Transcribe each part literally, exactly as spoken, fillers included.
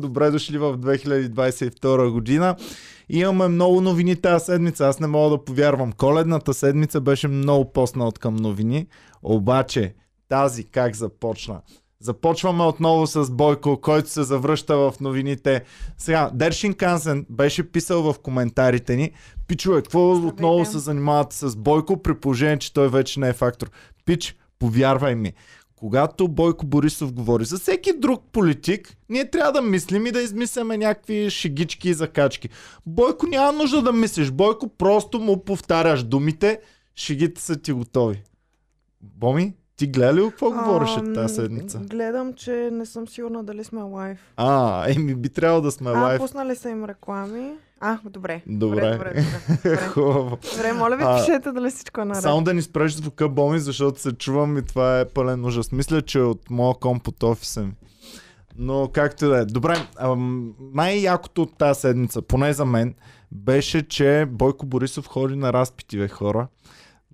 Добре дошли в две хиляди двадесет и втора година. Имаме много новини тази седмица. Аз не мога да повярвам. Коледната седмица беше много постна от към новини. Обаче тази как започна? Започваме отново с Бойко, който се завръща в новините. Сега, Дершин Кансен беше писал в коментарите ни: "Пичове, какво отново се занимават с Бойко, при положение, че той вече не е фактор?" Пич, повярвай ми. Когато Бойко Борисов говори за всеки друг политик, ние трябва да мислим и да измисляме някакви шегички и закачки. Бойко няма нужда да мислиш. Бойко просто му повтаряш думите, шегите са ти готови. Боми, ти гледа ли какво говориш от тази седмица? Гледам, че не съм сигурна дали сме лайв. А, еми би трябвало да сме лайв. А, пуснали са им реклами. А, добре. Добре, добре, добре. Хубаво. Добре, моля ви, пишете дали всичко е наред. Само да ни спреш звука, Боми, защото се чувам и това е пълен ужас. Мисля, че е от моя комп от офиса ми. Но както и да е. Добре, ам, най-якото от тази седмица, поне за мен, беше, че Бойко Борисов ходи на разпити, бе, хора.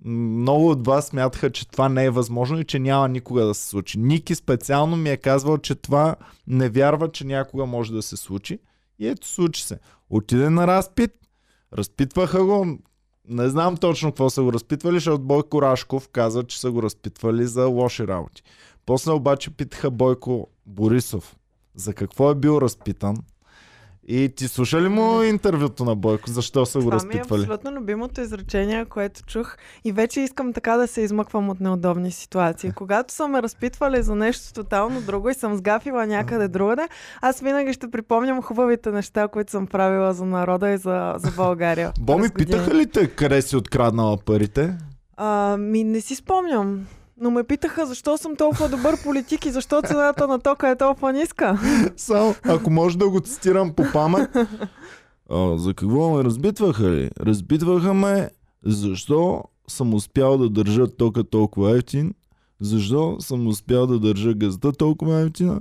Много от вас смятаха, че това не е възможно и че няма никога да се случи. Ники специално ми е казвал, че това не вярва, че някога може да се случи. И ето, случи се. Отиде на разпит, разпитваха го, не знам точно какво са го разпитвали, защото Бойко Рашков каза, че са го разпитвали за лоши работи. После обаче питаха Бойко Борисов за какво е бил разпитан. И ти слуша ли му интервюто на Бойко? Защо са го разпитвали? Това ми е абсолютно любимото изречение, което чух. И вече искам така да се измъквам от неудобни ситуации. Когато са ме разпитвали за нещо тотално друго и съм сгафила някъде другаде, аз винаги ще припомням хубавите неща, които съм правила за народа и за, за България. Боми, питаха ли те къде си откраднала парите? А, ми не си спомням. Но ме питаха защо съм толкова добър политик и защо цената на тока е толкова ниска. Само, ако може да го цитирам по памет. А, за какво ме разбитваха ли? Разбитваха ме защо съм успял да държа тока толкова ефтин, защо съм успял да държа газта толкова ефтина,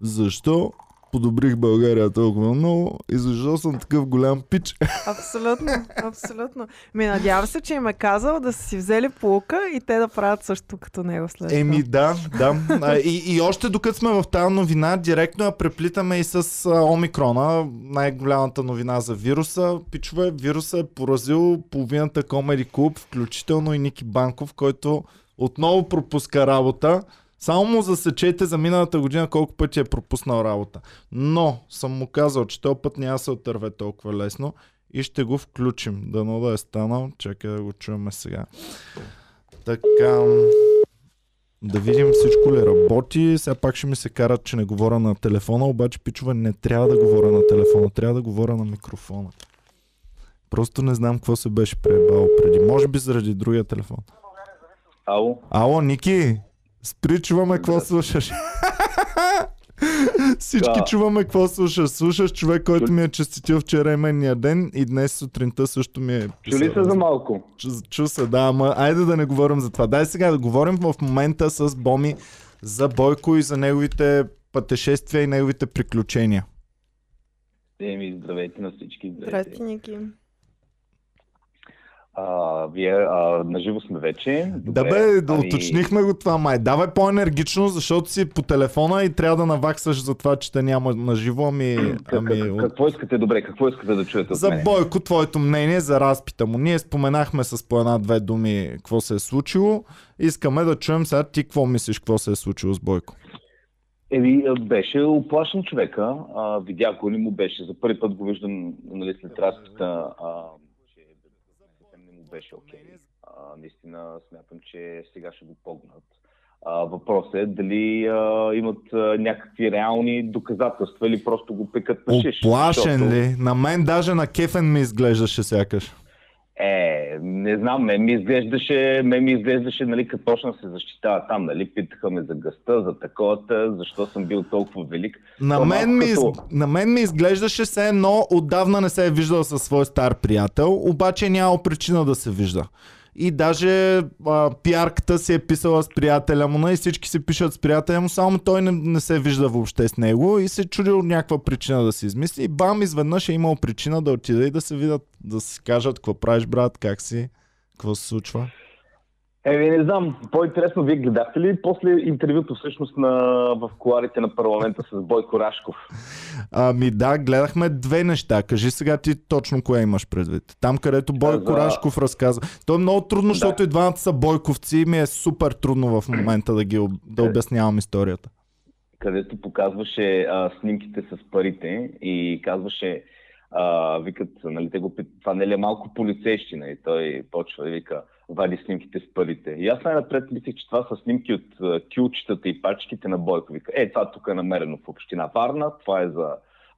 защо подобрих България толкова много и защо съм такъв голям пич. Абсолютно, абсолютно. Ми надявам се, че им е казал да са си взели поука и те да правят също като него след това. Еми да, да. И, и още докато сме в тази новина, директно я преплитаме и с Омикрона, най-голямата новина за вируса. Пичове, вируса е поразил половината Комеди Клуб, включително и Ники Банков, който отново пропуска работа. Само му засечете за миналата година колко пъти е пропуснал работа. Но съм му казал, че този път няма се отърве толкова лесно и ще го включим. Дано да е станал. Чакай да го чуваме сега. Така, да видим всичко ли работи. Сега пак ще ми се карат, че не говоря на телефона, обаче, пичове, не трябва да говоря на телефона, трябва да говоря на микрофона. Просто не знам какво се беше преебало преди. Може би заради другия телефон. Ало? Ало, Ники! Спри, чуваме какво слушаш. Всички чуваме какво слушаш. Слушаш човек, който ми е честитил вчера именния ден и днес сутринта също ми е писал. Чули се за малко? Чу, чу се, да, ама айде да не говорим за това. Дай сега да говорим в момента с Боми за Бойко и за неговите пътешествия и неговите приключения. Еми, здравейте на всички. Здрасти, Ники. А, вие а, наживо сме вече. Добре, да бе, да ами... уточнихме го това, май. Давай по-енергично, защото си по телефона и трябва да наваксваш за това, че те няма наживо. Ами, ами... Какво искате, добре, какво искате да чуете от за мен? За Бойко, твоето мнение за разпита му. Ние споменахме с по една-две думи какво се е случило. Искаме да чуем сега ти какво мислиш, какво се е случило с Бойко. Еми, беше оплашен човека. А, видях го ли му беше. За първи път го виждам, нали, след разпита. А... беше окей. Okay. Наистина смятам, че сега ще го погнат. А, въпросът е дали а, имат а, някакви реални доказателства или просто го пекат на шиш. Оплашен защото... ли? На мен даже на кефен ми изглеждаше сякаш. Е, не знам, ме ми изглеждаше, ме ми изглеждаше, нали, като почна да се защитава там, нали, питаха ме за гъста, за таковата, защо съм бил толкова велик. На мен, ми, като... на мен ми изглеждаше се, но отдавна не се е виждал със свой стар приятел, обаче няма причина да се вижда. И даже а, пиарката си е писала с приятеля му, и всички се пишат с приятеля му, само той не, не се вижда въобще с него и се чудил някаква причина да се измисли. И бам, изведнъж е имал причина да отида и да се видят, да си кажат какво правиш, брат, как си, какво се случва. Еми, не знам, по-интересно, вие гледахте ли после интервюто всъщност на... в кулоарите на парламента с Бойко Рашков? Ами да, гледахме две неща. Кажи сега ти точно кое имаш предвид. Там, където Бойко За... Рашков разказва. То е много трудно, да. Защото и двамата са бойковци и ми е супер трудно в момента да, ги, да обяснявам историята. Където показваше а, снимките с парите и казваше, а, викат, нали, те го, това не ли е малко полицейщина, и той почва и вика, вади снимките с парите. И аз най-напред мислих, че това са снимки от кюлчетата и пачките на Бойко. Вика, е, това тук е намерено в община Варна, това е за,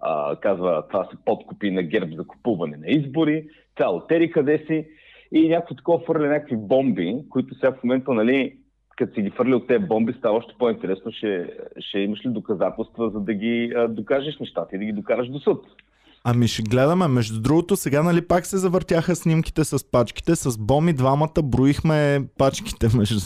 а, казва, това са подкупи на ГЕРБ за купуване на избори, цяло тери къде си, и някакво такова фърля някакви бомби, които сега в момента, нали, като си ги фърли от тези бомби, става още по-интересно, ще, ще имаш ли доказателства, за да ги а, докажеш нещата и да ги докараш до съд. Ами ще гледаме. Между другото, сега, нали, пак се завъртяха снимките с пачките. С Боми двамата броихме пачките. Между...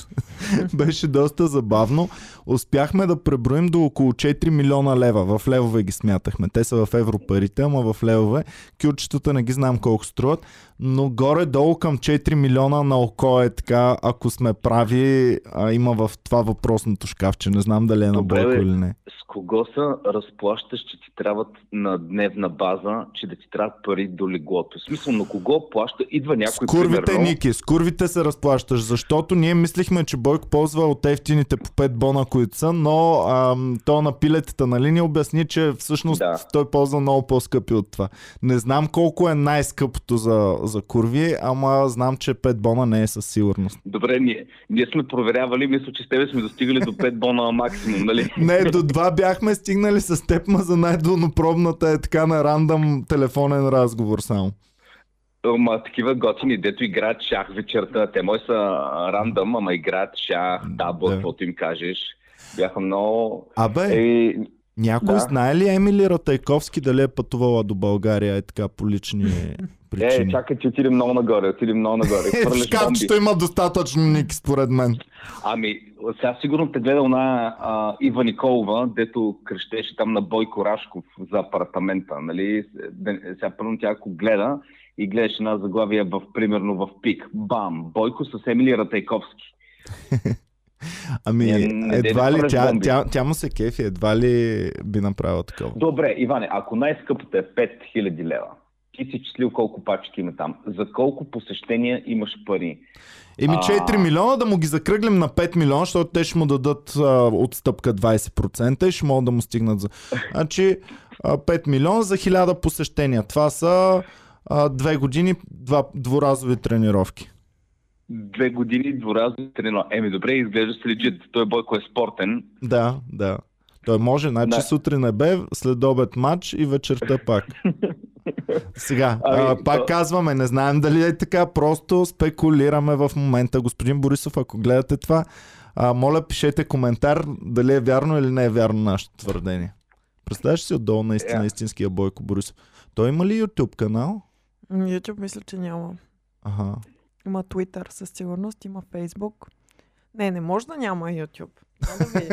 Беше доста забавно. Успяхме да преброим до около четири милиона лева. В левове ги смятахме. Те са в европарите, ама в левове. Кючетата не ги знам колко струват. Но горе-долу към четири милиона на око е така, ако сме прави, а има в това въпросното шкафче. Не знам дали е на Бойко или не. С кого са разплащаш, че ти трябват на дневна база, че да ти трябват пари до леглото? В смисъл, на кого плаща? Идва някой... С курвите, примерно... Ники, с курвите се разплащаш, защото ние мислихме, че Бойко ползва от ефтините по пет бона, които са, но ам, то на пилетата, нали, ни обясни, че всъщност да. Той ползва много по-скъпи от това. Не знам колко е най-скъпото за за курви, ама знам, че пет бона не е със сигурност. Добре, ние, ние сме проверявали, мисля, че с тебе сме достигали до пет бона максимум, нали? Не, до два бяхме стигнали с теб, ма за най-дълнопробната е така на рандъм телефонен разговор само. Ама такива готини, дето играят шах вечерта, те мои са рандъм, ама играят шах, дабл, каквото им кажеш. Бяха много... Абе... Е... Някой да. Знае ли Емили Ратайковски дали е пътувала до България и така по лични причини? Е, чакай, че отидем много нагоре, отидем много нагоре. В шкафчето има достатъчно ники, според мен. Ами, сега сигурно те гледал на а, Ива Николова, дето крещеше там на Бойко Рашков за апартамента, нали? Сега първо тя ако гледа и гледаш една заглавия в, примерно в Пик. Бам! Бойко с Емили Ратайковски. Ами, не, едва ли тя, тя, тя му се кефи, едва ли би направила такова. Добре, Иване, ако най-скъпата е пет хиляди лева, ти си числил колко пачки има там, за колко посещения имаш пари? Еми четири милиона, да му ги закръглим на пет милиона, защото те ще му дадат а, отстъпка двайсет процента и ще могат да му стигнат за... Значи пет милиона за хиляда посещения, това са а, две години, два, дворазови тренировки. Две години, дворазови тренировки. Еми добре, изглежда се легит. Той Бойко е спортен. Да, да. Той може, значи да. Сутрин е бе, след обед матч и вечерта пак. Сега, ами, а, пак то... казваме, не знаем дали е така, просто спекулираме в момента. Господин Борисов, ако гледате това, а, моля пишете коментар дали е вярно или не е вярно нашето твърдение. Представяш си отдолу наистина yeah. истинския Бойко Борисов. Той има ли YouTube канал? YouTube мисля, че няма. Аха. Има Twitter със сигурност, има Facebook. Не, не може да няма YouTube. Да.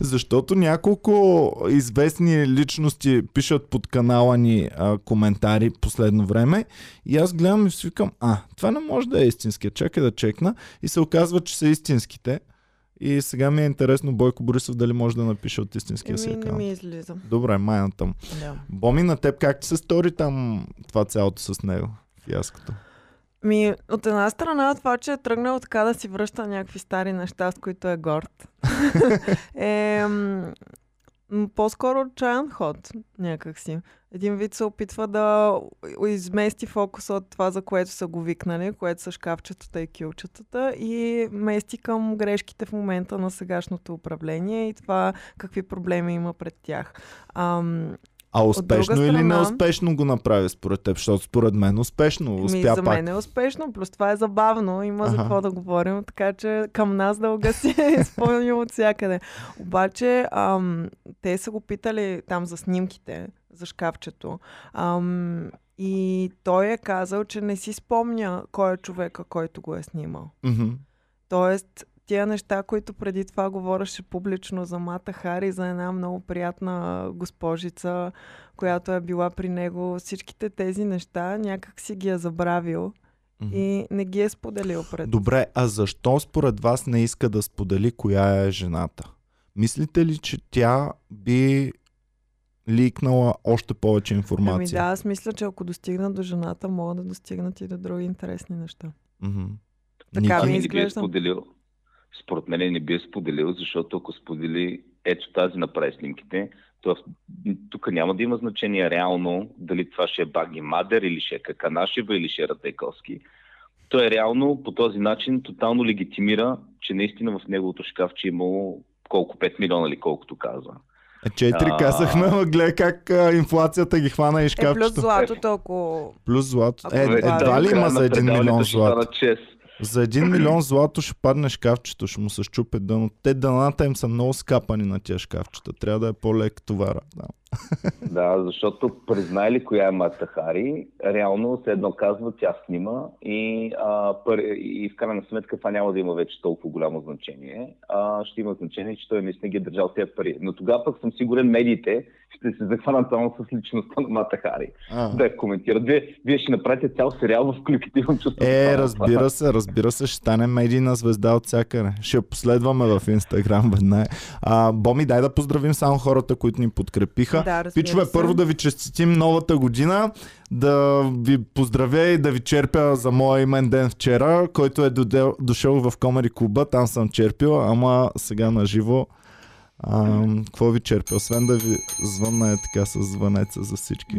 Защото няколко известни личности пишат под канала ни а, коментари последно време и аз гледам и свикам, а, това не може да е истинския, чакай да чекна, и се оказва, че са истинските. И сега ми е интересно Бойко Борисов дали може да напише от истинския си акаунт. Не ми излиза. Добре, майна там. Да. Боми, на теб как ти се стори там това цялото с него, фиаското? Ми, от една страна това, че е тръгнал така да си връща някакви стари неща, с които е горд. е, м- по-скоро отчаян ход някакси. Един вид се опитва да измести фокуса от това, за което са го викнали, което са шкафчетата и кюлчетата, и мести към грешките в момента на сегашното управление и това какви проблеми има пред тях. Ам... А успешно страна, или неуспешно го направи според теб? Защото според мен успешно. Успя за пак. Мен е успешно, плюс това е забавно. Има ага. За какво да говорим, така че към нас дълга си е изпълним от всякъде. Обаче ам, те са го питали там за снимките, за шкафчето. Ам, и той е казал, че не си спомня кой е човека, който го е снимал. Mm-hmm. Тоест, тия неща, които преди това говореше публично за Мата Хари, за една много приятна госпожица, която е била при него, всичките тези неща някак си ги е забравил Mm-hmm. И не ги е споделил пред. Добре, а защо според вас не иска да сподели коя е жената? Мислите ли, че тя би ликнала още повече информация? Ами да, аз мисля, че ако достигна до жената, могат да достигнат и до други интересни неща. Mm-hmm. Така ми изглежда. Според мен не би е споделил, защото ако сподели ето тази направи снимките, то тук няма да има значение реално дали това ще е Баги Мадер или ще е Каканашева или ще е Радейковски. Той е реално по този начин тотално легитимира, че наистина в неговото шкафче е имало колко пет милиона или колкото казва. Четири казахме, но гледай как а, инфлацията ги хвана и шкафчето. Е, плюс златото, ако... Плюс злато. Е, едва ли има за един милион злато? За един милион злато ще падне шкафчето, ще му се счупе дъно. Те дъната им са много скапани на тия шкафчета. Трябва да е по-лек товара. Да, да, защото признай ли коя е Мата Хари, реално се едно казва, тя снима и, а, пър... и в крайна сметка това няма да има вече толкова голямо значение. А, ще има значение, че той наистина ги е държал тези пари. Но тогава пък съм сигурен, медиите ще се захванат само с личността на Мата Хари. А. Да я коментират. Вие, вие ще направите цял сериал в клипите. Е, разбира се, разбира се, ще стане медийна звезда от всякъде. Ще я последваме в Инстаграм веднага. Боми, дай да поздравим само хората, които ни подкрепиха. Да, пичове, се. Първо да ви честитим новата година, да ви поздравя и да ви черпя за моя имен ден вчера, който е додел, дошъл в Комери клуба, там съм черпил, ама сега наживо. Какво ви черпя? Освен да ви звънна е така с звънеца за всички.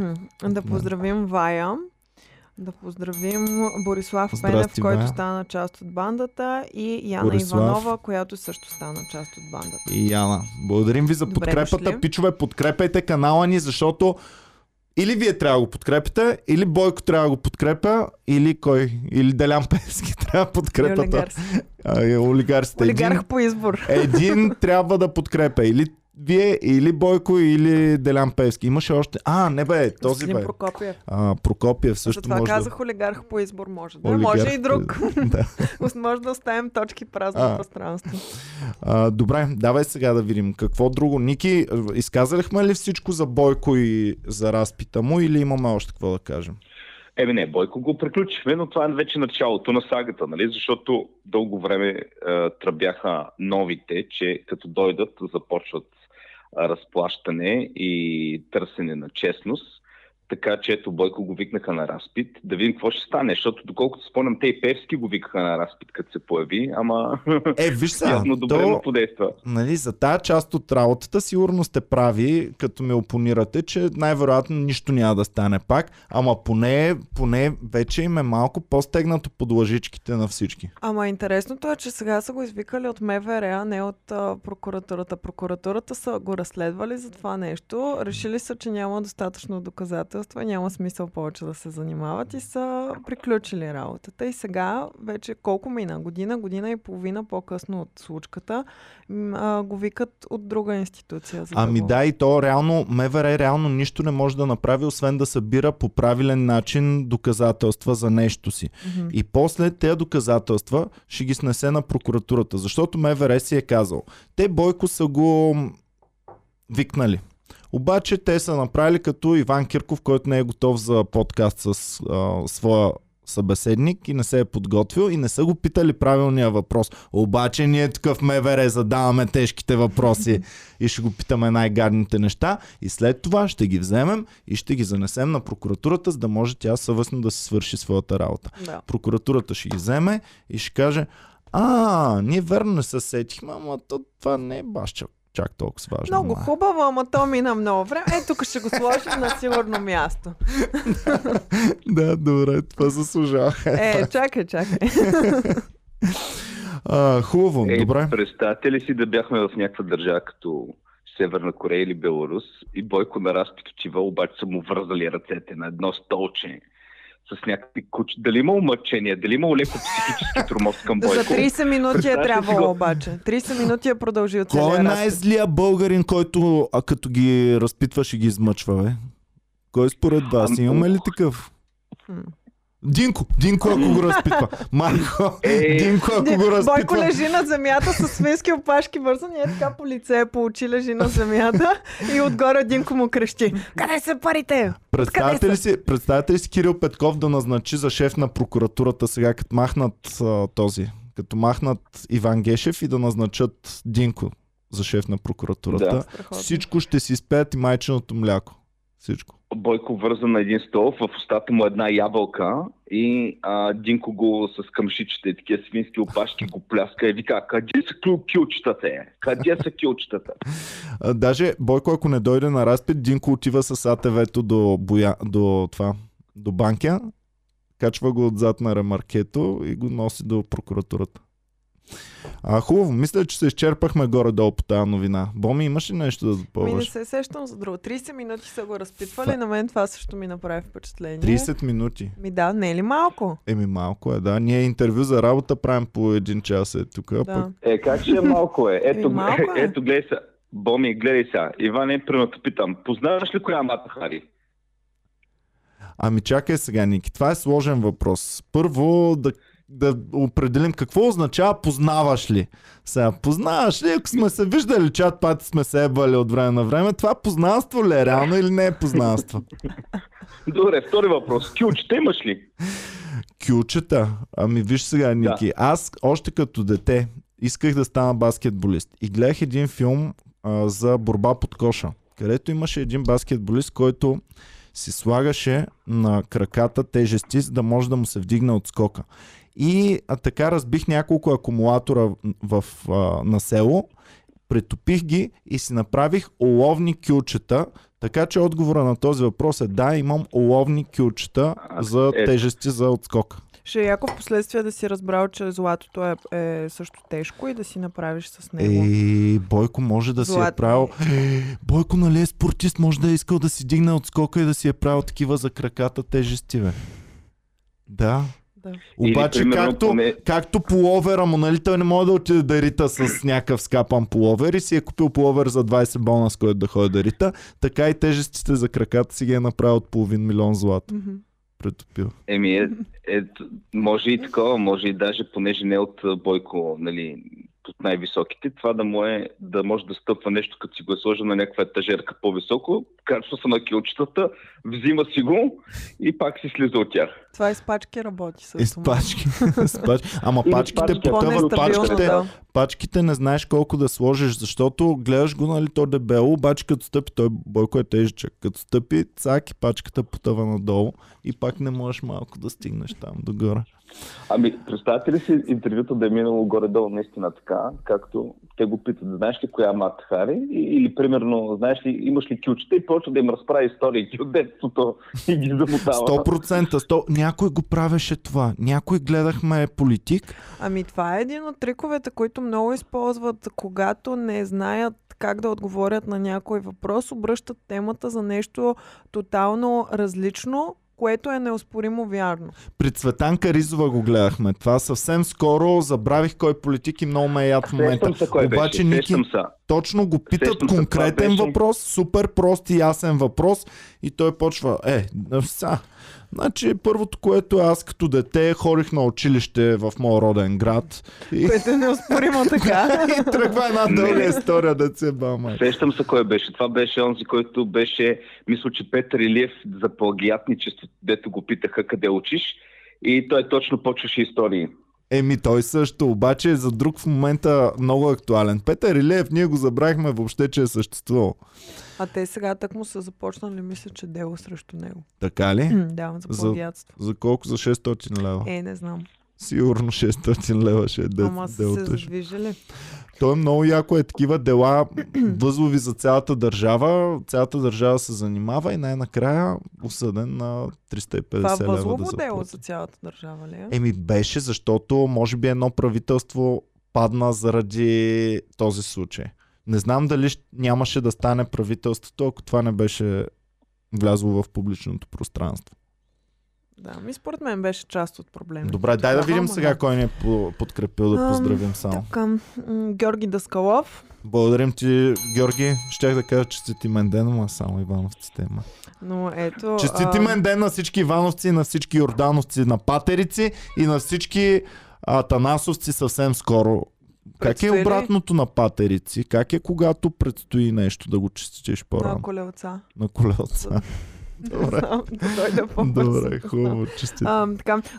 Да поздравим Вая, да поздравим Борислав Пенев, който Вая. Стана част от бандата, и Яна Борислав. Иванова, която също стана част от бандата. И Яна. Благодарим ви за Добре подкрепата. Дошли. Пичове, подкрепайте канала ни, защото или вие трябва да го подкрепите, или Бойко трябва да го подкрепя, или кой? Или Делян Пески трябва да подкрепата. Олигарсите. Олигарх по избор. Един трябва да подкрепя. Или Вие или Бойко, или Делян Певски. Имаше още... А, не бе, този бе. Прокопиев. А, Прокопиев също това може това казах да... олигарх по избор може да. Олигарх... Може и друг. Да. Може да оставим точки празно а. пространство. А, добре, давай сега да видим. Какво друго? Ники, изказахме ли всичко за Бойко и за разпита му, или имаме още какво да кажем? Еми не, Бойко го приключихме, но това е вече началото на сагата, нали? Защото дълго време е, тръбяха новите, че като дойдат започват разплащане и търсене на честност. Така че ето Бойко го викнаха на разпит. Да видим какво ще стане, защото доколкото спомням, те и Певски го викаха на разпит, като се появи, ама е, виж са, явно добре то, му подейства. Нали, за тази част от работата сигурно сте прави, като ме опонирате, че най-вероятно нищо няма да стане пак, ама поне, поне вече им е малко по-стегнато под лъжичките на всички. Ама интересното е, че сега са го извикали от МВР, а не от а, прокуратурата. Прокуратурата са го разследвали за това нещо, решили са, че няма достатъчно доказателство. Няма смисъл повече да се занимават и са приключили работата. И сега вече колко мина? Година, година и половина по-късно от случката а, го викат от друга институция. За ами да, го... да, и то реално МВР реално нищо не може да направи, освен да събира по правилен начин доказателства за нещо си. Mm-hmm. И после тези доказателства ще ги снесе на прокуратурата, защото МВР си е казал. Те Бойко са го викнали. Обаче те са направили като Иван Кирков, който не е готов за подкаст с а, своя събеседник и не се е подготвил и не са го питали правилния въпрос. Обаче ние тук в МВР задаваме тежките въпроси и ще го питаме най-гадните неща и след това ще ги вземем и ще ги занесем на прокуратурата, за да може тя съвестно да си свърши своята работа. Да. Прокуратурата ще ги вземе и ще каже: а, ние верно не се сетихме, ама това не е баща. Чак толкова важно. Много май. Хубаво, ама то мина много време. Е, тук ще го сложим на сигурно място. Да, добре, това заслужава. Е, чакай, чакай. А, хубаво, е, добре. Представете ли си да бяхме в някаква държава като Северна Корея или Беларус и Бойко на разпит отива, обаче са му вързали ръцете на едно столче с някакви кучи. Дали има умъчение, дали има леко психически тормоз към Бойко? За трийсет минути е трябвало обаче. трийсет минути е продължил целия разпит. Кой е най-злия българин, който а като ги разпитваш и ги измъчва, бе? Кой според вас? Имаме ли такъв? Динко, Динко, ако го разпитва. Марко, е, Динко, ако го разпитва. Бойко лежи на земята с свински опашки вързани, е така по лице, по очи лежи на земята и отгоре Динко му крещи: "Къде са парите?" Представете ли си, представете ли си Кирил Петков да назначи за шеф на прокуратурата сега, като махнат а, този, като махнат Иван Гешев и да назначат Динко за шеф на прокуратурата. Да. Всичко ще си изпеят и майченото мляко. Всичко. Бойко върза на един стол, в устата му една ябълка и а, Динко го с къмшичета и такива свински опашки го пляска и вика: "Къде са килчетата е? Къде са килчетата?" Даже Бойко, ако не дойде на разпит, Динко отива с АТВ-то до, боя... до, това... до банкя, качва го отзад на ремаркето и го носи до прокуратурата. А, хубаво, мисля, че се изчерпахме горе-долу по тази новина. Боми, имаш ли нещо да допълваш? Ми не се сещам за друго. трийсет минути са го разпитвали, Ф... на мен това също ми направи впечатление. трийсет минути? Ми да, не е ли малко? Еми малко е, да. Ние интервю за работа правим по един час е тук. Да. Пък... Е, как ще е малко е? Ето, малко е. Ето гледай сега. Боми, гледай сега. Иване, примерно те питам, познаваш ли коя Мата Хари? Ами чакай сега, Ники, това е сложен въпрос. Първо да Да определим какво означава познаваш ли. Сега, познаваш ли, ако сме се виждали чат пати, сме се ебали от време на време, това познанство ли е реално или не е познанство? Добре, втори въпрос. Кючета имаш ли? Кючета? Ами виж сега, Ники, да. Аз още като дете исках да стана баскетболист и гледах един филм а, за борба под коша, където имаше един баскетболист, който си слагаше на краката тежести, за да може да му се вдигне от скока. И а, така разбих няколко акумулатора в, а, на село, претопих ги и си направих оловни кюлчета, така че отговора на този въпрос е да, имам оловни кюлчета за тежести за отскок. Ще е яко в последствие да си разбрал, че златото е, е също тежко и да си направиш с него. Ей, Бойко може да Злат... си е правил... Ей, Бойко, нали е спортист, може да е искал да си дигне отскока и да си е правил такива за краката тежести, бе. Да. Да. Обаче или, примерно, както, поне... както половера му, нали, той не може да отиде да рита с някакъв скапан половер и си е купил половер за двайсет бона, с който да ходи да рита, така и тежестите за краката си ги е направил от половин милион злато. Mm-hmm. Претопил. Еми, е, е, може и такова, може и даже, понеже не от Бойко, нали, от най-високите, това да му е, да може да стъпва нещо, като си го е сложил на някаква етажерка по-високо, качва се на килчетата, взима си го и пак си слиза от тях. Това и с пачки работи също. И с пачки. Ама пачките потъват, пачките, да. Пачките не знаеш колко да сложиш, защото гледаш го, нали, то дебело, обаче като стъпи, той Бойко е тежичък, като стъпи, цак и пачката потъва надолу и пак не можеш малко да стигнеш там догоре. Ами, представете ли си интервюто да е минало горе-долу наистина така, както те го питат, знаеш ли коя Мата Хари или примерно, знаеш ли, имаш ли кючета и почва да им разправи истории от детството и ги замотава. сто процента, сто процента. Някой го правеше това, някой гледахме политик. Ами това е един от триковете, които много използват, когато не знаят как да отговорят на някой въпрос, обръщат темата за нещо тотално различно, което е неоспоримо вярно. При Цветанка Ризова го гледахме. Това съвсем скоро, забравих кой политик и много ме яд в момента. Се, обаче Ники точно го питат се, конкретен се, въпрос, супер прост и ясен въпрос и той почва. Е, са. Значи първото, което аз като дете ходих на училище в моя роден град. И... Което неоспоримо така. И тръгва една дълга история, деца бама. Сещам се кой беше. Това беше онзи, който беше, мисля, че Петър Илиев за плагиатничество, дето го питаха къде учиш и той точно почваше истории. Еми той също, обаче за друг в момента много актуален. Петър Илиев, ние го забравихме въобще, че е съществувал. А те сега так му са започнали, мисля, че дело срещу него. Така ли? М, да, за плагиатство. За, за колко? За шестстотин лева? Е, не знам. Сигурно шестстотин лева ще е делото. Ама са се задвижили. Той е много яко е такива дела възлови за цялата държава. Цялата държава се занимава и най-накрая осъден на триста и петдесет лева. Това възлово да дело за цялата държава ли? Еми беше, защото може би едно правителство падна заради този случай. Не знам дали нямаше да стане правителството, ако това не беше влязло в публичното пространство. Да, ми според мен беше част от проблема. Добре, дай да видим сега кой ни е подкрепил, да поздравим само. Така, Георги Даскалов. Благодарим ти, Георги. Щях да кажа, честити мен ден, но само ивановците има. Но ето... Честити мен ден на всички ивановци, на всички йордановци, на патерици и на всички атанасовци съвсем скоро. Предстои как е обратното ли? На патерици? Как е когато предстои нещо да го честитиш по-рано? На колелца. На колелца. Добре. Добре, хубаво, честити.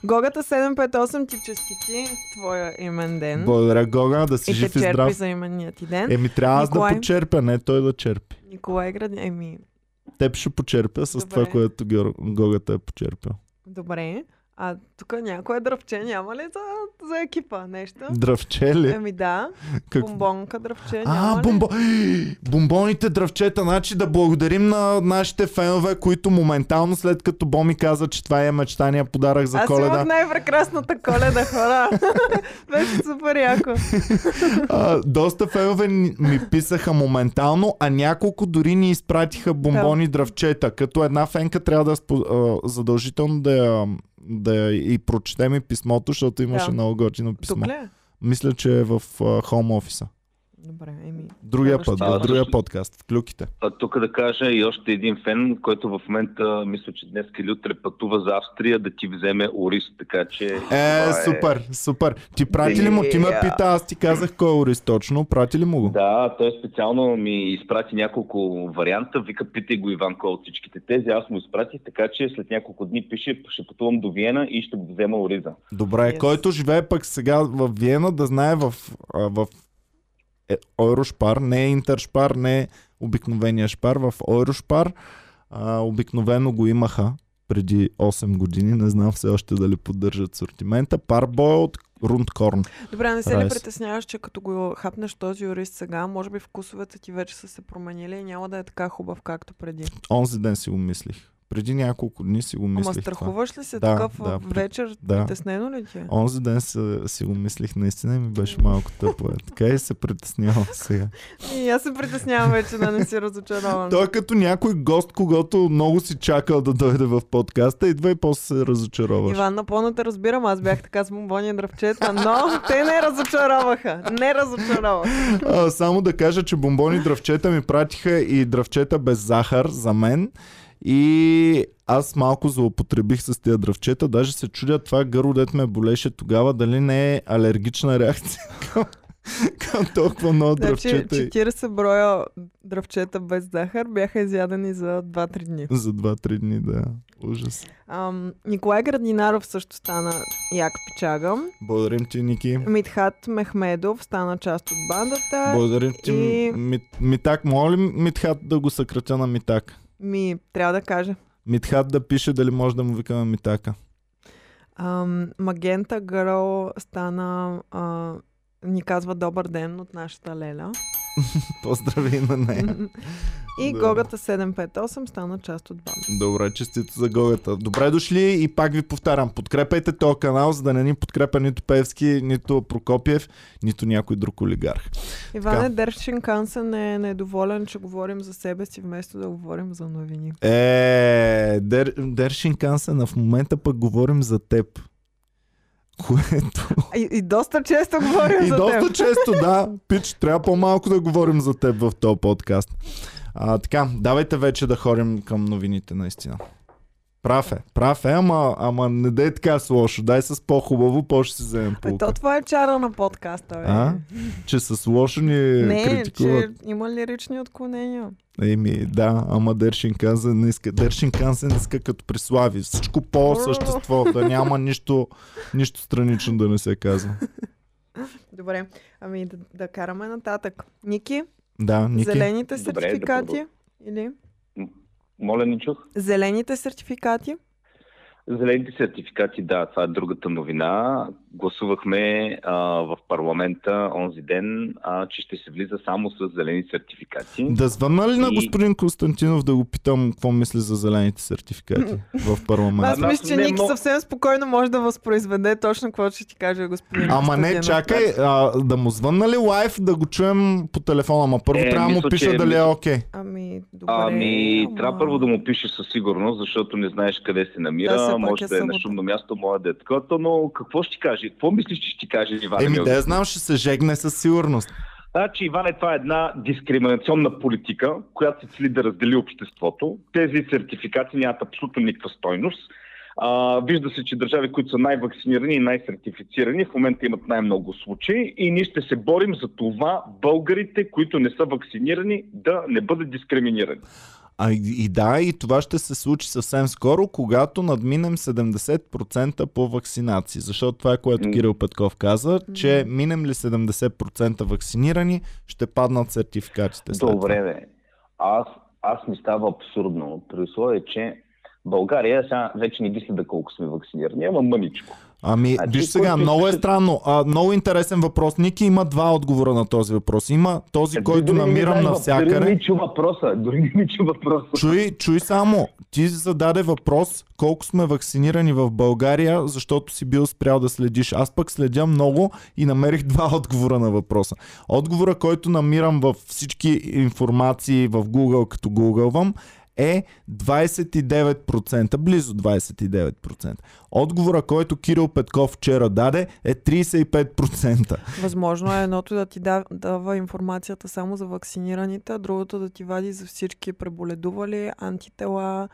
Гогата седем пет осем ти честити твоя имен ден. Благодаря, Гога, да си и жив и здрав. И черпи за именния ти ден. Еми трябва аз да почерпя, не той да черпи. Николай Град, еми... Теб ще почерпя с Добре. Това, което Гогата е почерпял. Добре. А тук някое дръвче няма ли за, за екипа нещо? Дръвче ли? Еми да. Как... Бомбонка дръвче няма а, ли? А, бомбо... бомбоните дръвчета. Значи да благодарим на нашите фенове, които моментално след като Боми каза, че това е мечтания подарък за Аз Коледа. Аз имах най-прекрасната Коледа, хора. Беше супер яко. а, доста фенове ми писаха моментално, а няколко дори ни изпратиха бомбони дръвчета. Като една фенка трябва да спо... задължително да я... да и прочетем и писмото, защото имаше да. Много готино писмо. Мисля, че е в хоум uh, офиса. Добре, еми. Другия път, да, другия подкаст, в клюките. А, тук да кажа и още един фен, който в момента, мисля, че днес или утре пътува за Австрия да ти вземе ориз, така че... Е, супер, е... супер. Ти прати ли му? Ти ме пита, аз ти казах кой е ориз точно, прати ли му го? Да, той специално ми изпрати няколко варианта, вика питай го Иван кой от всичките тези, аз му изпратих, така че след няколко дни пише, ще пътувам до Виена и ще го взема ориза. Добре, yes. Който живее пък сега в Виена, да знае в... в... Е, Ойрошпар, не е Интершпар, не е обикновения шпар. В Ойрошпар а, обикновено го имаха преди осем години. Не знам все още дали поддържат сортимента. Парбой от Рундкорн. Добре, не се ли притесняваш, че като го хапнеш този ориз сега, може би вкусовете ти вече са се променили и няма да е така хубав, както преди? Онзи ден си го мислих. Преди няколко дни си го мислих. Ама страхуваш ли се да, такъв да, вечер? Да. Притеснено ли ти? Онзи ден си, си го мислих наистина и ми беше малко тъпо. Така и се притеснявам сега. И аз се притеснявам вече да не си разочарован. Той е като някой гост, когато много си чакал да дойде в подкаста, идва и после се разочароваш. Иван, напълно те разбирам. Аз бях така с бомбони дръвчета, но те не разочароваха. Не разочароваха. А, само да кажа, че бомбони дръвчета ми пратиха и дръвчета без захар за мен. И аз малко злоупотребих с тия дръвчета, даже се чудя това гърло, дето ме болеше тогава, дали не е алергична реакция към, към толкова много значи, дръвчета. четирийсет броя дръвчета без захар бяха изядени за два-три дни. За два-три дни, да. Ужас. Ам, Николай Градинаров също стана як печага. Благодарим ти, Ники. Митхат Мехмедов стана част от бандата. Благодарим ти, и... Мит, Митак. Моля ли Митхат да го съкратя на Митак? Ми, трябва да кажа. Митхат да пише дали може да му викаме Митака. Ам, Магента Гърл стана... А, ни казва добър ден от нашата Леля. Поздрави на нея. И Добре. Гогата седем пет осем стана част от банда. Добре, честито за Гогата. Добре дошли и пак ви повтарям. Подкрепайте този канал, за да не ни подкрепя нито Певски, нито Прокопиев, нито някой друг олигарх. Иване Дершин Кансен е недоволен, че говорим за себе си, вместо да говорим за новини. Е, Дер, Дершин Кансен, а в момента пък говорим за теб. Което... И, и доста често говорим и за теб. И доста често, да. Пич, трябва по-малко да говорим за теб в този подкаст. А, така, давайте вече да ходим към новините наистина. Прав е, прав е, ама, ама не дей така с лошо, дай с по-хубаво, по-ще си вземем полука. То това е чара на подкаста, бе. А? Че с лошо ни не, критикуват. Не, че има лирични отклонения. Еми, да, ама Дершин Кансен не иска. Дершин Кансен не иска като прислави. Всичко по-същество, да няма нищо, нищо странично да не се казва. Добре, ами да, да караме нататък. Ники? Да, Ники. Зелените сертификати? Добре, да или... Моля, не чух. Зелените сертификати? Зелените сертификати, да, това е другата новина. Гласувахме а, в парламента онзи ден, а, че ще се влиза само с зелени сертификати. Да звъна ли и... на господин Константинов да го питам какво мисли за зелените сертификати в парламента? Аз мисля, че Ник съвсем спокойно може да възпроизведе точно какво ще ти каже господин Ама Константинов. Не, чакай, а, да му звънна ли лайв, да го чуем по телефона, ама първо е, трябва да му пиша че... дали е окей. Okay. Ами, добре. Ами, ама... трябва първо да му пише със сигурност, защото не знаеш къде се намира. Да, да, може да е на шумно място, моя деткото, но какво ще ти каже? Какво мислиш, че ще ти каже Иван? Еми да я знам, ще се жегне със сигурност. Значи, Иване, това е една дискриминационна политика, която се цели да раздели обществото. Тези сертификати нямат абсолютно никаква стойност. А, вижда се, че държави, които са най-вакцинирани и най-сертифицирани, в момента имат най-много случаи и ние ще се борим за това българите, които не са вакцинирани, да не бъдат дискриминирани. А, и да, и това ще се случи съвсем скоро, когато надминем седемдесет процента по вакцинации. Защото това е, което Кирил Петков каза, че минем ли седемдесет процента вакцинирани, ще паднат сертификатите. Добре, бе. Аз, аз ми става абсурдно. При условие, че България сега вече не мисля колко сме вакцинирани, ама мъничко. Ами, а, виж сега, който... много е странно. А, много интересен въпрос. Ники има два отговора на този въпрос. Има този, а, който намирам навсякъде. Дори не ми чу въпроса. Дори не ми чу въпроса. Чуй, чуй само. Ти зададе въпрос колко сме вакцинирани в България, защото си бил спрял да следиш. Аз пък следя много и намерих два отговора на въпроса. Отговора, който намирам във всички информации в Google, като гугълвам, е двадесет и девет процента, близо двадесет и девет процента. Отговора, който Кирил Петков вчера даде, е тридесет и пет процента. Възможно е едното да ти дава информацията само за вакцинираните, а другото да ти вади за всички преболедували, антитела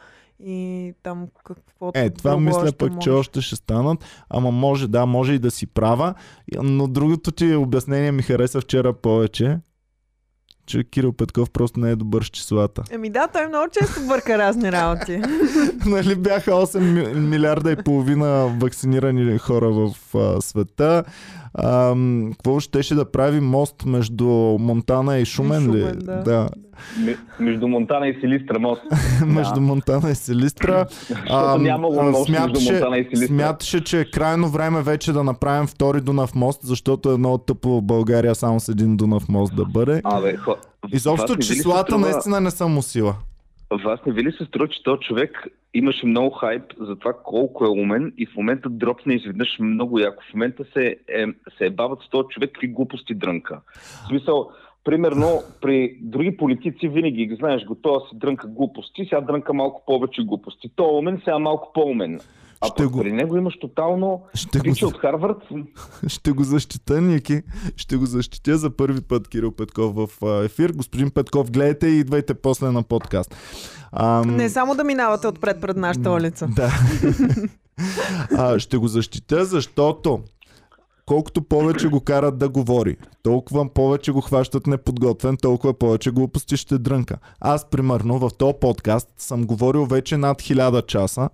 и там каквото... Е, това мисля пък, може. Че още ще станат, ама може, да, може и да си права, но другото ти обяснение ми хареса вчера повече. Че Кирил Петков просто не е добър с числата. Еми да, той много често бърка разни работи. Нали бяха осем милиарда и половина вакцинирани хора в а, света. А, какво ще ще да прави мост между Монтана и Шумен? И Шумен ли? Да. Да. Между Монтана и Силистра мост. Между Монтана и Силистра. Смяташе, че е крайно време вече да направим втори Дунав мост, защото е много тъпо в България само с един Дунав мост да бъде. Абе, хо... Изобщо числата струва... наистина не са му сила. Вас не ви ли се струва, че този човек имаше много хайп за това колко е умен и в момента дропне изведнъж много яко. В момента се, е, се е бават с този човек какви глупости дрънка. В смисъл, примерно, при други политици винаги ги знаеш, готова си дрънка глупости, сега дрънка малко повече глупости. Той е умен, сега малко по-умен. А ще път, го... при него имаш тотално прича го... от Харвард. Ще го защита, Ники. Ще го защитя за първи път Кирил Петков в ефир. Господин Петков, гледайте и идвайте после на подкаст. Ам... Не само да минавате отпред пред нашата улица. Да. а, ще го защитя, защото колкото повече го карат да говори, толкова повече го хващат неподготвен, толкова повече глупости ще дрънка. Аз, примерно, в този подкаст съм говорил вече над хиляда часа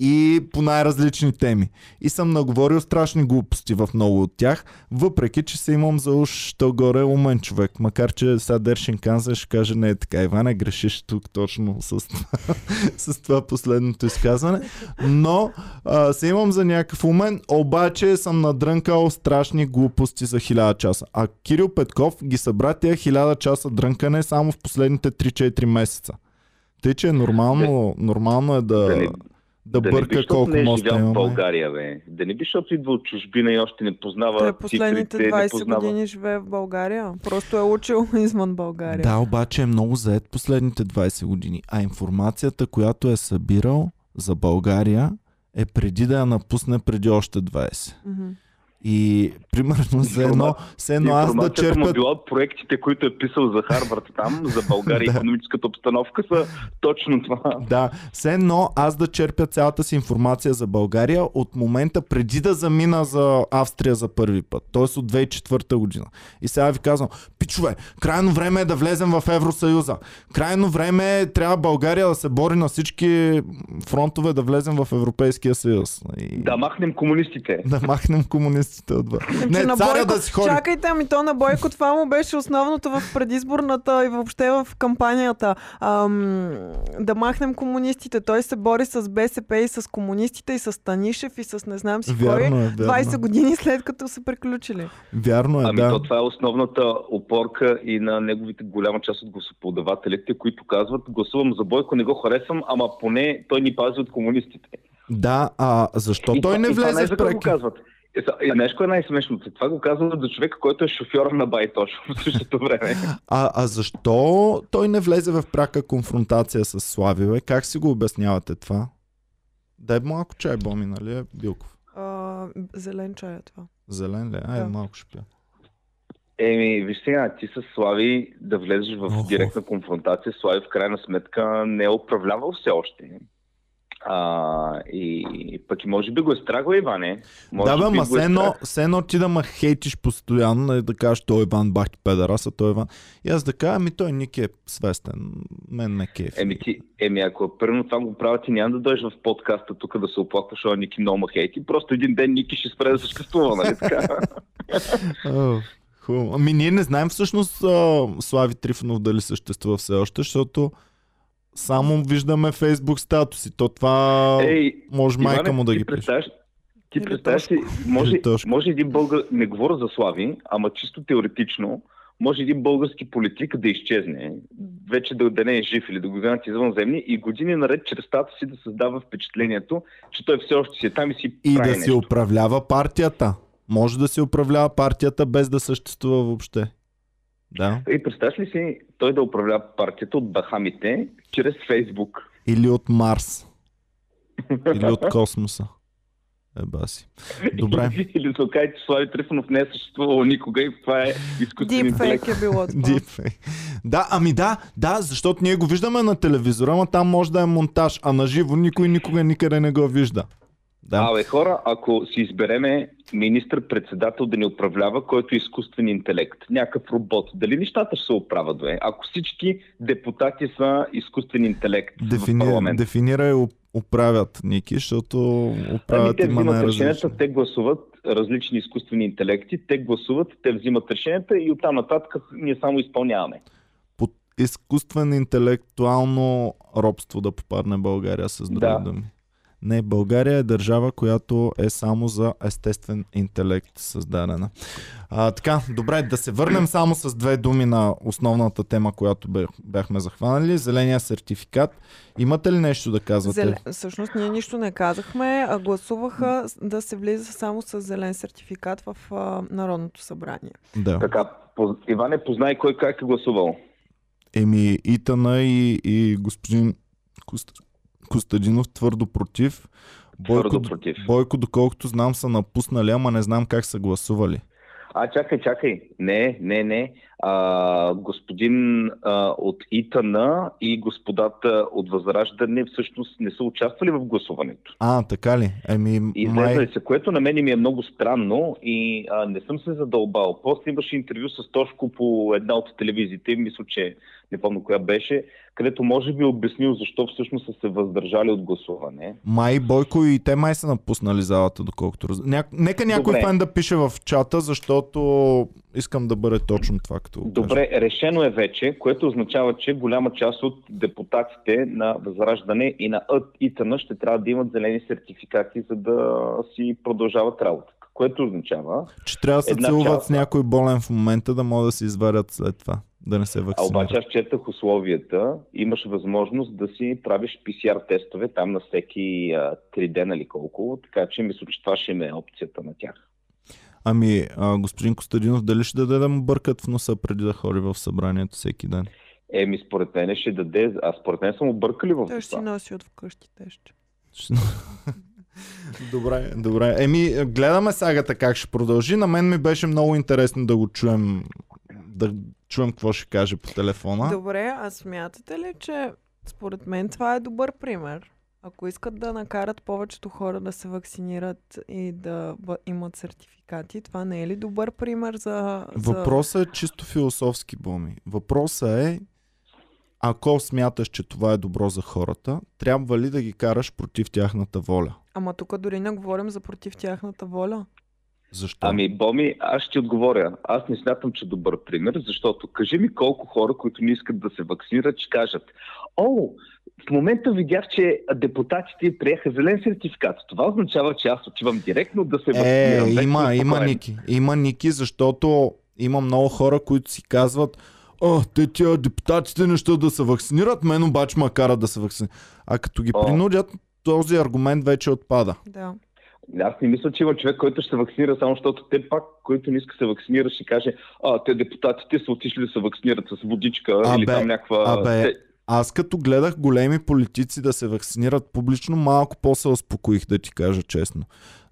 и по най-различни теми. И съм наговорил страшни глупости в много от тях, въпреки че се имам за уш, то горе умен човек. Макар че сега Дершин Канза ще каже, не е така, Иване, грешиш тук точно с това, с това последното изказване. Но а, се имам за някакъв умен, обаче съм надрънкал страшни глупости за хиляда часа. А Кирил Петков ги събра тия хиляда часа дрънкане само в последните три-четири месеца. Тъй, че нормално, нормално е да... Да, да бърка не би, колко не е живял в България, бе. Да не би, защото идва от чужбина и още не познава цифрите. Последните двадесет познава... години живее в България. Просто е учил извън България. Да, обаче е много заед последните двадесет години. А информацията, която е събирал за България, е преди да я напусне преди още двадесет. Mm-hmm. И примерно за едно, за едно аз да черпя... му била от проектите, които е писал за Харвард там, за България и економическата обстановка са точно това. Да, за едно аз да черпя цялата си информация за България от момента преди да замина за Австрия за първи път, т.е. от две хиляди и четвърта година. И сега ви казвам, пичове, крайно време е да влезем в Евросъюза. Крайно време е, трябва България да се бори на всички фронтове да влезем в Европейския съюз. И... Да махнем комунистите. Да махнем комунистите. Не, на Бойко, да си ходи. Чакайте, ами то на Бойко това му беше основното в предизборната и въобще в кампанията. Ам, да махнем комунистите. Той се бори с БСП и с комунистите и с Станишев и с не знам си вярно кой. Е, двадесет години след като са приключили. Вярно е, ами да. То това е основната опорка и на неговите голяма част от гласоподавателите, които казват, гласувам за Бойко, не го харесвам, ама поне той ни пази от комунистите. Да, а защо и той и не влезе в преки? Нещо е най-смешното. Това го казват за човека, който е шофьор на Байтош в същото време. А, а защо той не влезе в пряка конфронтация с Слави, бе? Как си го обяснявате това? Дай малко чай, Боми, нали е Билков? А, зелен чай е това. Зелен ли? Ай, да. Малко ще пия. Еми, виж сега, ти с Слави да влезеш в Охо. директна конфронтация. Слави в крайна сметка не е управлявал все още. А, и, и пък и може би го е страгал Иване. Може да бе, ама сено, сено ти да ма хейтиш постоянно и да кажеш, той Иван бах ти педарас, а той Иван. И аз да кажа, ами той Ники е свестен, мен не кефи. Еми, ти, еми ако първо това го правя, ти няма да дойдеш в подкаста тук да се оплакваш, а Ники много ма хейти. Просто един ден Ники ще спре да съществува, нали така? Хубаво. Ами ние не знаем всъщност Слави Трифонов дали съществува все още, защото само виждаме Фейсбук статуси. То това Ей, може майка Иване, му да ги пише. Ти представяш си, може, може един българ, не говоря за Слави, ама чисто теоретично, може един български политик да изчезне, вече да, да не е жив или да го гонят извънземни и години наред чрез статуси да създава впечатлението, че той все още си е там и си и прави да нещо. Си управлява партията. Може да си управлява партията без да съществува въобще. Да. И представяш ли си той да управлява партията от Бахамите чрез Фейсбук? Или от Марс. Или от космоса. Еба си. Добре. Или се окаже, че Слави Трифонов не е съществувал никога и това е изкуствен интелект. Deepfake е било това. Да, ами да, да, защото ние го виждаме на телевизора, но там може да е монтаж, а на живо никой никога никъде не го вижда. Да. Абе хора, ако си избереме министър-председател да ни управлява, който е изкуствен интелект, някакъв робот, дали нещата ще се оправят, бе? Ако всички депутати са изкуствен интелект Дефини... в парламент. Дефинира и управят, Ники, защото управят ами, има най-различни. Те гласуват различни изкуствени интелекти, те гласуват, те взимат решенията и оттам нататък ние само изпълняваме. Под изкуствен интелектуално робство да попадне България с други думи. Не, България е държава, която е само за естествен интелект създадена. А, така, добре, да се върнем само с две думи на основната тема, която бяхме захванали. Зеления сертификат. Имате ли нещо да казвате? Зелен... Всъщност ние нищо не казахме. А гласуваха да се влиза само с зелен сертификат в а, Народното събрание. Да. Така, поз... Иване, познай кой как е гласувал. Еми, Итана и, и господин Костов. Костадинов твърдо против. Бойко, твърдо против. Бойко, доколкото знам, са напуснали, ама не знам как са гласували. А, чакай, чакай. Не, не, не. А, господин а, от И Т Н и господата от Възраждане всъщност не са участвали в гласуването. А, така ли? Ами, излезали май... се, което на мен ми е много странно и а, не съм се задълбал. После имаше интервю с Тошко по една от телевизиите, мисля, че не помня коя беше, където може би обяснил защо всъщност са се въздържали от гласуване. Май Бойко и те май са напуснали залата, доколкото раз... Ня... Нека някой Добре. фен да пише в чата, защото искам да бъде точно това, като го кажа. Добре, решено е вече, което означава, че голяма част от депутатите на Възраждане и на И Т Н ще трябва да имат зелени сертификати, за да си продължават работа. Което означава... Че трябва да се целуват част... с някой болен в момента, да могат да се извадят след това. Да не се вакцинират. А обаче аз четах условията, имаш възможност да си правиш Пи Си Ар тестове там на всеки а, три дена или колко, така че мисля, че това ще е опцията на тях. Ами, а, господин Костадинов, дали ще даде да му бъркат в носа преди да ходи в събранието всеки ден? Еми, според мен ще даде, а според мен са му бъркали в носа. Той ще си носи от вкъщи теща. Добре, добре. Еми, гледаме сагата как ще продължи. На мен ми беше много интересно да го чуем, да чуем какво ще каже по телефона. Добре, а смятате ли, че според мен това е добър пример? Ако искат да накарат повечето хора да се вакцинират и да имат сертификати, това не е ли добър пример за... за... Въпросът е чисто философски, Боми. Въпросът е, ако смяташ, че това е добро за хората, трябва ли да ги караш против тяхната воля? Ама тук дори не говорим за против тяхната воля. Защо? Ами, Боми, аз ще ти отговоря. Аз не смятам, че добър пример, защото кажи ми колко хора, които не искат да се вакцинират, ще кажат: о, в момента видях, че депутатите приеха зелен сертификат. Това означава, че аз отивам директно да се вакцинирам. Е, има, има Ники. Има Ники, защото има много хора, които си казват: а, те тия депутатите не ще да се вакцинират, мен обаче ма карат да се вакцинират. А като ги О. принудят, този аргумент вече отпада. Да. Аз не мисля, че има човек, който ще се вакцинира, само защото те пак, който не иска се вакцинира, ще каже: а, те депутатите са отишли да се вакцинират с водичка а, или бе, там някаква... А, бе, Аз като гледах големи политици да се вакцинират публично, малко по-се успокоих, да ти кажа честно.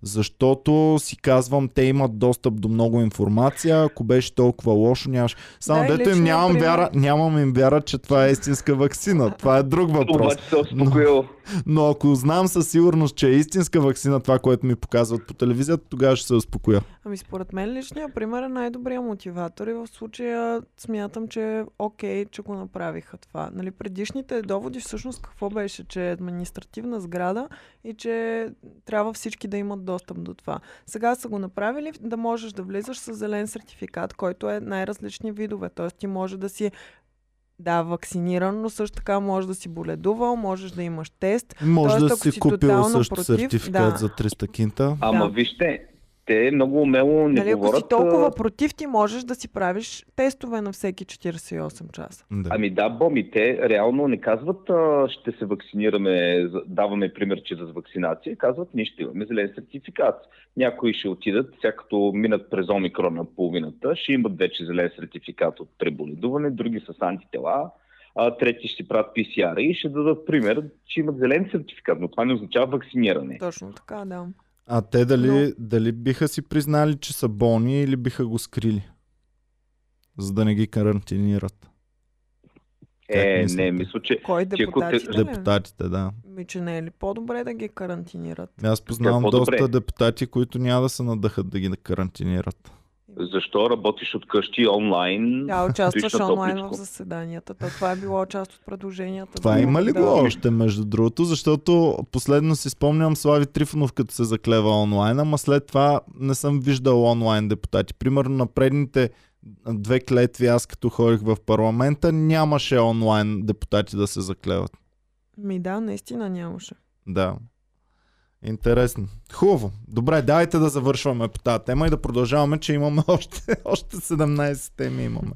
Защото си казвам, те имат достъп до много информация, ако беше толкова лошо, нямаш. Само да, дето им нямам пример. вяра, нямам им вяра, че това е истинска ваксина. Това е друг въпрос. Но, но ако знам със сигурност, че е истинска ваксина, това, което ми показват по телевизията, тогава ще се успокоя. Ами според мен личният пример е най-добрият мотиватор и в случая смятам, че окей, че го направиха това. Нали, предишните доводи всъщност какво беше, че е административна сграда и че трябва всички да имат достъп до това. Сега са го направили да можеш да влизаш с зелен сертификат, който е най-различни видове. Т.е. ти може да си да, вакциниран, но също така можеш да си боледувал, можеш да имаш тест. Може да си купил също против, сертификат да. за триста кинта. Ама да. вижте, те много умело не нали, говорят... Ако си толкова против, ти можеш да си правиш тестове на всеки четирийсет и осем часа. Да. Ами да, боми, те реално не казват а, ще се вакцинираме, даваме пример, че за вакцинация, казват ние ще имаме зелен сертификат. Някои ще отидат, сега като минат през омикрона половината, ще имат вече зелен сертификат от преболедуване, други с антитела, а трети ще си правят пи си ар и ще дадат пример, че имат зелен сертификат, но това не означава вакциниране. Точно така, да. А те дали, Но... дали биха си признали, че са болни или биха го скрили? За да не ги карантинират. Е, мисля, не, мисля, че... Кой, депутатите, те... депутатите, да. Ми, че не е ли по-добре да ги карантинират? Аз познавам е доста депутати, които няма да се надъхат да ги да карантинират. Защо работиш от къщи онлайн? Да, участваш онлайн в заседанията. То това е било част от предложенията. Това да има ли да... го още, между другото? Защото последно си спомням Слави Трифонов, като се заклева онлайн, ама след това не съм виждал онлайн депутати. Примерно на предните две клетви, аз като ходих в парламента, нямаше онлайн депутати да се заклеват. Ми да, наистина нямаше. Да. Интересно. Хубаво. Добре, давайте да завършваме по тази тема и да продължаваме, че имаме още, още седемнайсет теми имаме.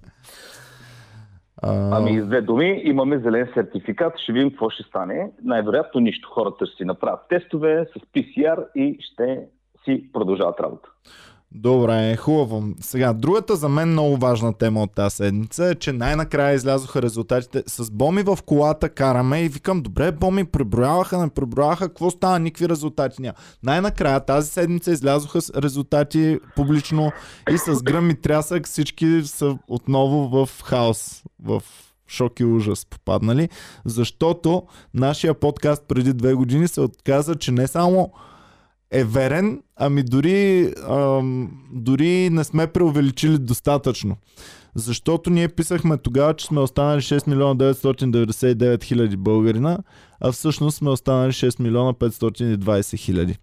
А... Ами с две думи, имаме зелен сертификат, ще видим какво ще стане. Най-вероятно нищо. Хората ще си направят тестове с пи си ар и ще си продължават работа. Добре, хубаво. Сега, другата за мен много важна тема от тази седмица е, че най-накрая излязоха резултатите. С Боми в колата караме и викам, добре, Боми, преброяваха, не преброяваха, какво става, никакви резултати няма. Най-накрая тази седмица излязоха резултати публично и с гръм и трясък всички са отново в хаос, в шок и ужас попаднали, защото нашия подкаст преди две години се отказа, че не само е верен, ами дори, ам, дори не сме преувеличили достатъчно. Защото ние писахме тогава, че сме останали шест милиона деветстотин деветдесет и девет хиляди българина, а всъщност сме останали шест милиона петстотин и двайсет хиляди.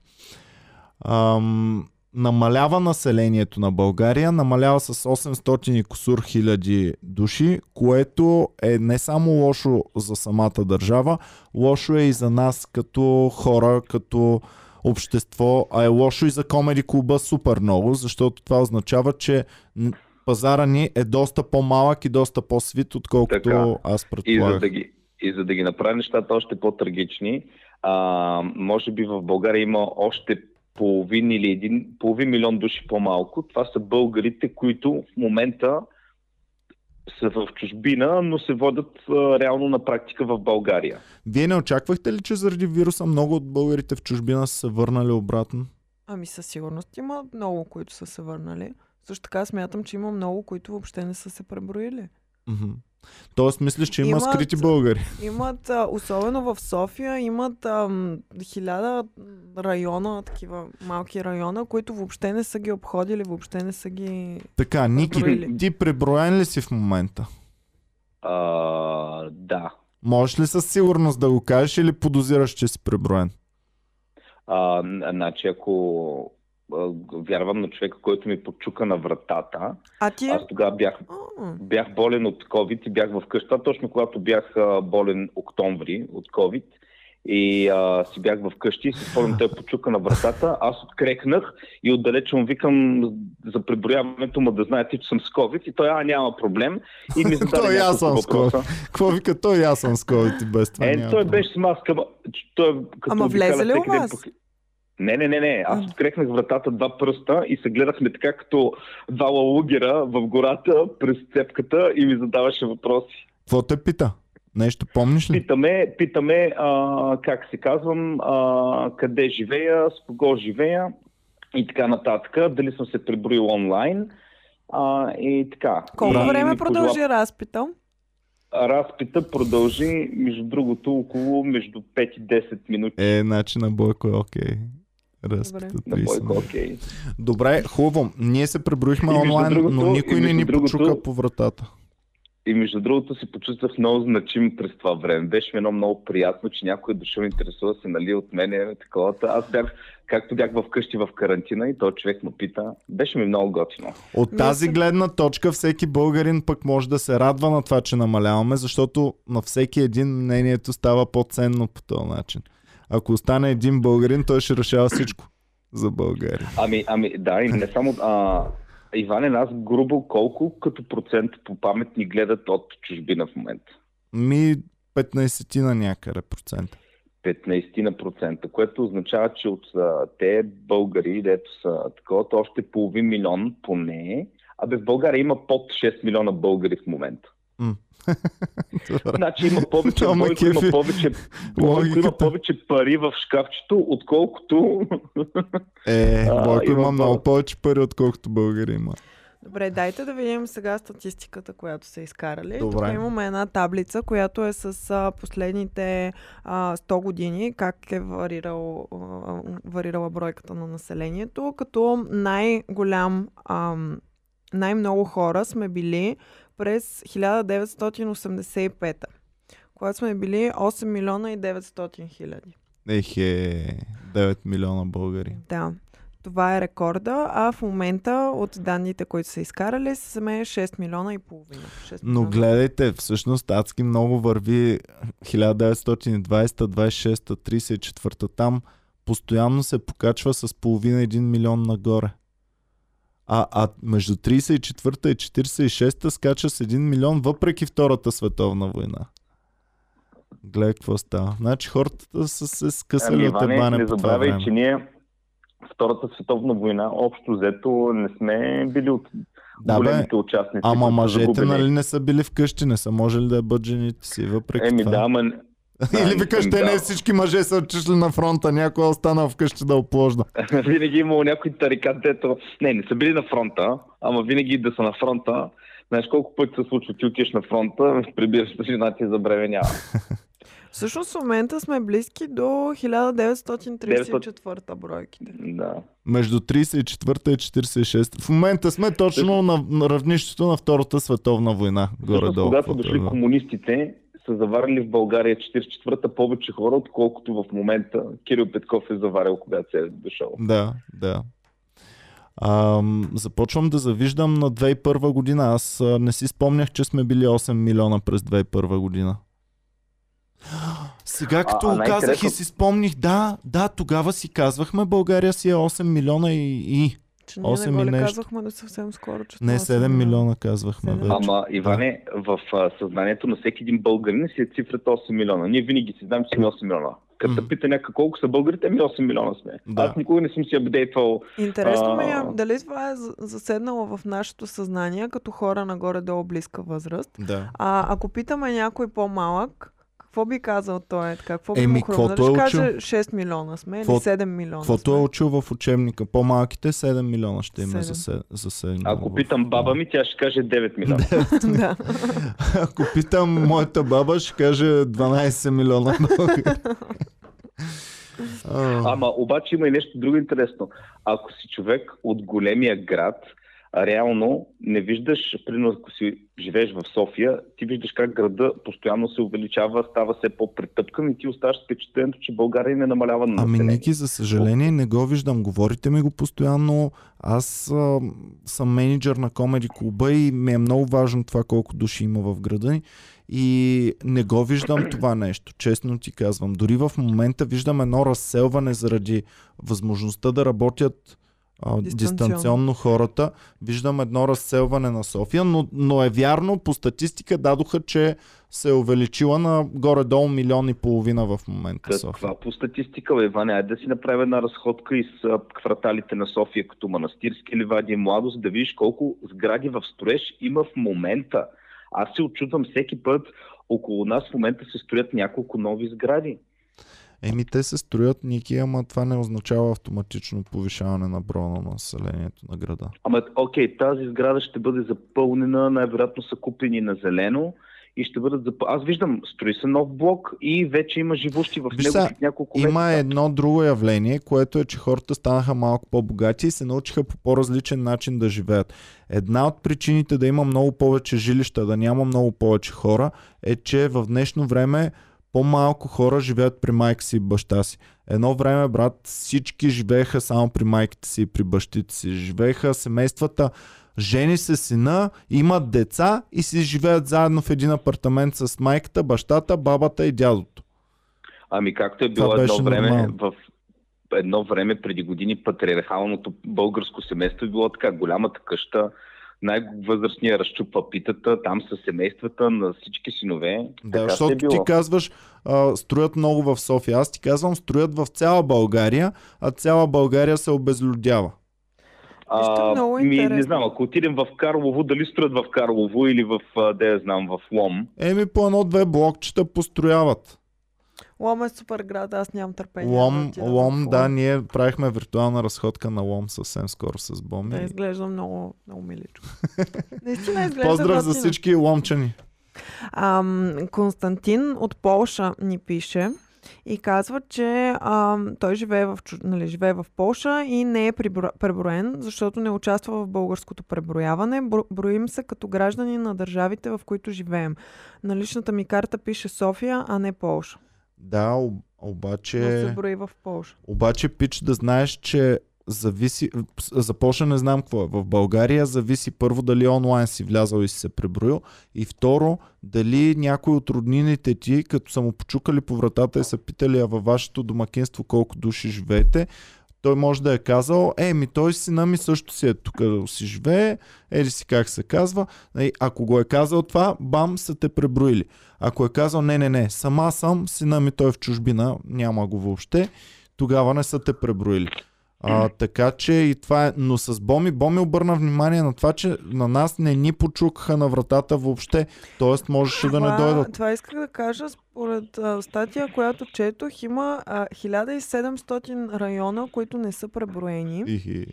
Ам, намалява населението на България, намалява с осемстотин и кусур хиляди души, което е не само лошо за самата държава, лошо е и за нас като хора, като общество, а е лошо и за Комеди клуба супер много, защото това означава, че пазара ни е доста по-малък и доста по-свит, отколкото така, аз предполагах. И за да ги, и за да ги направя нещата още по-трагични, а, може би в България има още половин или един, половин милион души по-малко. Това са българите, които в момента са в чужбина, но се водят а, реално на практика в България. Вие не очаквахте ли, че заради вируса много от българите в чужбина са се върнали обратно? Ами със сигурност има много, които са се върнали. Също така смятам, че има много, които въобще не са се преброили. Mm-hmm. Тоест мислиш, че има имат, скрити българи? Имат, особено в София, имат ам, хиляда района, такива малки района, които въобще не са ги обходили, въобще не са ги... Така, Ники, ти преброен ли си в момента? Uh, да. Можеш ли със сигурност да го кажеш или подозираш, че си преброен? Uh, значи, ако... вярвам на човека, който ми подчука на вратата. А ти... Аз тогава бях, бях болен от COVID и бях в къща, точно когато бях болен октомври от COVID и а, си бях в къщи и си спомням, той подчука на вратата. Аз открекнах и отдалече му викам за преброяването му да знаете, че съм с COVID и той, а няма проблем. И ми той аз съм с COVID. Какво вика, той аз съм с COVID и без това е, няма. Той беше с маска. Той, като Ама влезе ли у вас? Не, не, не, не. Аз открехнах вратата два пръста и се гледахме така като два лалугера в гората през цепката и ми задаваше въпроси. Какво те пита? Нещо помниш ли? Питаме, питаме а, как се казвам, а, къде живея, с кого живея и така нататък. Дали съм се преброил онлайн а, и така. Колко и, време продължи пожелав... разпита? Разпита продължи, между другото, около между пет и десет минути. Е, значи на Бойко е окей. Разпита тридесет. Окей. Добре, хубаво. Ние се преброихме онлайн, другото, но никой не ни другото... почука по вратата. И между другото се почувствах много значим през това време. Беше ми едно много приятно, че някой дошъл интересува се, нали, от мене. Такова. Аз бях, както бях вкъщи в карантина и този човек ме пита. Беше ми много готино. От тази гледна точка всеки българин пък може да се радва на това, че намаляваме, защото на всеки един мнението става по-ценно по този начин. Ако остане един българин, той ще решава всичко за България. Ами, ами да, и не само... А... Иванен, аз грубо колко като процент по памет ни гледат от чужбина в момента? Ми петнайсет на някъде процента. петнайсет на процента, което означава, че от те българи, дето са такова, още половин милион поне. Абе в България има под шест милиона българи в момента. Mm. Значи има повече, Бойко, има повече, Бойко има повече пари в шкафчето, отколкото... Е, Бойко има много повече пари, отколкото българи има. Добре, дайте да видим сега статистиката, която са изкарали. Добре. Тук имаме една таблица, която е с последните сто години, как е варирал, варирала бройката на населението, като най-голям, най-много хора сме били през хиляда деветстотин осемдесет и пета, когато сме били осем милиона и деветстотин хиляди. Ехе, девет милиона българи. Да, това е рекорда, а в момента от данните, които са изкарали, сме шест милиона и половина. Но гледайте, всъщност адски много върви хиляда деветстотин и двадесета, двадесет и шеста, тридесет и четвърта, там постоянно се покачва с половина един милион нагоре. А, а между тридесет и четвърта и четиридесет и шеста скача с един милион въпреки Втората световна война. Гледай какво става. Значи хората са се скъсали ами, от ебане по това време. Не забравяй, че ние Втората световна война общо взето не сме били от да, големите бе, участници. Ама мъжете нали не са били вкъщи, не са можели да бъдат жените си въпреки Еми, това. Да, ама... Или викаш, те не всички мъже са отишли на фронта, някой е останал вкъщи да опложда. Винаги имало някой тарикат, дето... Не, не са били на фронта, ама винаги да са на фронта. Знаеш колко пъти се случва, ти отиш на фронта, прибираш на жена ти забременява. Всъщност в момента сме близки до хиляда деветстотин тридесет и четвърта бройките. Да. Между тридесет и четвърта и четиридесет и шеста. В момента сме точно на, на равнището на Втората световна война. Горе-долу. Когато дошли комунистите, са заварили в България четиридесет и четвърта повече хора, отколкото в момента Кирил Петков е заварил, когато се е дошъл. Да, да. А, започвам да завиждам на две хиляди и първа година. Аз не си спомнях, че сме били осем милиона през две хиляди и първа година. Сега като го казах и си спомних, да, да, тогава си казвахме България си е осем милиона и... и. Че ние не го ли казвахме да съвсем скоро, че... Не, седем милиона казвахме вече. Ама, Иване, в съзнанието на всеки един българин си е цифрата осем милиона. Ние винаги си знам, че сме осем милиона. Като mm-hmm. пита някак колко са българите, ми осем милиона сме. Да. Аз никога не съм си апдейтвал. Интересно ме е, дали това е заседнало в нашето съзнание, като хора нагоре-долу близка възраст. Да. А ако питаме някой по-малък, какво би казал той? Какво би е, му хрумна? Да ще каже шест милиона сме кво, или седем милиона сме. Каквото е учил в учебника? По-малките седем милиона ще има седем. За седем. Ако в... питам баба ми, тя ще каже девет милиона. девет. Ако питам моята баба, ще каже дванайсет милиона. Ама обаче има и нещо друго интересно. Ако си човек от големия град, реално не виждаш, примерно ако си живееш в София, ти виждаш как града постоянно се увеличава, става все по-притъпкан и ти оставаш с впечатлението, че България не намалява на население. Ами Ники, за съжаление не го виждам, говорите ми го постоянно. Аз а, съм менеджер на Комеди клуба и ми е много важно това колко души има в града ни. И не го виждам това нещо, честно ти казвам. Дори в момента виждам едно разселване заради възможността да работят Дистанционно. дистанционно хората. Виждам едно разселване на София, но, но е вярно, по статистика дадоха, че се е увеличила на горе-долу милион и половина в момента София. Каква по статистика, Иване? Айде да си направя една разходка из кварталите на София, като Манастирски, Ливади и Младост, да видиш колко сгради в строеж има в момента. Аз се очудвам всеки път, около нас в момента се строят няколко нови сгради. Еми те се строят, Ники, ама това не означава автоматично повишаване на броя на населението на града. Ама окей, тази сграда ще бъде запълнена, най-вероятно са купени на зелено и ще бъдат зап... Аз виждам, строи се нов блок и вече има живущи в него от няколко месеца. Има едно друго явление, което е, че хората станаха малко по-богати и се научиха по по-различен начин да живеят. Една от причините да има много повече жилища, да няма много повече хора, е, че в днешно време по-малко хора живеят при майка си и баща си. Едно време, брат, всички живееха само при майките си и при бащите си. Живееха семействата, жени се сина, имат деца и си живеят заедно в един апартамент с майката, бащата, бабата и дядото. Ами както е било едно време, в едно време преди години патриархалното българско семейство е било така, голямата къща, най-възрастния разчупва питата, там са семействата на всички синове. Да, защото е ти казваш, а, строят много в София. Аз ти казвам, строят в цяла България, а цяла България се обезлюдява. А, много ми, не знам, ако отидем в Карлово, дали строят в Карлово или в, а, де я знам, в Лом. Еми по едно-две блокчета построяват. Лом е супер град, аз нямам търпение. Лом, да, Лом, да, ние правихме виртуална разходка на Лом съвсем скоро с Боми. Да, изглежда много, много миличко. Наистина изглежда. Поздрав за всички ломчани. Ам, Константин от Полша ни пише и казва, че а, той живее в, нали, живее в Полша и не е прибро... преброен, защото не участва в българското преброяване. Бро... Броим се като граждани на държавите, в които живеем. На личната ми карта пише София, а не Полша. Да, об, обаче... Но се брои в Полша. Обаче, пич, да знаеш, че зависи... За Полша не знам какво е. В България зависи първо дали онлайн си влязал и си се преброил. И второ, дали някой от роднините ти, като са му почукали по вратата и са питали, а във вашето домакинство колко души живеете, той може да е казал, е, ми той сина ми също си е тук да си живее, ели си как се казва. Ако го е казал това, бам, са те преброили. Ако е казал, не, не, не, сама съм, сина ми той е в чужбина, няма го въобще, тогава не са те преброили. А, така че и това е, но с Боми, Боми обърна внимание на това, че на нас не ни почукаха на вратата въобще, т.е. можеше да не дойдат. Това исках да кажа, според а, статия, която четох, има а, хиляда и седемстотин района, които не са преброени. Ихи.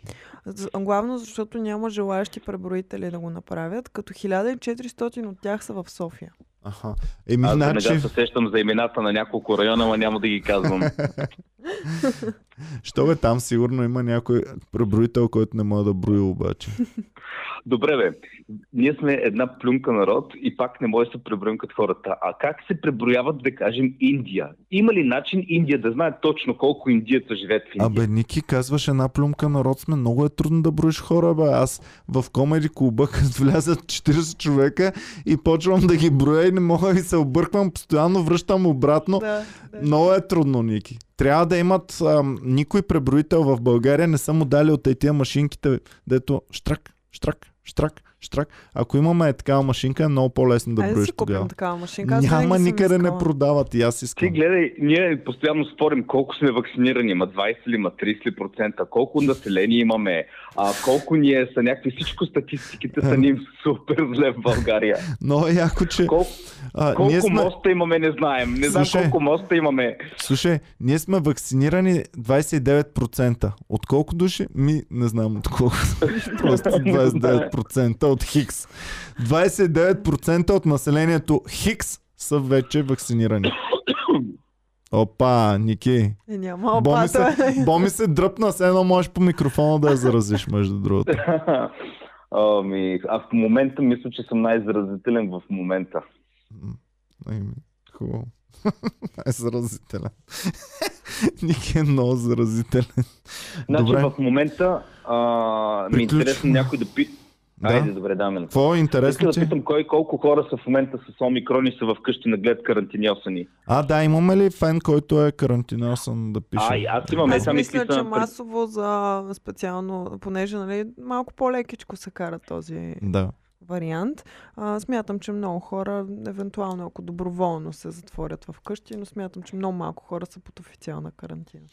Главно защото няма желаящи преброители да го направят, като хиляда и четиристотин от тях са в София. Аха. Еми, Аз значи... веднага се сещам за имената на няколко района, но няма да ги казвам. Що бе, там сигурно има някой преброител, който не може да брои обаче. Добре бе, ние сме една плюнка народ и пак не може да се преброим като хората. А как се преброяват, да кажем, Индия? Има ли начин Индия да знае точно колко индиеца живеят в Индия? Абе, Ники, казваш една плюнка народ сме, много е трудно да броиш хора, бе. Аз в комеди клуба влязат четирийсет човека и почвам да ги броя и не мога да се обърквам, постоянно връщам обратно. Да, да. Много е трудно, Ники. Трябва да имат ам, никой преброител в България, не са му дали от тези машинките, дето штрак, штрак, штрак, штрак. Ако имаме такава машинка, е много по-лесно да броиш тогава. Айде си купим такава машинка. Няма никъде не продават и аз искам. Ти гледай, ние постоянно спорим колко сме вакцинирани, има двайсет ли, има трийсет процента, колко население имаме, а колко ние са някакви, всичко статистиките са ни супер зле в България. Но яко, че... Кол... А, колко сме... моста имаме, не знаем. Не знам Слушай, колко моста имаме. Слушай, ние сме вакцинирани двайсет и девет процента. От колко души? Ми не знам от колко. Просто двайсет и девет процента от Хикс. двайсет и девет процента от населението Хикс са вече вакцинирани. Опа, Ники. И няма опа, Боми се, Боми се дръпна, с едно можеш по микрофона да я заразиш, между другото. Ами, а в момента мисля, че съм най-заразителен в момента. Ами, хубаво. Най-заразителен. Ники е много заразителен. Значи добре. В момента а, ми е интересно някой да пита. Да. Айде, добре, даме. Какво е интересно? Искам да питам кой колко хора са в момента с омикрон и са вкъщи на глед карантиносани. А, да, имаме ли фен, който е карантиносан да пише? Ай, аз имам. Аз мисля, че масово за специално, понеже нали, малко по-лекичко се кара този да. вариант. А, смятам, че много хора, евентуално ако доброволно се затворят вкъщи, но смятам, че много малко хора са под официална карантина.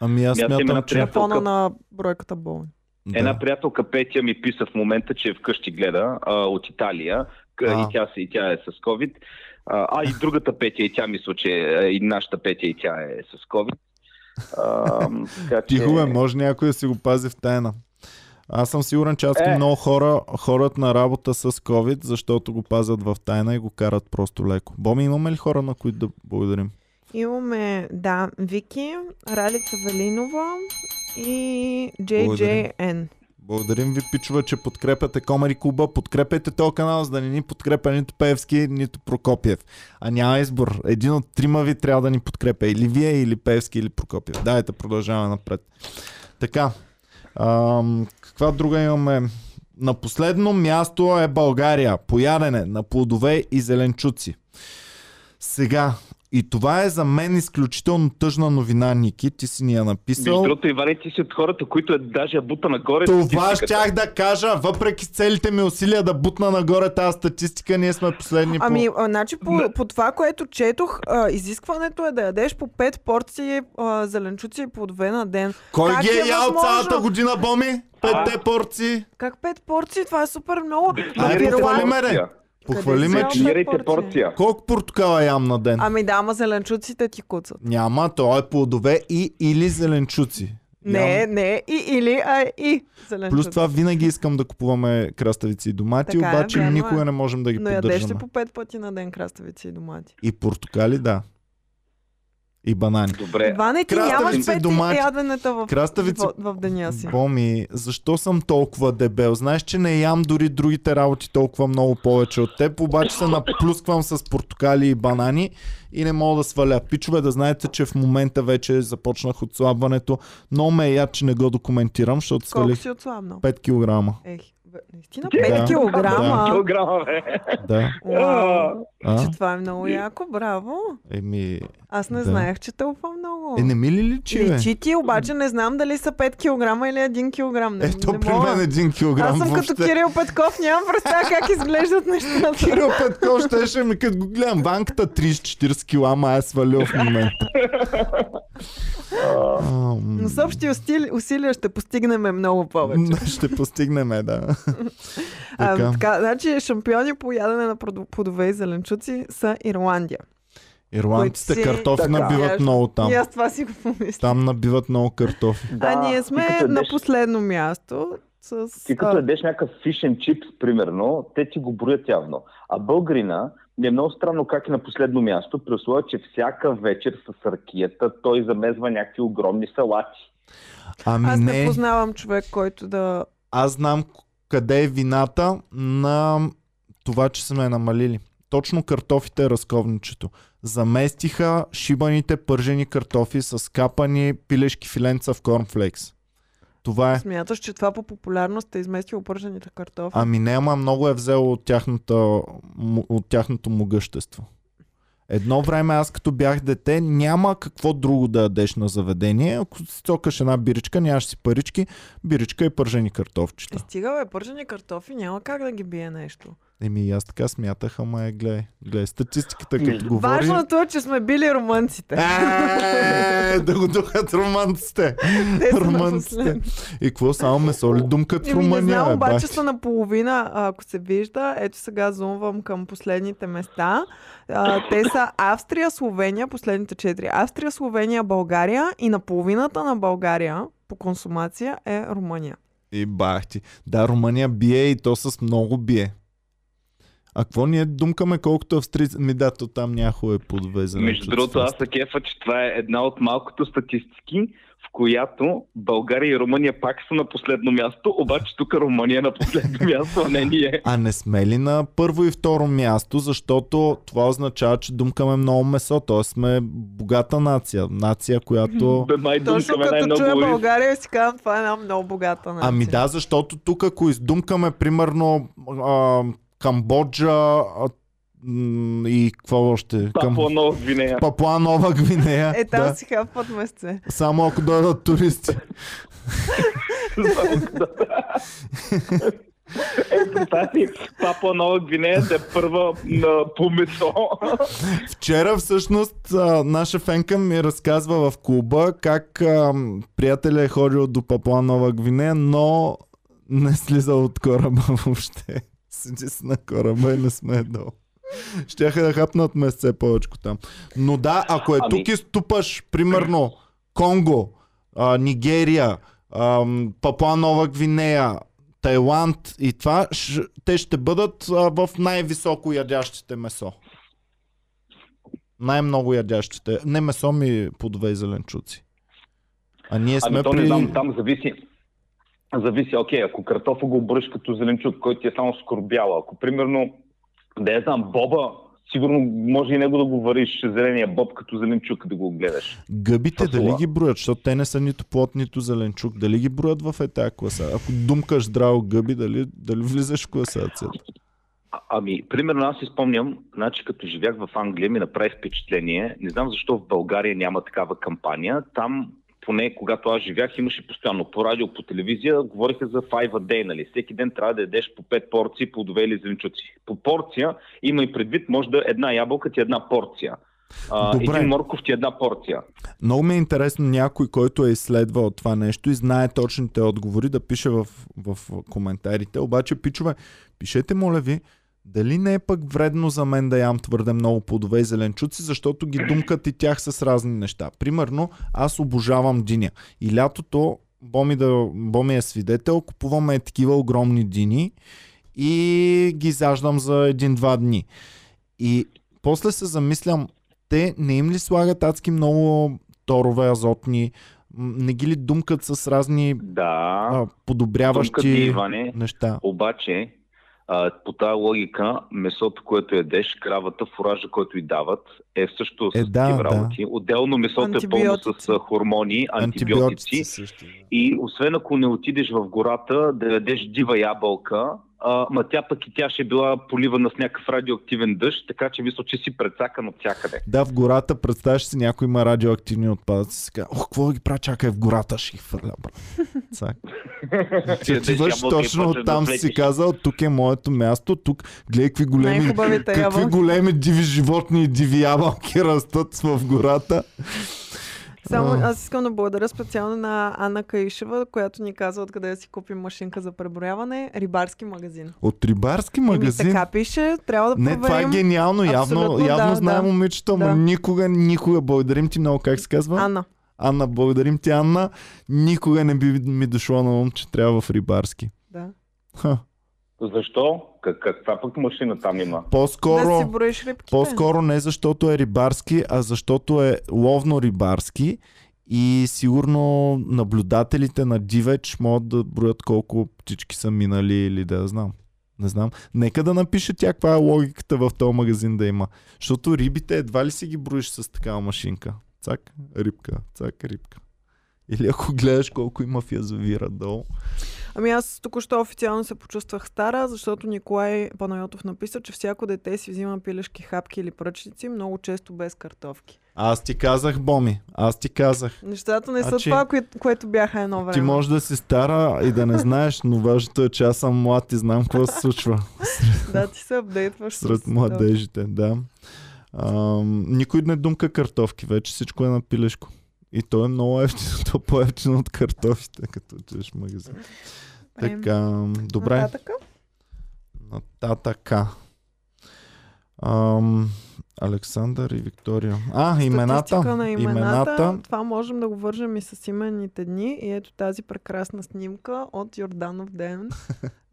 Ами аз смятам, че на фона на бройката болни. Да. Една приятелка Петя ми писа в момента, че е вкъщи гледа а, от Италия. а. и, тя, и тя е с COVID. А, а и другата Петя, и тя мисля, че и нашата Петя, и тя е с COVID. А, че... Тихо бе, може някой да си го пази в тайна. Аз съм сигурен, че аз е. много хора хорат на работа с COVID, защото го пазят в тайна и го карат просто леко. Боми, имаме ли хора, на които да благодарим? Имаме, да, Вики, Ралица Валинова и джей джей ен. Благодарим ви, пичува, че подкрепяте Комари Клуба. Подкрепяйте този канал, за да не ни подкрепя нито Пеевски, нито Прокопиев. А няма избор. Един от трима ви трябва да ни подкрепя. Или вие, или Пеевски, или Прокопиев. Дайте, продължаваме напред. Така, ам, каква друга имаме? На последно място е България. По ядене на плодове и зеленчуци. Сега, и това е за мен изключително тъжна новина, Ники, ти си ни я написал. Междуто, Иване, ти си от хората, които е даже бута нагоре. Това щях да кажа, въпреки целите ми усилия да бутна нагоре тази статистика, ние сме последни. Ами, по... значи по, по това, което четох, а, изискването е да ядеш по пет порции а, зеленчуци и плодове на ден. Кой как ги е, е ял цялата година, Боми? Петте порции? Как пет порции? Това е супер много. Ай, похвали мене! Похвали ме, че... порция. Колко портокала ям на ден? Ами да, ама зеленчуците ти куцат. Няма, то е плодове и или зеленчуци. Не, ям... не, и или, а и зеленчуци. Плюс това винаги искам да купуваме краставици и домати, така обаче е, никога не можем да ги поддържаме. Но ядеш ли по пет пъти на ден краставици и домати? И портокали, да. И банани. Добре. Иване, ти нямаш пети яденето в, краставици... в, в деня си. Боми, защо съм толкова дебел? Знаеш, че не ям дори другите работи толкова много повече от теб, обаче се наплюсквам с портокали и банани и не мога да сваля. Пичове, да знаете, че в момента вече започнах отслабването, но ме е яд, че не го документирам, защото свалих пет килограма. Ех. Истина, пет килограма. Килограма, бе. Да. Уау, че това е много яко, браво. Еми, аз не да. знаех, че толкова много. Е, не ми ли личи, бе? Личи ти, обаче не знам дали са пет килограма или един килограм. Не, Ето не при мога. мен един килограм. Аз съм въобще... като Кирил Петков, нямам представа как изглеждат нещата. Кирил Петков щеше ми, като го гледам, ванката трийсет до четирийсет кила, ама я свалил в момента. Но с общи усилия ще постигнем много повече. Ще постигнем, да. А, така, значи шампиони по ядене на плодове и зеленчуци са Ирландия. Ирландците си... картофи така. набиват я, много там. И аз това си го помисля. Там набиват много картофи. Да, а ние сме на деш... последно място. С... Ти като ядеш някакъв фишен чипс, примерно, те ти го броят явно. А българина е много странно как е на последно място, при условие, че всяка вечер с ракията той замезва някакви огромни салати. Ами аз не, не познавам човек, който да... Аз знам къде е вината на това, че сме намалили. Точно картофите е разковничето. Заместиха шибаните пържени картофи с капани пилешки филенца в корнфлекс. Това е... Смяташ, че това по популярност е изместило пържените картофи? Ами не, ама много е взело от, тяхната, от тяхното могъщество. Едно време аз като бях дете, няма какво друго да ядеш на заведение. Ако си цокаш една биричка, нямаш си парички, биричка и пържени картофчета. Е, стига бе, пържени картофи, няма как да ги бие нещо. Еми аз така смятах, ама е, гледай, гледай, статистиката като говори... Важното е, че сме били румънците. Еее, да го духат румънците. Румънците. И какво само месо ли думкат в Румъния? Не знам, обаче са наполовина, ако се вижда. Ето сега зумвам към последните места. Те са Австрия, Словения, последните четири. Австрия, Словения, България и наполовината на България по консумация е Румъния. И бахти. Да, Румъния бие и то с много бие. А какво ние думкаме, колкото австрийци... Ми да, то там някой е подвезен. Между другото, аз се кефа, че това е една от малкото статистики, в която България и Румъния пак са на последно място, обаче тук Румъния е на последно място, а не ние. А не сме ли на първо и второ място, защото това означава, че думкаме много месо, т.е. сме богата нация. Нация, която... Точно като чуя България, си казвам, това е една много богата нация. Ами да, защото тук, ако издумкаме, примерно... А... Камбоджа и какво още? Папуа Нова Гвинея. Папуа Нова Гвинея. Е, там да. си хапват месце. Само ако дойдат туристи. Ето тази Папуа Нова Гвинея е първа по месо. Вчера всъщност наша фенка ми разказва в клуба как приятелят е ходил до Папуа Нова Гвинея, но не слизал от кораба въобще. седи си на кораба и не сме долу. Щяха да хапнат месеце повечко там. Но да, ако е ами... тук изтупаш, примерно, Конго, а, Нигерия, а, Папуа Нова Гвинея, Тайланд и това, ш... те ще бъдат а, в най-високо ядящите месо. Най-много ядящите. Не месо ми плодове и зеленчуци. А ние сме ами, то не при... Там, там зависи. Зависи, окей, ако картофа го обръщ като зеленчук, който ти е само скорбяла. Ако примерно, да я знам, боба, сигурно може и него да го вариш зеления боб като зеленчук да го гледаш. Гъбите фасола. Дали ги броят, защото те не са нито плод, нито зеленчук. Дали ги броят в етая класа? Ако думкаш здраво гъби, дали, дали влизаш в класацията? А, ами, примерно аз си спомням, значи като живях в Англия ми направи впечатление. Не знам защо в България няма такава кампания. Там поне когато аз живях, имаше постоянно по радио, по телевизия, говориха за five a day, нали? Всеки ден трябва да ядеш по пет порции плодове или зеленчуци. По порция има и предвид, може да една ябълка ти една порция. А, един морков ти една порция. Много ми е интересно някой, който е изследвал това нещо и знае точните отговори, да пише в, в коментарите. Обаче, пичове, пишете, моля ви, дали не е пък вредно за мен да ям твърде много плодове и зеленчуци, защото ги думкат и тях с разни неща. Примерно, аз обожавам диня. И лятото, Боми, да, Боми е свидетел, купуваме такива огромни дини и ги заждам за един-два дни. И после се замислям, те не им ли слагат адски много торове азотни, не ги ли думкат с разни да, а, подобряващи Иване, неща? Обаче... Uh, по тази логика, месото, което ядеш, кравата, фуража, който й дават, е също с е, да, такива работи. Да. Отделно месото е пълно с хормони, антибиотици. антибиотици и освен ако не отидеш в гората да ядеш дива ябълка, а, ма тя пък и тя ще била поливана с някакъв радиоактивен дъжд, така че мисля, че си прецакан от всякъде. Да, в гората, представяш си, някой има радиоактивни отпадъци, сега, ох, какво да ги правя, чакай, в гората ще ги хвърля, брат. Ти отиваш точно оттам си казал, тук е моето място, тук гледай какви големи, какви големи диви животни и диви ябълки растат в гората. Само аз искам да благодаря специално на Анна Каишева, която ни казва откъде да си купи машинка за преброяване. Рибарски магазин. От рибарски магазин? И така пише, трябва да проверим. Не, това е гениално. Явно, явно да, знаем да, момичето, да. Но никога, никога, благодарим ти много, как се казва? Анна. Анна, благодарим ти, Анна. Никога не би ми дошло на ум, че трябва в рибарски. Да. Ха. Защо? Каква пък машина там има? По-скоро, да си броиш рибките. По-скоро не защото е рибарски, а защото е ловно-рибарски и сигурно наблюдателите на дивеч могат да броят колко птички са минали или да знам. Не знам. Нека да напише тя каква е логиката в този магазин да има. Защото рибите едва ли си ги броиш с такава машинка. Цак, рибка, цак, рибка. Или ако гледаш колко има в язовира долу. Ами аз току-що официално се почувствах стара, защото Николай Панайотов написа, че всяко дете си взима пилешки хапки или пръчници, много често без картофки. Аз ти казах, Боми, аз ти казах. Нещата не са а, че... това, кое... което бяха едно време. Ти можеш да си стара и да не знаеш, но важното е, че аз съм млад и знам какво се случва. Да, ти се апдейтваш. Сред младежите, да. А, никой не думка картофки, вече всичко е на пилешко. И то е много евтино, то по-евтино от картофите, като отидеш в магазин. Така, добре. Нататъка? Нататъка. Ам, Александър и Виктория. А, имената. На имената. Имената. Това можем да го вържем и с именните дни. И ето тази прекрасна снимка от Йорданов ден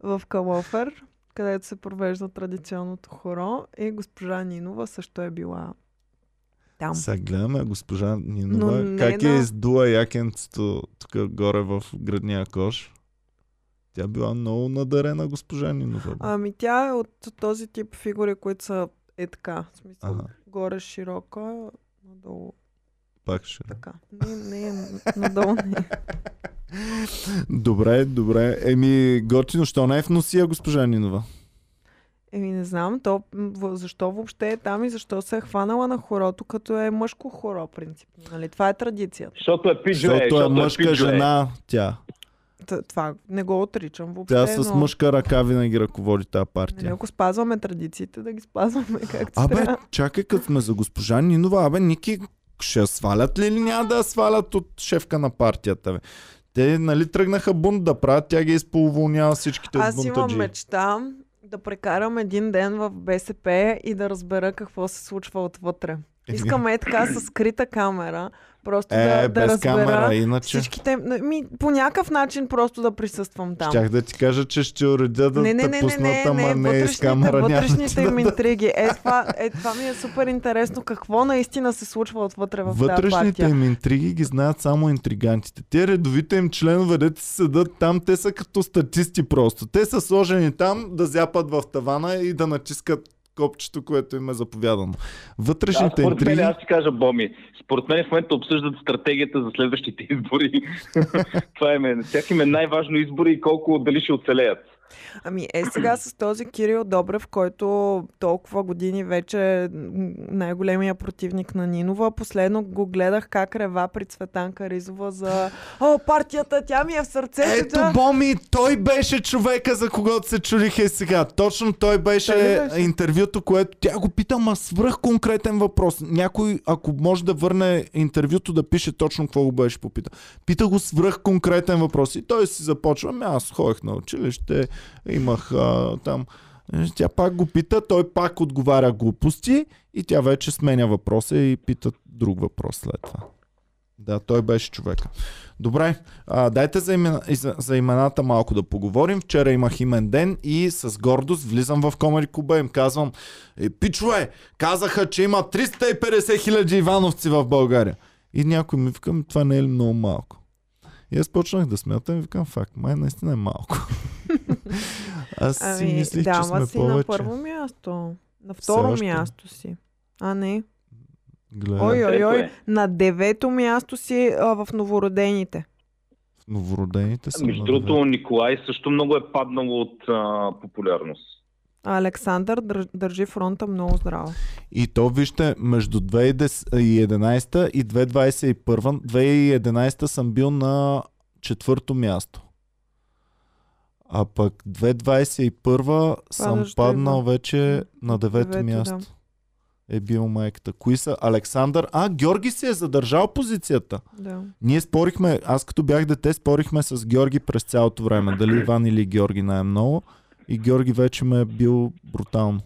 в Калофер, където се провежда традиционното хоро. И госпожа Нинова също е била... Там. Сега гледаме госпожа Нинова, не, как е да... издула якенцето тук горе в градния кош. Тя била много надарена госпожа Нинова. Ами тя е от този тип фигури, които са е така. В смисъл, ага. Горе широка, надолу. Пак ще. Така. Не, не е надолу. Не е. Добре, добре. Еми, готино, що не е в носия госпожа Нинова? Еми не знам, то, защо въобще е там и защо се е хванала на хорото, като е мъжко хоро, принципно. Нали? Това е традицията. Защото е пиджуе. Защото е мъжка е жена тя. Това не го отричам въобще. Тя с но... мъжка ръка винаги ръководи тази партия. Ако спазваме традициите, да ги спазваме както абе, трябва. Абе, чакай като сме за госпожа Нинова, абе, Ники, ще свалят ли или няма да свалят от шефка на партията? Бе? Те нали тръгнаха бунт да правят, тя ги изполуволнява всичките бунтаджи. Аз имам мечта. да прекарам един ден в БСП и да разбера какво се случва отвътре. Искаме е така с скрита камера. Просто е, да, да разбера камера, иначе... всичките... Ми, по някакъв начин просто да присъствам там. Щях да ти кажа, че ще уредя да не, не, не, те пуснат, ама не, не, не, не с камера. Вътрешните им интриги. Е това, е, това ми е супер интересно. Какво наистина се случва отвътре в тази партия? Вътрешните им интриги ги знаят само интригантите. Те редовите им членове, дето седат там, те са като статисти просто. Те са сложени там да зяпат в тавана и да натискат копчето, което им е заповядано. Вътрешните да, интриги... Аз ти кажа, Боми, според мен в момента обсъждат стратегията за следващите избори. Това е мен. Тях им е най-важно избори и колко дали ще оцелеят. Ами е сега с този Кирил Добрев, който толкова години вече е най-големия противник на Нинова. Последно го гледах как рева при Цветанка Ризова за О, партията, тя ми е в сърцето. Ето, Боми, той беше човека, за когото се чудиха и сега. Точно той беше интервюто, което тя го пита, ма свръх конкретен въпрос. Някой, ако може да върне интервюто, да пише точно какво го беше попита. Пита го свръх конкретен въпрос. И той си започва, ами аз ходих на училище, имах а, там. Тя пак го пита, той пак отговаря глупости и тя вече сменя въпроса и пита друг въпрос след това. Да, той беше човека. Добре, а, дайте за, имена, за имената малко да поговорим. Вчера имах имен ден и с гордост влизам в Комеди Клуба и им казвам: е, пичове, казаха, че има триста и петдесет хиляди ивановци в България. И някой ми вика, това не е ли много малко? И аз почнах да смятам и викам, факт, май наистина е малко. Аз си ами, мислих, да, че сме си повече. На първо място, на второ място си. А не. Ой-ой-ой, на девето място си а, в новородените. В новородените са. Между другото, Николай също много е паднал от а, популярност. Александър държи фронта много здраво. И то вижте, между две хиляди и единадесета и две хиляди двадесет и първа, две хиляди и единадесета съм бил на четвърто място. А пък две хиляди двадесет и първа съм Падаш паднал да вече на девето място. Да. Е бил майката. Кои са? Александър. А, Георги си е задържал позицията. Да. Ние спорихме, аз като бях дете, спорихме с Георги през цялото време. Дали Иван или Георги най-много. И Георги вече ме е бил брутално.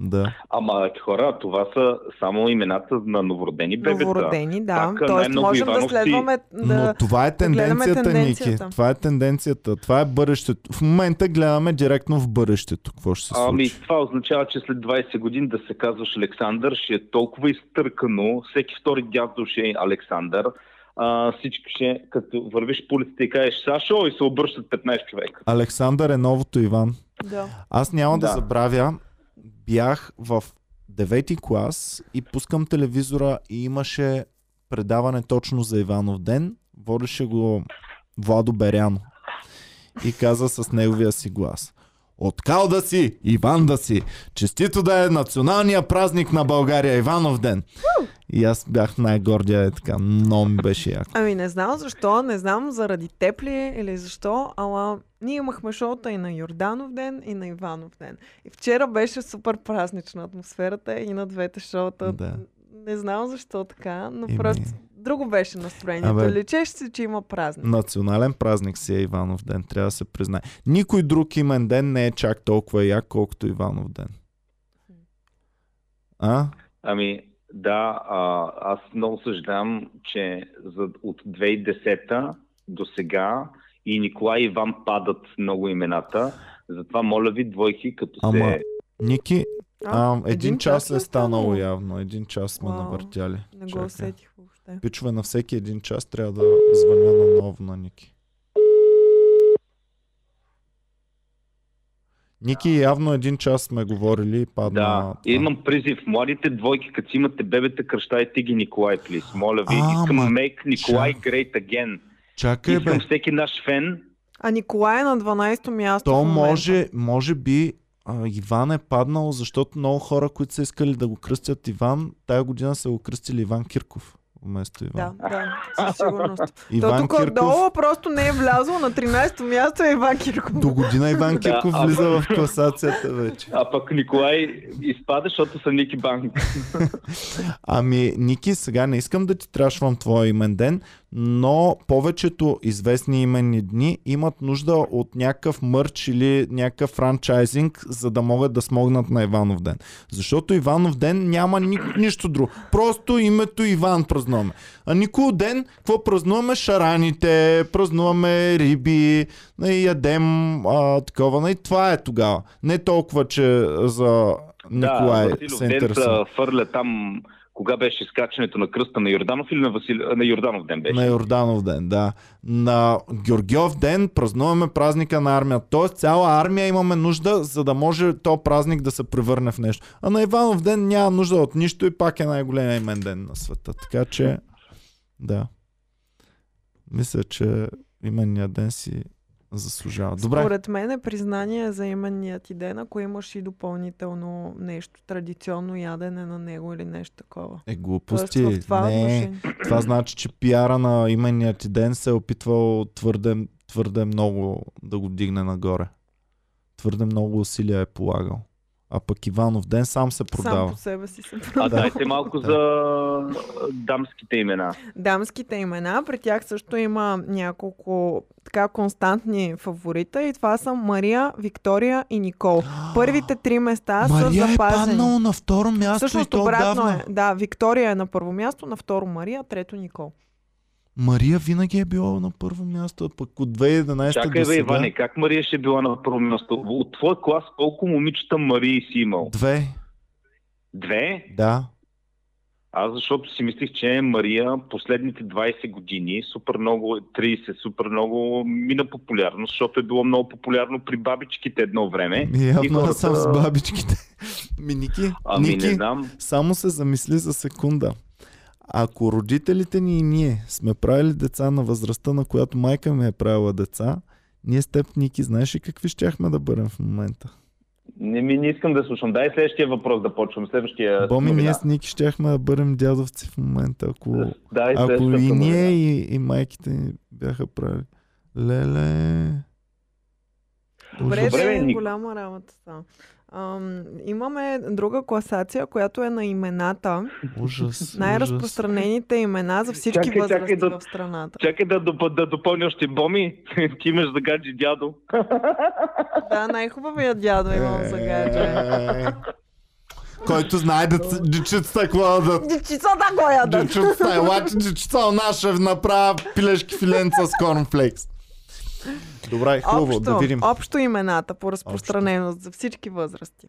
Да. Ама хора, това са само имената на новородени бебета. Новородени, да. Пак, тоест можем Ивановци... да следваме... Да... Но това е тенденцията, да тенденцията, Ники. Това е тенденцията. Това е бъдещето. В момента гледаме директно в бъдещето. Какво ще се случи? Ами това означава, че след двадесет години да се казваш Александър ще е толкова изтъркано. Всеки втори дядо ще е Александър. А, всички ще, като вървиш по улицата и кажеш Сашо и се обръщат петнадесет човека. Александър е новото Иван. Да. Аз няма да, да забравя, бях в девети клас и пускам телевизора и имаше предаване точно за Иванов ден. Водеше го Владо Беряно и каза с неговия си глас: "Откал да си, Иван да си! Честито да е националния празник на България, Иванов ден!" И аз бях най-гордия и така, но ми беше яко. Ами не знам защо, не знам заради теб ли или защо, ала ние имахме шоута и на Йорданов ден, и на Иванов ден. И вчера беше супер празнична атмосферата и на двете шоута. Да. Не знам защо така, но Ими... просто друго беше настроението. Личеше се, че има празник. Национален празник си е Иванов ден, трябва да се признае. Никой друг имен ден не е чак толкова як, колкото Иванов ден. А? Ами... Да, а, аз много съжалявам, че за, от две хиляди и десета до сега и Николай и Иван падат много имената. Затова моля ви, двойки, като Ама, се... Ники, а, а, един, един час, час е станало явно. Един час сме навъртяли. Не го усетих въобще. Пичове, на всеки един час трябва да звъня наново на Ники. Ники, явно един час сме говорили и падна... Да, имам призив. Младите двойки, като имате бебета, кръщайте ги Николай, плиз. Моля ви, а, искам ма... make Николай Чак... great again. Чакай, искам бе. Всеки наш фен. А Николай е на дванадесето място. То може, може би а, Иван е паднал, защото много хора, които са искали да го кръстят Иван, тая година са го кръстили Иван Кирков вместо Иван. Да, да, със сигурност. Иван Кирков... тук отдолу просто не е влязъл на тринайсето място е Иван Кирков. До година Иван Кирков да, влиза а... в класацията вече. А пък Николай изпада, защото са Ники Банк. Ами, Ники, сега не искам да ти трашвам твоя имен ден, но повечето известни именни дни имат нужда от някакъв мърч или някакъв франчайзинг, за да могат да смогнат на Иванов ден. Защото Иванов ден няма ни... нищо друго. Просто името Иван празнуваме. А Никол ден, какво празнуваме? Шараните, празнуваме риби, ядем а, такова. И това е тогава. Не толкова, че за Николай да, се интересува. Фърля там... Кога беше изкачването на кръста на Йорданов или на, Васили... на Йорданов ден беше? На Йорданов ден, да. На Георгиов ден празнуваме празника на армията. Тоест цяла армия имаме нужда, за да може то празник да се превърне в нещо. А на Иванов ден няма нужда от нищо и пак е най-големия имен ден на света. Така че, да. Мисля, че именният ден си заслужава. Добре. Според мен е признание за именния ти ден, ако имаш и допълнително нещо, традиционно ядене на него или нещо такова. Е, глупости. Тоест, това, не, това значи, че пиара на именния ти ден се е опитвал твърде, твърде много да го дигне нагоре. Твърде много усилия е полагал. А пък Иванов ден сам се продава. Сам по себе си се продава. А дайте малко за дамските имена. Дамските имена, при тях също има няколко така константни фаворита и това са Мария, Виктория и Никол. Първите три места са запазени. Мария е паднала на второ място. Всъщност обратно е. Да, Виктория е на първо място, на второ Мария, трето Никол. Мария винаги е била на първо място, а пък от две хиляди и единайсета Чакай, до сега... Иване, как Мария ще е била на първо място? От твой клас колко момичета Марии си имал? Две. Две? Да. Аз защото си мислих, че Мария последните двайсет години, супер много, трийсет, супер много мина популярно, защото е било много популярно при бабичките едно време. И явно и хората... съм с бабичките. Ми, Ники, ами, Ники, не знам. Само се замисли за секунда. Ако родителите ни и ние сме правили деца на възрастта, на която майка ми е правила деца, ние с теб, Ники, знаеш ли какви щяхме да бъдем в момента? Не, ми не искам да слушам. Дай следващия въпрос да почвам. Следващия... Боми, ние с Ники щяхме да бъдем дядовци в момента, ако, Дай, ако и ние и, и майките ни бяха правили. Леле... Добре, да е голяма работа са. Ам, имаме друга класация, която е на имената. Ужас, най-разпространените ужас. Имена за всички чакай, възрасти чакай да, в страната. Чакай да, да, да допълня още Боми. Ти имаш за гадже дядо. Да, най-хубавия дядо имам за гадже. Който знае дечицата какво ядат. Дечицата какво ядат. Дечицата е лачи, дечица у наша направя пилешки филенца с корнфлекс. Добре, хубаво, общо, да видим. Общо имената по разпространеност общо. За всички възрасти.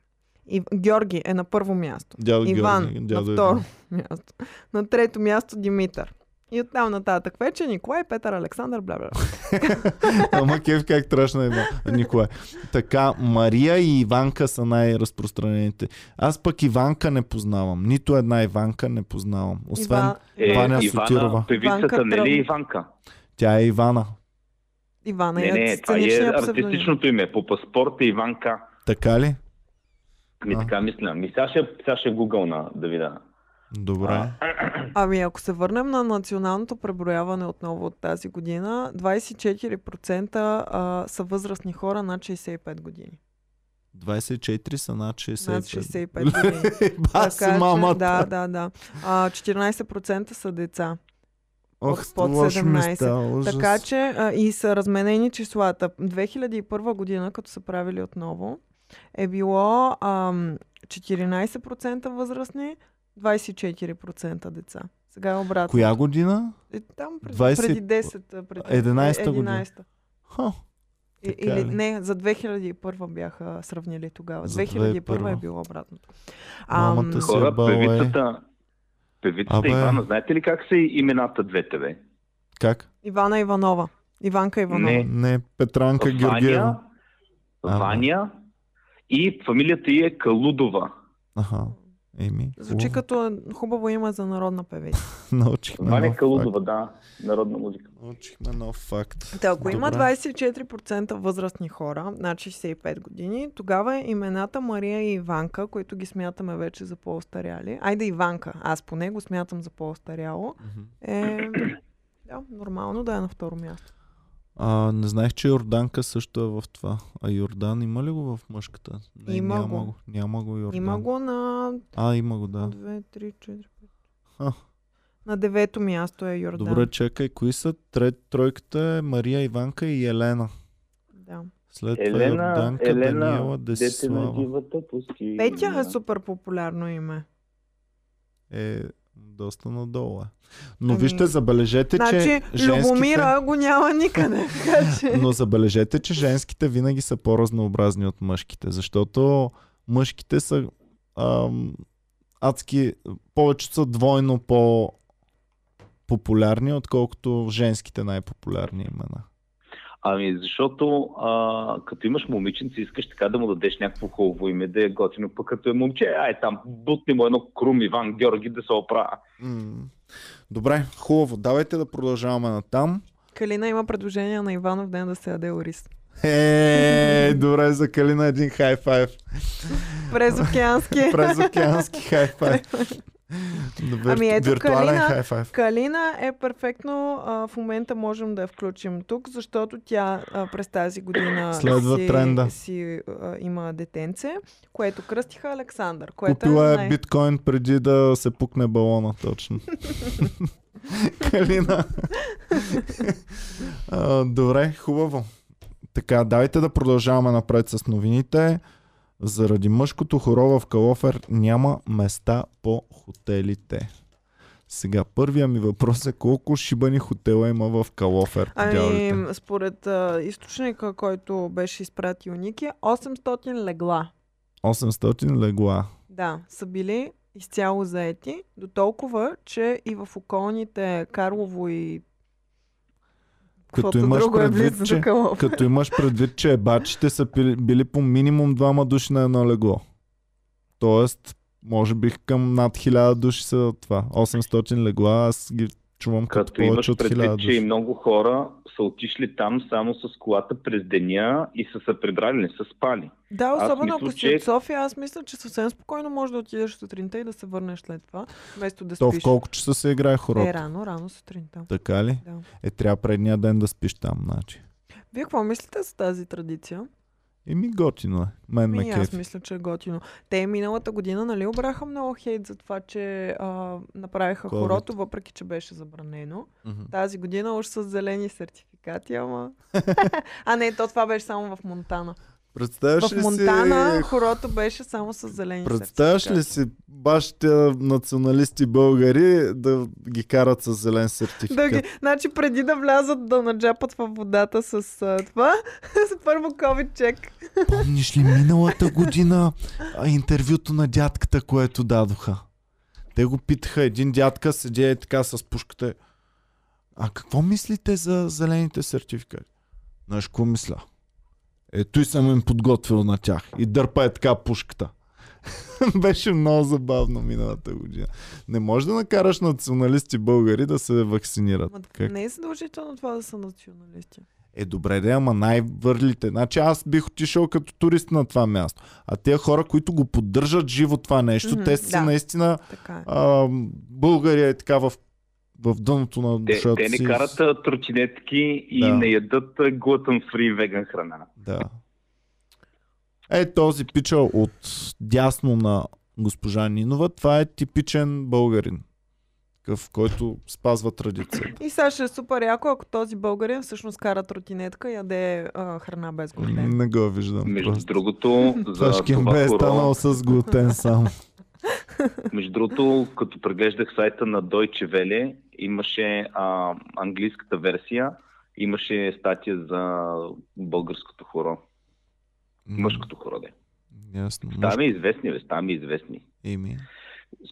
И Георги е на първо място. Дядо Иван Георги, на второ място. На трето място Димитър. И оттам нататък вече Николай, Петър, Александър, бля-бля. Ама кеф как трашна е Николай. Така, Мария и Иванка са най-разпространените. Аз пък Иванка не познавам. Нито една Иванка не познавам. Освен Ива... е, Ваня Сотирова. Певицата, не ли Иванка? Тя е Ивана. Ивана не, не, това е артистичното име. По паспорта Иванка. Така ли? Ми а. Така мисля. Ми сега ще, сега ще гугълна да видя. Добре. А, ами ако се върнем на националното преброяване отново от тази година, двайсет и четири процента а, са възрастни хора над шейсет и пет години. двайсет и четири са над шейсет и пет. Над шейсет и пет години. Баси мамата. Да, да, да. А, четиринайсет процента са деца. Ох, под седемнайсет. Места, така че а, и са разменени числата. две хиляди и първа година, като са правили отново, е било а, четиринайсет процента възрастни, двайсет и четири процента деца. Сега е обратно. Коя година? Е, там пред, двайсет... преди десет. Преди... единайсета година. Ха, или, не, за две хиляди и първа бяха сравнили тогава. За две хиляди и първа е било обратното. Мамата си е бълна. Певицата Абе... Ивана, знаете ли как са имената двете, бе? Как? Ивана Иванова. Иванка Иванова. Не, не Петранка Георгиева. Ваня и фамилията ѝ е Калудова. Аха. Еми, звучи като хубаво име за народна певица. Научихме Ваня Калудова, да, народна музика. Научихме нов факт. Та, ако добре. Има двайсет и четири процента възрастни хора, над шейсет и пет години, тогава имената Мария и Иванка, които ги смятаме вече за по-остаряли, айде Иванка, аз поне го смятам за по-остаряло, mm-hmm. е да, нормално да е на второ място. А, не знаех, че Йорданка също е в това. А Йордан има ли го в мъжката? Не, има, няма го. Го. Няма го Йордан. Има го на... А, има го, да. две, три, четири, пет. На девето място е Йордан. Добре, чакай, кои са? Трет, тройката е Мария, Иванка и Елена. Да. След Елена, това Йорданка, Елена, Даниела, Десислава. Петя е супер популярно име. Е... доста надолу. Но ами... вижте, забележете, значи, че женските... Любомира го няма никъде. Но забележете, че женските винаги са по-разнообразни от мъжките, защото мъжките са ам, адски... повече са двойно по-популярни, отколкото женските най-популярни имена. Ами защото а, като имаш момиченце, искаш така да му дадеш някакво хубаво име, да е готино, пък като е момче, ай там, бутни му едно Крум Иван Георги да се оправя. Mm. Добре, хубаво, давайте да продължаваме натам. Калина има предложение на Иванов ден да се яде ориз. Е, добре, за Калина един хай-файв. През океански. През океански хай-файв. Вир... Ами ето, Калина, Калина е перфектно, а, в момента можем да я включим тук, защото тя а, през тази година следва си, тренда. Си а, има детенце, което кръстиха Александър. Което купила е най- биткоин преди да се пукне балона, точно. Калина. а, добре, хубаво. Така, давайте да продължаваме напред с новините. Заради мъжкото хоро в Калофер няма места по хотелите. Сега, първия ми въпрос е колко шибани хотела има в Калофер? Ами, според а, източника, който беше изпратил Ники, осемстотин легла. осемстотин легла? Да, са били изцяло заети, до толкова, че и в околните Карлово и Като имаш, предвид, е че, като имаш предвид, че ебачите са били, били по минимум двама души на едно легло. Тоест, може би към над хиляда души са това. осемстотин легла, аз ги чувам като, като повече от хиляда души. Като имаш предвид, че и много хора са отишли там само с колата през деня и са се прибрали, не са спали. Да, особено мисля, ако си че... от София, аз мисля, че съвсем спокойно можеш да отидеш сутринта и да се върнеш след това, вместо да спиш. То в колко часа се играе хората? Е, рано, рано сутринта. Така ли? Да. Е, трябва предния ден да спиш там, значи. Вие какво мислите за тази традиция? Еми готино е. Мен ме кефи. Аз мисля, че е готино. Те миналата година, нали, обраха много хейт за това, че а, направиха COVID. Хорото, въпреки че беше забранено. Mm-hmm. Тази година уж с зелени сертификати, ама... а не, то това беше само в Монтана. Представяш в Монтана си... хорото беше само с зелени сертификати. Представяш ли си бащите националисти българи да ги карат с зелен сертификат? Да ги... Значи преди да влязат да наджапат във водата с uh, това, с първо COVID чек. Помниш ли миналата година интервюто на дядката, което дадоха? Те го питаха, един дядка седя и така с пушката. А какво мислите за зелените сертификати? Знаеш, какво мисля? Е, той съм им подготвил на тях и дърпа е така пушката. Беше много забавно миналата година. Не можеш да накараш националисти българи да се вакцинират. Ма, как? Не е задължително това да са националисти. Е, добре да, ама най-върлите. Значи аз бих отишъл като турист на това място. А тези хора, които го поддържат живо това нещо, mm-hmm, те си да. Наистина а, България е така в в дъното на душата те, си. Те не карат тротинетки и да. Не ядат глутен-фри веган храна. Да. Е, този пичал от дясно на госпожа Нинова, това е типичен българин, в който спазва традицията. И сега ще е супер яко, ако този българин всъщност кара тротинетка и яде а, храна без глутен. Не го виждам. Между просто. Другото, за това е станал с глутен само. Между другото, като преглеждах сайта на Deutsche Welle, имаше а, английската версия, имаше статия за българското хоро. Мъжкото хоро, де. Ясно. Ставаме известни, бе, ставаме известни. Еми.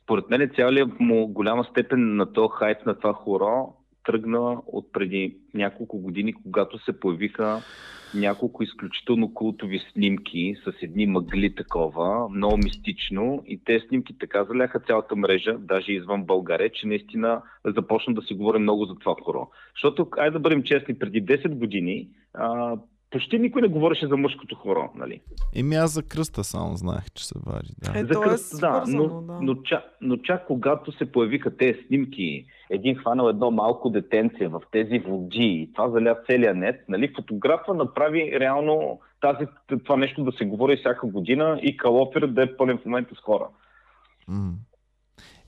Според мен е цяло ли му голяма степен на то хайп на това хоро тръгна от преди няколко години, когато се появиха няколко изключително култови снимки с едни мъгли такова, много мистично, и те снимки така заляха цялата мрежа, даже извън България, че наистина започна да се говори много за това хоро. Защото, айде да бъдем честни, преди десет години а, почти никой не говореше за мъжкото хоро, нали? Еми аз за кръста само знаех, че се вари. Да. Е, за кръста, е свързано, да, но, да. Но, чак, но чак когато се появиха тези снимки, един хванал едно малко детенце в тези води, това заля целия нет, нали? Фотографа направи реално тази, това нещо да се говори всяка година и Калофер да е пълен в момента с хора. Ммм.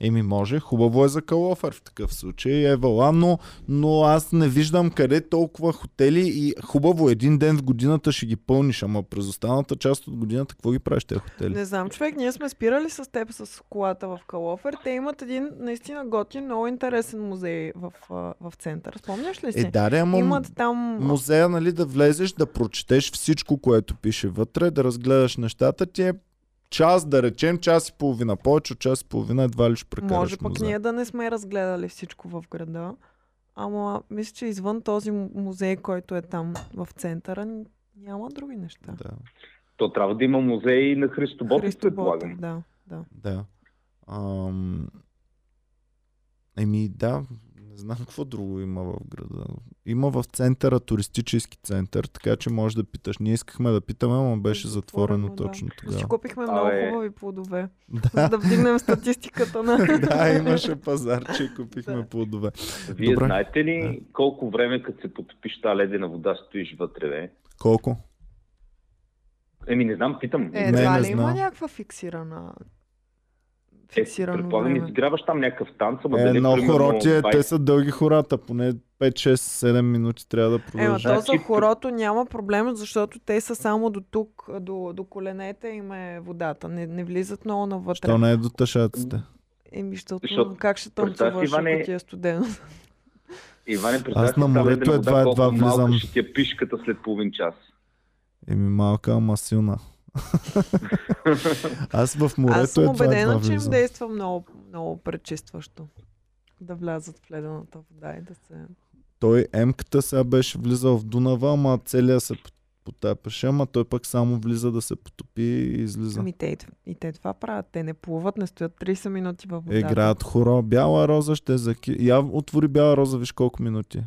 Еми може, хубаво е за Калофер в такъв случай, е валанно, но аз не виждам къде толкова хотели, и хубаво един ден в годината ще ги пълниш, ама през останалата част от годината какво ги правиш тези хотели? Не знам, човек, ние сме спирали с теб с колата в Калофер, те имат един наистина готин, много интересен музей в, в център, спомняш ли си? Е, да, ама имат там музея, нали, да влезеш, да прочетеш всичко, което пише вътре, да разгледаш нещата ти е час, да речем, час и половина. Повече от час и половина едва ли ще прекараш. Може пък музей. Ние да не сме разгледали всичко в града. Ама мисля, че извън този музей, който е там в центъра, няма други неща. Да. То трябва да има музей на Христо Ботев, предполагам. Да, да. Да. Ам... Еми да, не знам какво друго има в града. Има в центъра туристически център, така че може да питаш. Ние искахме да питаме, но беше затворено, затворено точно да. Тогава. Ще купихме а, много е. хубави плодове, да. За да вдигнем статистиката на... Да, имаше пазар, че купихме да. плодове. Вие Добре. знаете ли да. колко време, като се потопиш тази ледена вода, стоиш вътре, бе? Колко? Еми не знам, питам. Е, не, не има някаква фиксирана... Фиксирано. Е, предполагам, изгряваш там някакъв танц, ама е, дали... Едно хоро ти е, те са дълги хората, поне пет шест седем минути трябва да продължи. Ема то за хорото няма проблем, защото те са само до тук, до, до коленете им е водата, не, не влизат много навътре. Що не е до тъшаците? Еми, защото, защото как ще танцуваш, ако ти е студено? Иване, аз на морето едва едва влизам. Малка ще ти е пишката след половин час. Еми малка, ама силна. Аз в морето. Аз съм убедена, че им действа много, много пречистващо. Да влязат в ледената вода и да се... Той емката сега беше влизал в Дунава, ама целия се потапеше, ама той пък само влиза да се потопи и излиза. Ами те, и те това правят. Те не плуват, не стоят трийсет минути във водата. Играят хоро. Бяла роза ще заки... Я отвори Бяла роза, виж колко минути.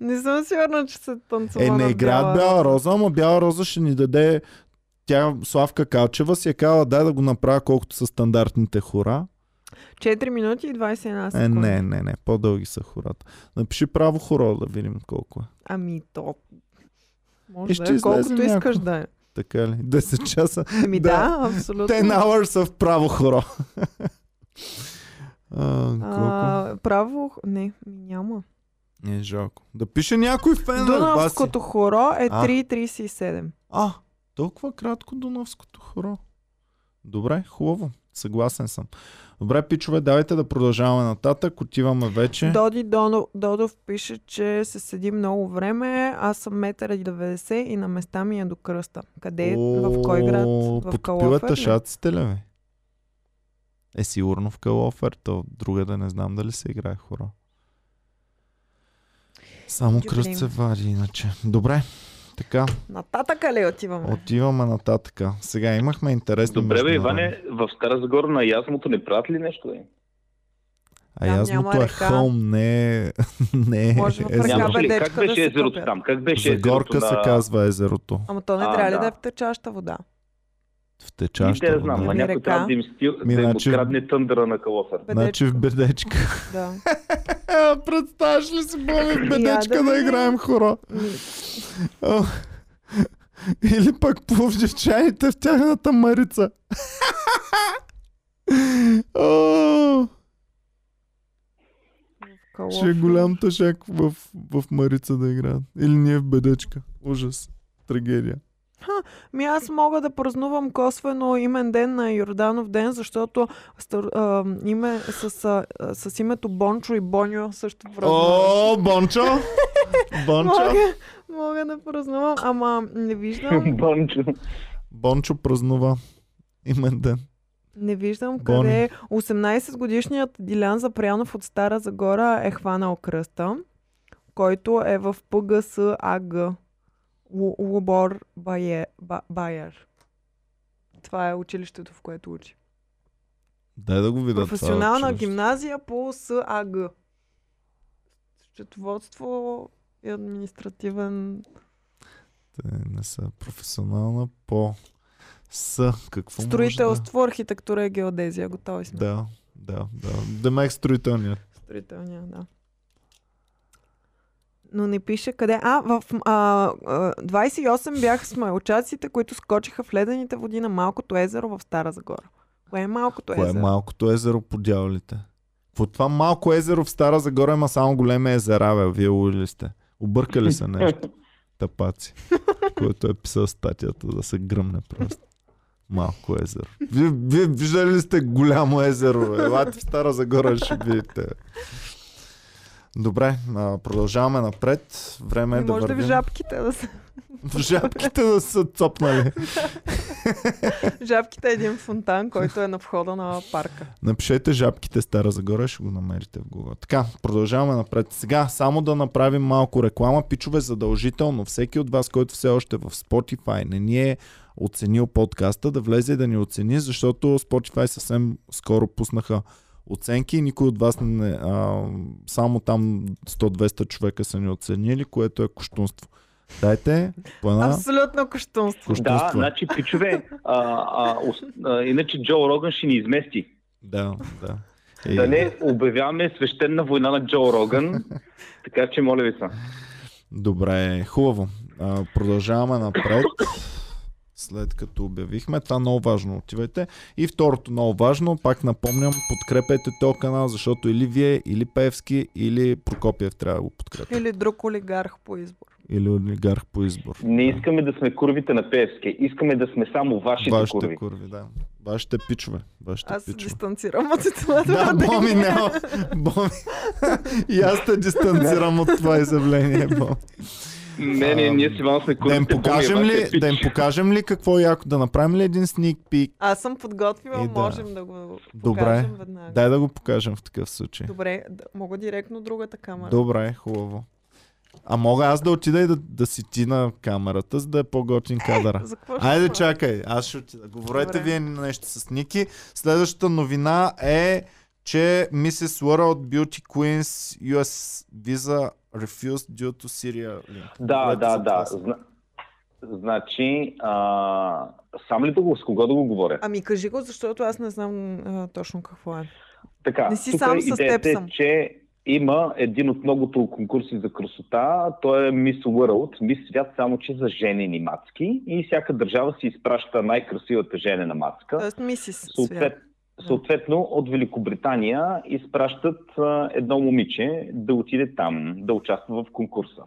Не съм сигурна, че се танцува. Е, не играят Бяла роза, ама Бяла роза ще ни даде. Тя, Славка Калчева, си е казала, дай да го направя колкото са стандартните хора. четири минути и двайсет и една секунда. Е, не, не, не, по-дълги са хората. Напиши право хоро, да видим колко е. Ами топ. Може да е, колкото някакво. Искаш да е. Така ли? десет часа. Ами да, да, абсолютно. десет hours в право хоро. а, а, право, не, няма. Не е жалко. Да пише някой фен. Дунавското хоро е три трийсет и седем. А, толкова кратко Дунавското хоро. Добре, хубаво. Съгласен съм. Добре, пичове, давайте да продължаваме нататък. Отиваме вече. Доди Додов, Додов пише, че се седи много време. Аз съм едно деветдесет и на места ми е до кръста. Къде? О, в кой град? В Калофер? Подпиват тъшаците ли, бе? Е, сигурно в Калофер. То друга да не знам дали се играе хоро. Само кръст се вари иначе. Добре, така. Нататъка ли отиваме? Отиваме нататъка. Сега имахме интересни... Добре, бе, Иване, в Стара Загора на Язмото не правят ли нещо, е? А там Язмото е хълм, не е... Не е... Може в ръка бедечка как беше да езерото там? Как беше езерото? Загорка на... се казва езерото. Ама то не а, трябва да. ли да е втечаща вода? Втечаща вода. Не знам, а някой трябва да им стил... Ми, да им начи... открадне тъндъра на Калофер. Значи в бедечка. Да. Представаш ли си, Боби, бедечка да играем хоро? Или пък пловдивчаните в тяхната Марица. Ще е голям тъшак в, в Марица да играят. Или ние в бедечка. Ужас. Трагедия. Ми аз мога да празнувам косвено имен ден на Йорданов ден, защото а, име, с, а, с името Бончо и Боньо също празнувам. О, Бончо! Бончо! Мога, мога да празнувам, ама не виждам. Бончо. Бончо празнува имен ден. Не виждам Бони. Къде осемнайсет годишният Дилян Запрянов от Стара Загора е хванал кръста, който е в ПГСАГ. Лобор Байер. Това е училището, в което учи. Дай да го видя. Професионална гимназия по САГ. Счетоводство и административен... Те не са професионална по... С. Какво строителство, може да... архитектура и геодезия. Готови сме. Да, да, да. Демек строителният. Строителният, да. Но не пише къде. А, в а, двайсет и осем бяха смаилчаците, които скочиха в ледените води на малкото езеро в Стара Загора. Кое е малкото езеро? Кое е малкото езеро по дяволите? По това малко езеро в Стара Загора има само големи езера, бе. Вие луили сте. Объркали се нещо. Тапаци. Който е писал статията, да се гръмне просто. Малко езеро. Вие, вие виждали ли сте голямо езеро? Елате в Стара Загора, ще видите. Добре, продължаваме напред. Време е да вървим. Може да в жабките да са... В жабките да са цопнали. Жабките е един фонтан, който е на входа на парка. Напишете жабките Стара Загора, ще го намерите в Google. Така, продължаваме напред. Сега само да направим малко реклама. Пичове, задължително всеки от вас, който все още в Spotify не ни е оценил подкаста, да влезе и да ни оцени, защото Spotify съвсем скоро пуснаха оценки и никой от вас не, а, само там сто-двеста човека са ни оценили, което е кощунство. Дайте по една... Абсолютно кощунство. Да, значи пичове, а, а, а, иначе Джо Роган ще ни измести. Да, да. И... Да не обявяваме свещена война на Джо Роган, така че моля ви са. Добре, хубаво. А, продължаваме напред. След като обявихме, това много важно, отивайте. И второто много важно, пак напомням, подкрепете този канал, защото или вие, или Пеевски, или Прокопиев трябва да го подкрепите. Или друг олигарх по избор. Или олигарх по избор. Не искаме да сме курвите на Пеевски, искаме да сме само вашите, вашите курви. курви да. Вашите пичове. Вашите аз пичове. Се дистанцирам от това. Да, Боми, няма. Боми. И аз те дистанцирам от това изявление, Боми. Не, не, ние си малко сме курите. Да, да им покажем ли какво е яко? Да направим ли един sneak peek? Аз съм подготвила, можем да, да го покажем. Добре, веднага. Дай да го покажем в такъв случай. Добре, да, мога директно другата камера. Добре, хубаво. А мога аз да отида и да, да си ти на камерата, за да е по-готин кадъра. Айде, чакай, аз ще отида. Говорете. Добре. Вие нещо с Ники. Следващата новина е, че мисис World Beauty Queens ю ес Visa Refused due to Syria. Да, да, да, да. Зна... Значи, а... сам ли да го, с кого да го говоря? Ами кажи го, защото аз не знам а, точно какво е. Така, не си тук сам с теб съм. Че има един от многото конкурси за красота, той е Miss World, Miss Свят, само че за женени мацки и всяка държава си изпраща най-красивата женена мацка. Тоест Мисис Свят. Съответно, от Великобритания изпращат а, едно момиче да отиде там, да участва в конкурса.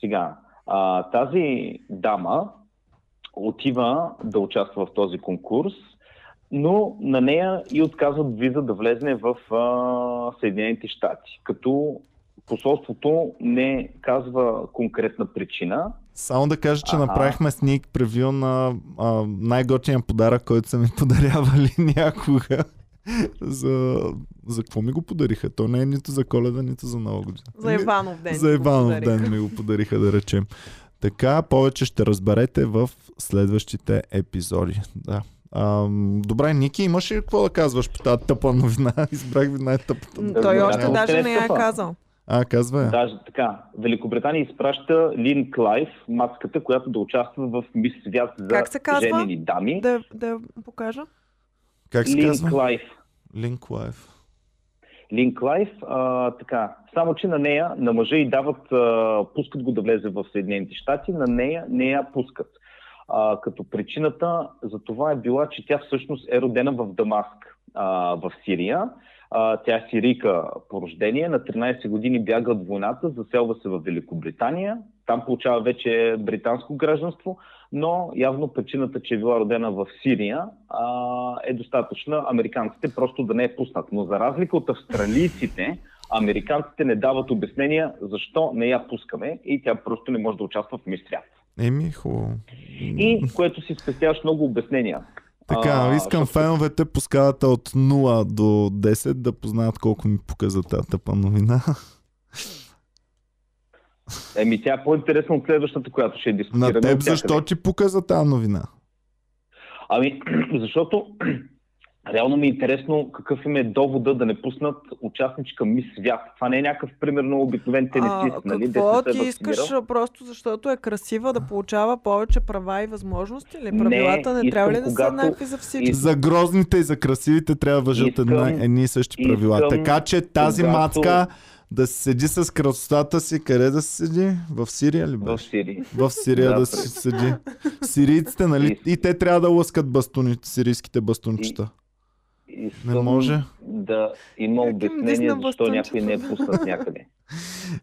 Сега, а, тази дама отива да участва в този конкурс, но на нея и отказват виза да влезне в а, Съединените щати, като посолството не казва конкретна причина. Само да кажа, че А-а. направихме сник превю на а, най-готиния подарък, който са ми подарявали някога. За, за какво ми го подариха? То не е нито за Коледа, нито за Нова година. За Иванов ден. За Иванов ден ми го подариха, да речем. Така, повече ще разберете в следващите епизоди. Да. А, добре, Ники, имаш ли какво да казваш по тази тъпа новина? Избрах ви най-тъпата. Той още даже не я е казал. А, казва е. Даже така. Великобритания изпраща Лин Клайв, мацката, която да участва в Мис Свят за женени дами. Да, да покажа. Как се Лин казва? Клайв. Лин Клайв. Лин Клайв, а, така. Само, че на нея, на мъжа и дават, а, пускат го да влезе в Съединените щати, на нея не я пускат. А, като причината за това е била, че тя всъщност е родена в Дамаск, а, в Сирия. Тя е сирийка по рождение, на тринайсет години бяга от войната, заселва се в Великобритания, там получава вече британско гражданство, но явно причината, че е била родена в Сирия, е достатъчна американците просто да не е пуснат. Но за разлика от австралийците, американците не дават обяснения защо не я пускаме и тя просто не може да участва в Мис Свят. Еми, хубаво. И което си спестяваш много обяснения. Така, искам феновете по скалата от нула до десет да познаят колко ми показа тази тъпа новина. Еми, тя е по-интересна от следващата, която ще дискутираме. На теб защо ти показа тази новина? Ами, защото реално ми е интересно какъв им е довода да не пуснат участничка Мис Свят. Това не е някакъв примерно обикновен тенисист. А, нали? Какво ти искаш просто защото е красива да получава повече права и възможности? Или правилата не, не трябва ли да когато... са еднакви за всички? За грозните и за красивите трябва да въжат едни и същи правила. Искам, така че тази когато... мацка да седи с красотата си, къде да се седи? В Сирия ли беше? В Сирия. В Сирия да, да се седи. Сирийците, нали? И те трябва да лъскат бастуни, сирийските бастунчета. И, и не може. Да има обяснение, защо някой не е пуснат някъде.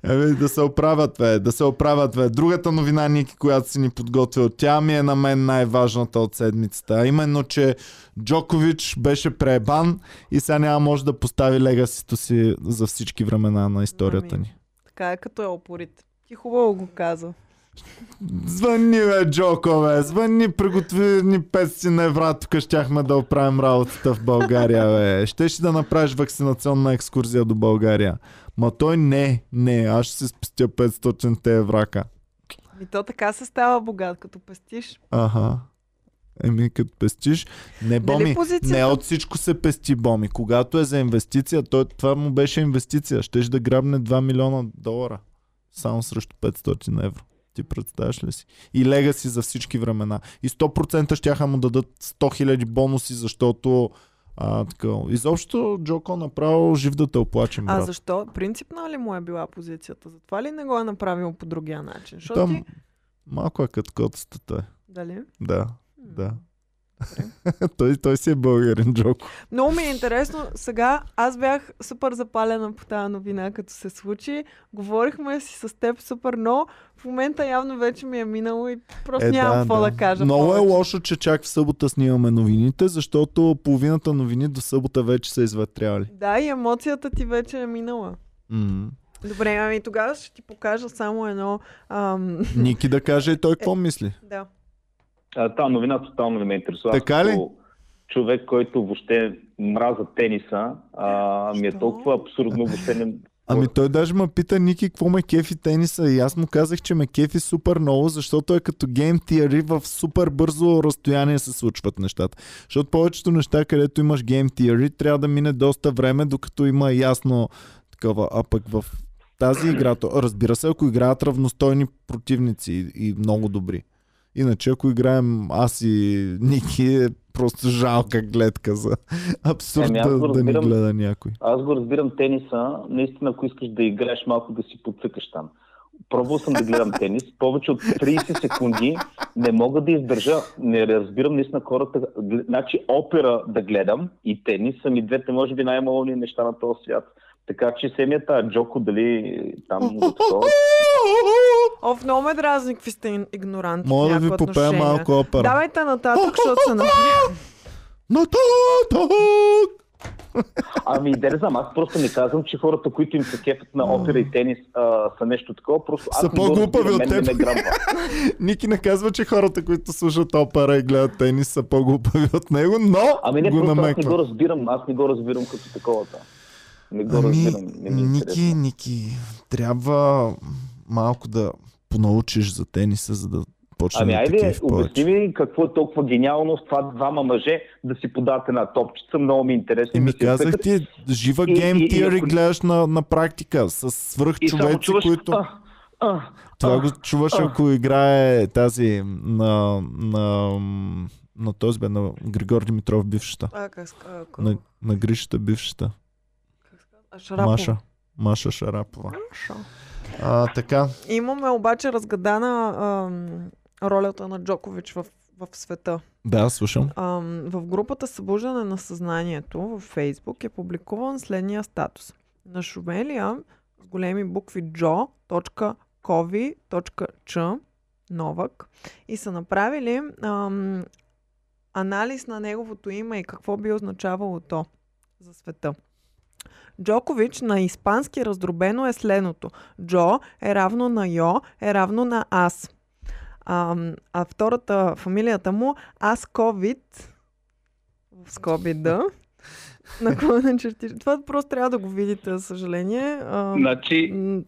Еми, да се оправят, бе, да се оправят, бе. Другата новина, Ники, която си ни подготвил, тя ми е на мен най-важната от седмицата. А именно, че Джокович беше преебан и сега няма може да постави легасито си за всички времена на историята ами, ни. Така е като е опорит. Ти хубаво го каза. Звънни, бе, Джоко, бе. Звънни, приготви ни петци на евра, тук щяхме да оправим работата в България, бе. Щеше да направиш вакцинационна екскурзия до България. Ма той не, не, аз ще си спестя петстотин еврака. И то така се става богат, като пестиш. Ага. Еми, като пестиш, не боми. Не от всичко се пести, боми. Когато е за инвестиция, той, това му беше инвестиция. Щеше да грабне два милиона долара. Само срещу петстотин евро. Ти представяш ли си? И легаси за всички времена. И сто процента щяха му дадат сто хиляди бонуси, защото а, така. Изобщо Джоко направо жив да те оплачем, брат. А защо? Принципна ли му е била позицията? Затова ли не го е направил по другия начин? Защото там ти... малко е като котстата. Дали? Да, м-м. да. той, той си е българен, Джоко. Много ми е интересно. Сега аз бях супер запалена по тази новина, като се случи. Говорихме си с теб супер, но в момента явно вече ми е минало и просто е, нямам какво да, да. да кажа. Много повече. Е лошо, че чак в събота снимаме новините, защото половината новини до събота вече са изветряли. Да, и емоцията ти вече е минала. Ммм. Добре, ами тогава ще ти покажа само едно... Ам... Ники да каже и той какво е, мисли. Да. Та новина тотално не ме интересува. Така ли? Човек, който въобще мраза тениса, а, ми е толкова абсурдно въобще не... Ами той даже ме пита, Ники, какво ме кефи тениса, и аз му казах, че ме кефи супер много, защото е като Game Theory, в супер бързо разстояние се случват нещата. Защото повечето неща, където имаш Game Theory, трябва да мине доста време, докато има ясно такава, а пък в тази игра, разбира се, ако играят равностойни противници и много добри. Иначе, ако играем аз и Ники, е просто жалка гледка за абсурд да, разбирам, да ни гледа някой. Аз го разбирам тениса. Наистина, ако искаш да играеш малко, да си подцъкаш там. Пробвал съм да гледам тенис. Повече от трийсет секунди не мога да издържа. Не разбирам наистина хората. Значи опера да гледам и тенис са ми двете, може би, най-маловни неща на този свят. Така че семията Джоко, дали там... Оф, много ме дразни, какви сте игноранти. Мога да ви попея малко опера. Давайте нататък, защото се напрям. Нататък! Ами, да не знам, аз просто не казвам, че хората, които им се кефят на опера и тенис, а, са нещо такова. Просто са по-глупави от теб. Ники не казва, че хората, които слушат опера и гледат тенис, са по-глупави от него, но ами не, го просто намеква. Аз не го разбирам, аз не го разбирам като такова. Не го ами, разбирам. Не ми е Ники, интересно. Ники, трябва малко да понаучиш за тениса, за да почне ами, да айде, такива повече. Ами айде, обясни ми какво е толкова гениално с това двама мъже да си подават една топчица. Много ми е интересно. Еми да казах ти, е, жива Game Theory гледаш на, на практика с свръхчовеци, които... А, а, това а, го чуваш, а, ако играе тази на... на... на този бе, на Григор Димитров бившата. А, как, ако... на, на Гришата бившата. Шарапова. Маша. Маша Шарапова. А, така. Имаме обаче разгадана а, ролята на Джокович в, в света. Да, слушам. А, в групата Събуждане на съзнанието в Фейсбук е публикуван следния статус. На Шумелия с големи букви джо точка кови точка ч Новак и са направили а, анализ на неговото име и какво би означавало то за света. Джокович на испански раздробено е следното. Джо е равно на Йо е равно на аз. А, а втората фамилията му Асковит в скоби да. Наклонен чертиш. Това просто трябва да го видите, за съжаление. Значи,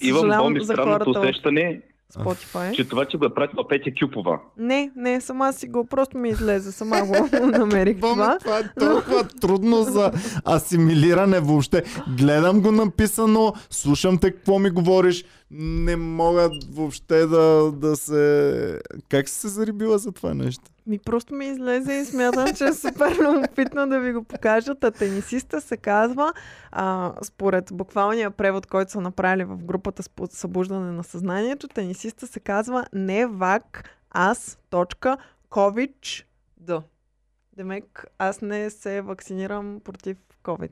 имам болни странното усещане, Spotify. Че това, че го е пратила Петя Кюпова. Не, не, сама си го, просто ми излезе, сама го намерих това. Това е толкова трудно за асимилиране въобще. Гледам го написано, слушам те какво ми говориш, не мога въобще да, да се... Как си се зарибила за това нещо? Ми просто ми излезе и смятам, че е супер любопитно да ви го покажат. А тенисиста се казва, а, според буквалния превод, който са направили в групата Събуждане на съзнанието, тенисиста се казва Невак Аз. Кович Д. Демек, аз не се вакцинирам против COVID.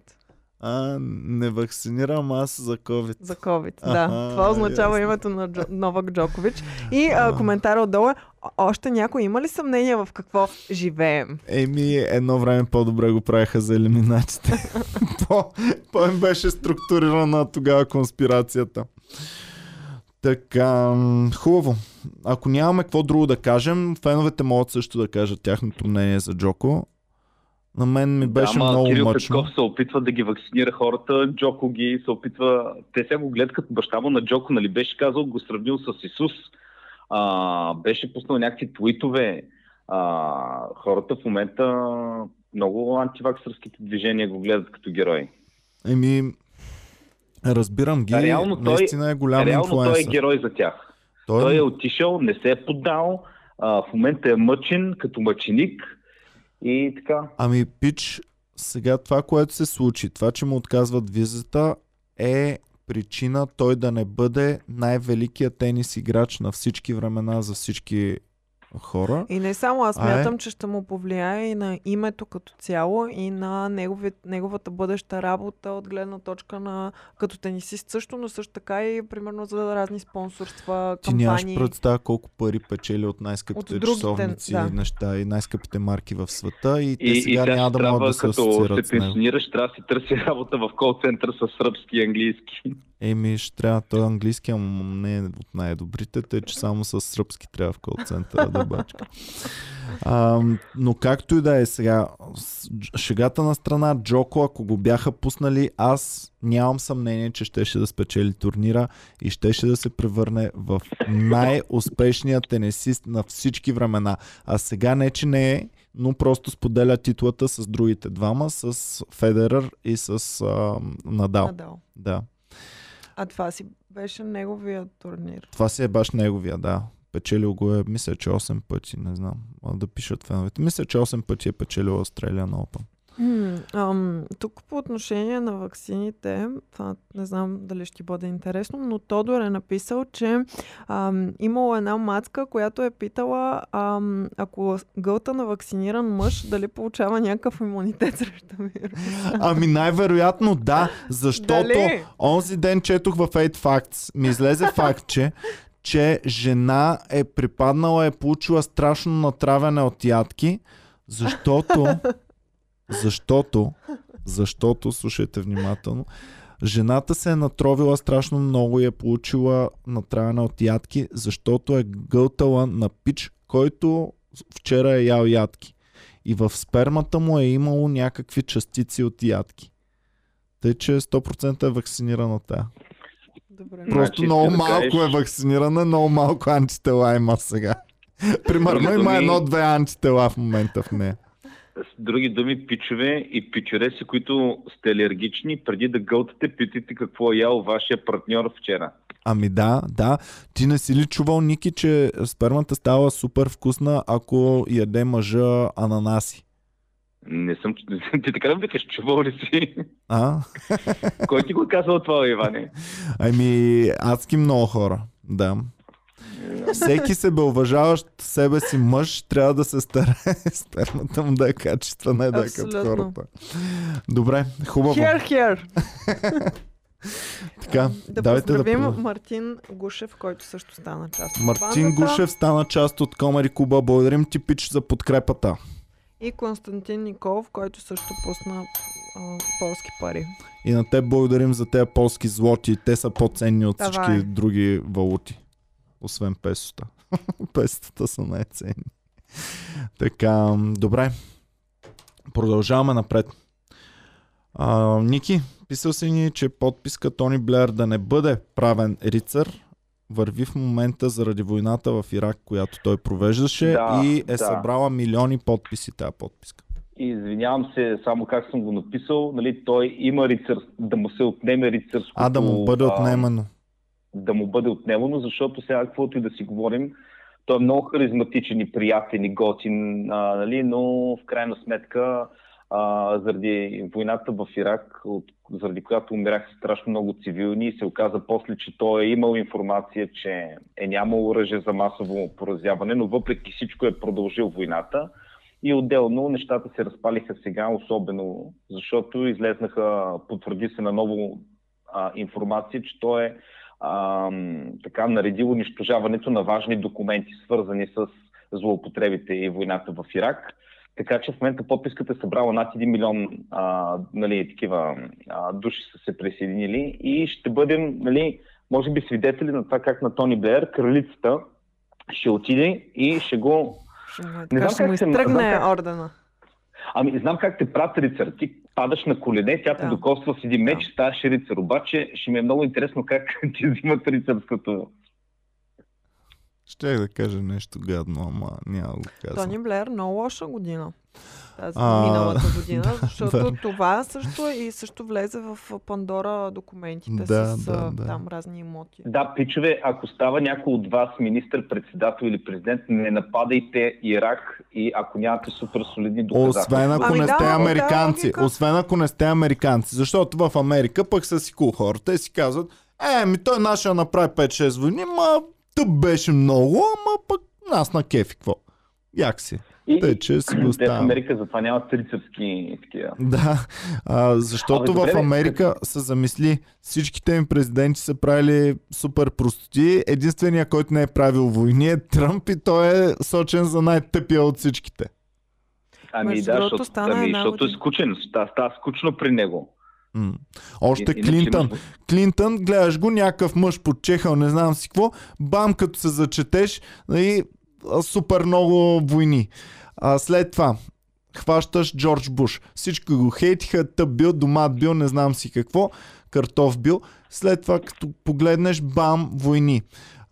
А, не вакцинирам аз за COVID. За COVID, а-ха, да. Това означава ясно. Името на Джо, Новак Джокович. И а, коментар отдолу е: още някой има ли съмнение в какво живеем? Еми, едно време по-добре го правиха за елиминатите. По-им беше структурирана тогава конспирацията. Така, хубаво. Ако нямаме какво друго да кажем, феновете могат също да кажат тяхното мнение за Джоко. На мен ми беше да, ама, много мъчно. Кирил Петков се опитва да ги вакцинира хората, Джоко ги се опитва... Те сега го гледат като баща му на Джоко, нали? Беше казал, го сравнил с Исус. А, беше пуснал някакви твитове. А, хората в момента много антиваксърските движения го гледат като герои. Еми, разбирам ги. А реално той, е реално той е герой за тях. Той, той е отишъл, не се е поддал. А, в момента е мъчен, като мъченик. И така. Ами, пич, сега това, което се случи, това, че му отказват визата, е причина той да не бъде най-великият тенис играч на всички времена за всички хора. И не само, аз мятам, е... че ще му повлияе и на името като цяло и на негови, неговата бъдеща работа от гледна точка на като тенисист също, но също така и примерно за разни спонсорства, кампании. Ти нямаш представа колко пари печели от най-скъпите от другите, часовници да. И неща и най-скъпите марки в света и те и, сега и няма да могат да се асоциират. Като се пенсионираш, трябва да си търси работа в кол-център с сръбски и английски. Еми, ще трябва той английски, ама не е от най-добрите, тъй че само с сръбски трябва в кол-центъра да бачка. А, но както и да е сега, шегата на страна, Джоко, ако го бяха пуснали, аз нямам съмнение, че щеше да спечели турнира и щеше да се превърне в най-успешния тенисист на всички времена. А сега не, че не е, но просто споделя титлата с другите двама, с Федерър и с а, Надал. Надал. Да. А това си беше неговия турнир. Това си е баш неговия, да. Печелил го е, мисля, че осем пъти, не знам. А да пишат феновете. Мисля, че осем пъти е печелил Australian Open. Mm, ам, тук по отношение на ваксините, това не знам дали ще бъде интересно, но Тодор е написал, че ам, имало една мацка, която е питала ам, ако гълта на вакциниран мъж, дали получава някакъв имунитет срещу вируса. Ами най-вероятно да, защото дали? Онзи ден четох в осем Facts, ми излезе факт, че че жена е припаднала, е получила страшно натравяне от ядки, защото Защото, защото, слушайте внимателно, жената се е натровила страшно много и е получила натравяне от ядки, защото е гълтала на пич, който вчера е ял ядки. И в спермата му е имало някакви частици от ядки. Тъй, че сто процента е вакцинирана тя. Добре. Просто значи, много малко да е вакцинирана, много малко антитела има сега. Примерно има едно-две антитела в момента в нея. С други думи, пичове и пичореси, които сте алергични, преди да гълтате, питайте какво е ял вашия партньор вчера. Ами да, да. Ти не си ли чувал, Ники, че спермата става супер вкусна, ако яде мъжа ананаси? Не съм... Ти така да ми викаш, чувал ли си? А? Кой ти го казал това, Иване? Ами, адски много хора, да. Всеки себеуважаващ себе си мъж трябва да се старае спермата му да е качествена и да е като хората. Добре, хубаво. Хер, хер! Така, да поздравим да... Мартин Гушев, който също стана част от Мартин баната. Гушев стана част от Комери Куба. Благодарим ти, Пич, за подкрепата. И Константин Николов, който също пусна а, полски пари. И на те благодарим за тези полски злоти. Те са по-ценни от Давай. Всички други валути. Освен песота. Песотата са най-ценни. Така, добре. продължаваме напред. А, Ники, писал си ни, че подписка Тони Блеър да не бъде правен рицар върви в момента заради войната в Ирак, която той провеждаше, да, и е да. събрала милиони подписи тази подписка. Извинявам се, само как съм го написал, нали, той има рицар, да му се отнеме рицарското... А, да му бъде отнемано. А, да му бъде отнемано, защото сега каквото и да си говорим, той е много харизматичен и приятен и готин, а, нали, но в крайна сметка а, заради войната в Ирак, от, заради която умираха страшно много цивилни, и се оказа после, че той е имал информация, че е нямал оръжие за масово поразяване, но въпреки всичко е продължил войната. И отделно нещата се разпалиха сега, особено защото излезнаха, потвърди се на ново а, информация, че той е а, така наредил унищожаването на важни документи, свързани с злоупотребите и войната в Ирак. Така че в момента подписката е събрала над един милион а, нали, такива а, души са се присъединили и ще бъдем, нали, може би свидетели на това как на Тони Блеър кралицата ще отиде и ще го... Не знам ще как му изтръгне как... ордена. Ами знам как те прат рицар. Ти падаш на колене, тя те да. докосва с един меч, да. ставаш рицар. Обаче ще ми е много интересно как ти взимат рицарското. Щях да кажа нещо гадно, ама няма го казвам. Тони Блеър, много лоша година. Тази а, миналата година, да, защото да. това също и също влезе в Пандора документите да, с да, да. там разни имоти. Да, пичове, ако става някой от вас министър-председател или президент, не нападайте Ирак и ако нямате супер солидни доказателства. Освен ако ами не да, сте американци. Да, Освен ако не сте американци, защото в Америка пък са си кул хората и си казват, е, ми той нашия направи пет-шест войни, ма тъп беше много, ама пък нас на кефи, какво? Як си? И те, че си го в Америка затова нямат рицарски такива. Да, а, защото а, добре, в Америка бе. се замисли, всичките им президенти са правили супер простоти. Единственият, който не е правил войни е Тръмп и той е сочен за най-тъпия от всичките. Ами Между да, защото, стана ами, защото е скучен. Става скучно при него. М. Още и, Клинтън. Иначе... Клинтън, гледаш го, някакъв мъж подчехал, не знам си какво. Бам, като се зачетеш и супер много войни. А след това хващаш Джордж Буш. Всички го хейтиха, тъп бил, домат бил, не знам си какво, картоф бил. След това като погледнеш, бам, войни.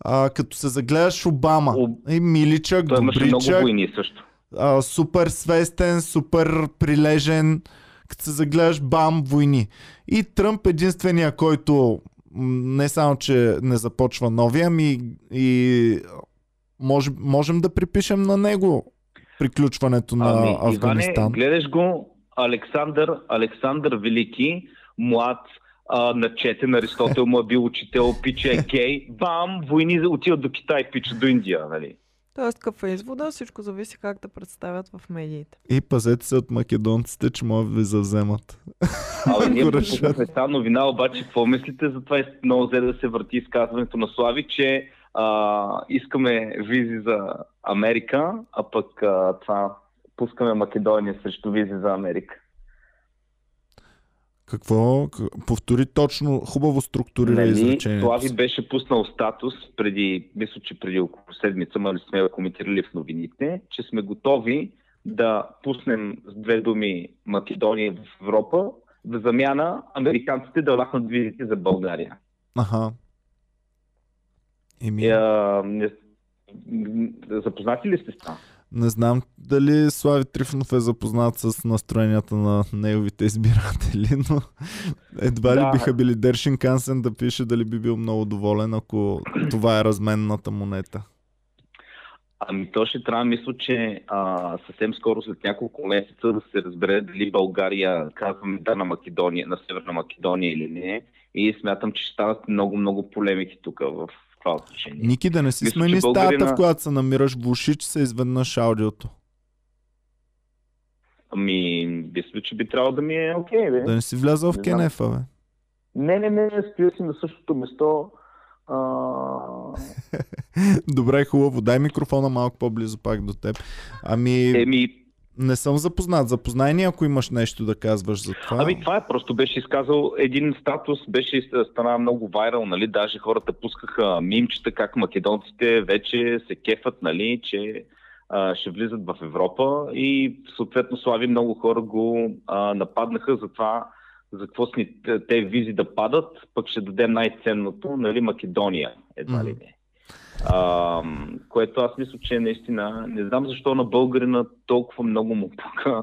А, като се загледаш Обама, и миличък, добричък, а, супер свестен, супер прилежен, като се загледаш, бам, войни. И Тръмп единствения, който не само, че не започва новия, ами и може, можем да припишем на него приключването на ами, Афганистан. Иване, гледаш го, Александър, Александър Велики, млад, а, начетен, Аристотел му е бил учител, пича е гей, бам, войни отиват до Китай, пича до Индия, нали? Тоест, какъв е извода, всичко зависи как да представят в медиите. И пазете се от македонците, че могат да ви завземат. Абе, ние попълнахме тази новина, обаче какво мислите? Затова е много взе да се върти изказването на Слави, че Uh, искаме визи за Америка, а пък uh, това пускаме Македония срещу визи за Америка. Какво? Повтори точно, хубаво структурира изречението. Слави беше пуснал статус преди, мисля, че преди около седмица, мали сме го коментирали в новините, че сме готови да пуснем с две думи Македония в Европа, в замяна американците да лахнат визите за България. Аха. Еми... А, не... Запознати ли сте с това? Не знам дали Слави Трифонов е запознат с настроенията на неговите избиратели, но едва да. ли биха били Дершинкансен да пише дали би бил много доволен, ако това е разменната монета. Ами то ще трябва, мисля, че а, съвсем скоро след няколко месеца да се разбере дали България казваме да на Македония, на Северна Македония или не. И смятам, че ще стават много-много полемики тук в Отчени. Ники, да не си смени Мисля, стаята, българина... в която се намираш, глуши, че се изведнъж аудиото. Ами, мисля, че би трябвало да ми е окей, okay, бе. Да не си влязал в Кенефа, бе. Не, не, не, не стоя си на същото место. А... Добре, хубаво. Дай микрофона малко по-близо пак до теб. Ами... Еми... Не съм запознат. Запознай ни, ако имаш нещо да казваш за това. Ами това е, просто беше изказал един статус, беше стана много вайрал, нали, даже хората пускаха мимчета, как македонците вече се кефат, нали, че а, ще влизат в Европа и съответно Слави много хора го а, нападнаха за това, за какво сни те визи да падат, пък ще дадем най-ценното, нали, Македония, едва ли не. А, което аз мисля, че наистина не знам защо на българина толкова много му пука.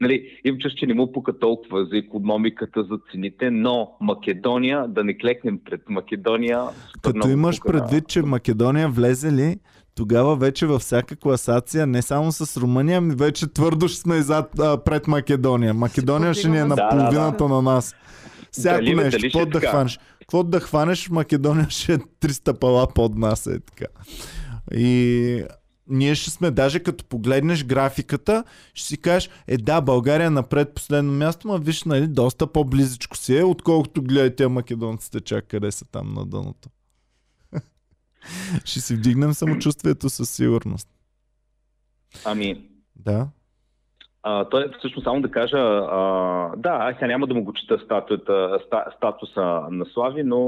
Нали, им чуш, че не му пука толкова за икономиката, за цените, но Македония, да не клекнем пред Македония... Като имаш пука, предвид, че Македония влезе ли, тогава вече във всяка класация, не само с Румъния, ми вече твърдо ще сме изад, а, пред Македония. Македония ще ни е наполовината да, да, да. на нас. Всяко дали, нещо, дали под да хванеш. Какво да хванеш, Македония ще е триста пала под нас, е така. И... ние ще сме, даже като погледнеш графиката, ще си кажеш, е да, България напред последно място, ма виж, нали, доста по-близичко си е, отколкото гледай тя македонците, чак къде са там на дъното. Ще си вдигнем самочувствието със сигурност. Ами... да. А, той всъщност само да кажа, а, да, аз сега няма да му го чета статута, ста, статуса на Слави, но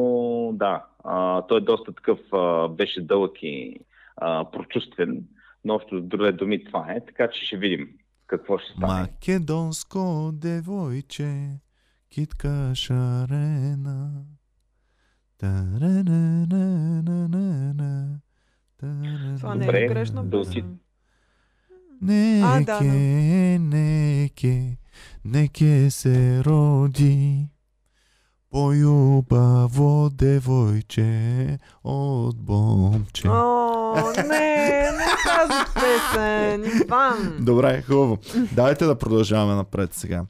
да, а, той е доста такъв, а, беше дълъг и Uh, прочувствен, но общо с други думи това е, така че ще видим какво ще стане. Македонско девойче, китка шарена, та-ра-на-на-на-на-на, та-ра-на-на-на-на. Това не е грешно. Добре, неке, неке, неке се роди по-любаво девойче от бомче. О, не, не тази песен, Иван. Добре, хубаво. Давайте да продължаваме напред сега.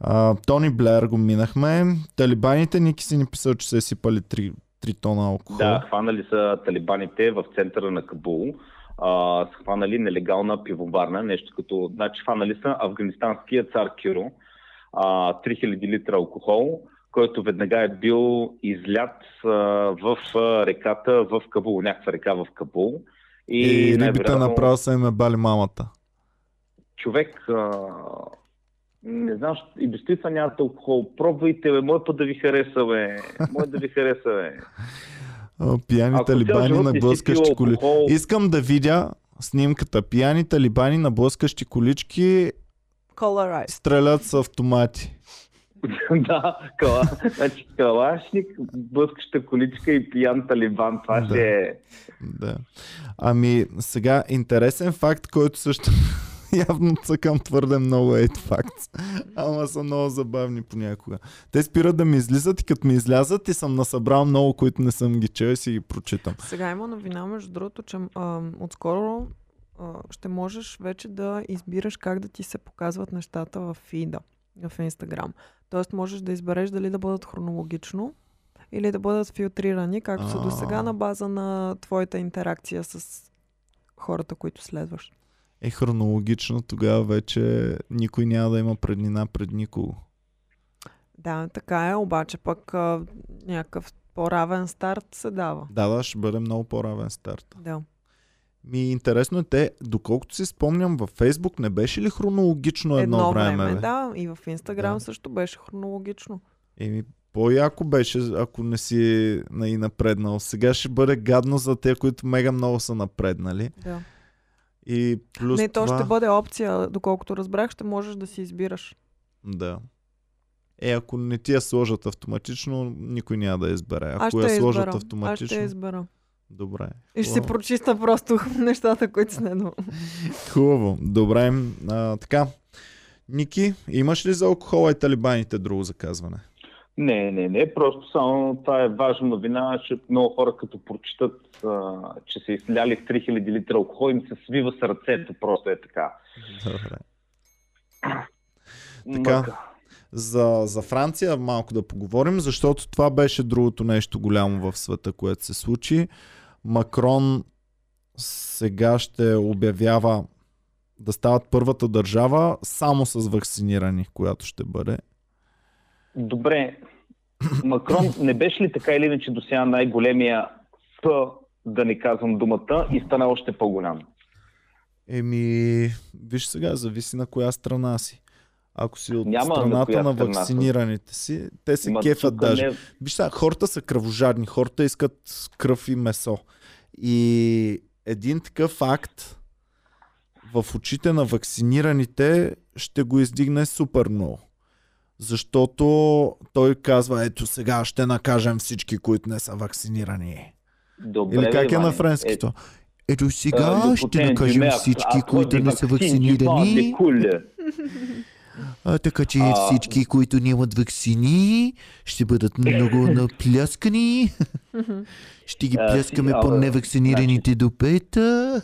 А, Тони Блеер го минахме. Талибаните, Ники си ни писал, че се сипали три тона алкохол. Да, хванали са талибаните в центъра на Кабул. А, хванали нелегална пивоварна, нещо като... значи хванали са афганистанския цар Киро. А, три хиляди литра алкохол, който веднага е бил излят а, в а, реката в Кабул, някаква река в Кабул. И, и рибите направо са им е бали мамата. Човек, а, не знам, и без това няма алкохол. Пробвайте, бе, мой път да ви хареса, бе. Мой да ви хареса, бе. О, пияни ако талибани на блъскащи коли. Алкохол... искам да видя снимката. Пияни талибани на блъскащи колички стрелят с автомати. Да, кала, значи калашник, блъскаща количка и пиян талибан, това да, ще е. Да. Ами сега интересен факт, който също явно цъкам твърде много ейт факт, ама са много забавни понякога. Те спират да ми излизат и като ми излязат и съм насъбрал много, които не съм ги чел и си ги прочитам. Сега има новина, между другото, че а, отскоро а, ще можеш вече да избираш как да ти се показват нещата в фида, в Инстаграм. Тоест можеш да избереш дали да бъдат хронологично или да бъдат филтрирани, както са до сега на база на твоята интеракция с хората, които следваш. Е, хронологично тогава вече никой няма да има преднина пред никого. Да, така е, обаче пък а, някакъв по-равен старт се дава. Да, да, ще бъде много по-равен старт. Да. Ми интересно е те, доколкото си спомням, във Фейсбук не беше ли хронологично едно, едно време? Едно време, да. И в Инстаграм да. също беше хронологично. Еми, по-яко беше, ако не си и напреднал. Сега ще бъде гадно за те, които мега много са напреднали. Да. И плюс не, това... то ще бъде опция, доколкото разбрах, ще можеш да си избираш. Да. Е, ако не ти я сложат автоматично, никой няма да избере. Ако я избера. сложат автоматично... аз ще я избера. Добре. И ще хубаво. Си прочиста просто нещата, които следва. Хубаво. Добре. А, така. Ники, имаш ли за алкохола и талибаните друго заказване? Не, не, не. Просто само това е важна новина, че много хора като прочитат, а, че са изляли в три хиляди литра алкохол, им се свива сърцето. Просто е така. Добре. Така. Мъка. За, за Франция малко да поговорим, защото това беше другото нещо голямо в света, което се случи. Макрон сега ще обявява да стават първата държава само с вакцинирани, която ще бъде. Добре. Макрон не беше ли така или иначе до сега най-големия П, да не казвам думата, и стана още по-голям? Еми, виж сега, зависи на коя страна си. Ако си от няма страната на, на вакцинираните си, те се Ма, кефят даже. Не... виж сега, хората са кръвожадни, хората искат кръв и месо. И един такъв акт в очите на вакцинираните ще го издигне супер много. Защото той казва, ето сега ще накажем всички, които не са вакцинирани. Добре, или как е на френскито? Е... Ето сега а, ще накажем а, всички, а, които не са вакцинирани. А, така че а... всички, които нямат вакцини, ще бъдат много напляскани. Ще ги пляскаме а, по невакцинираните до пета.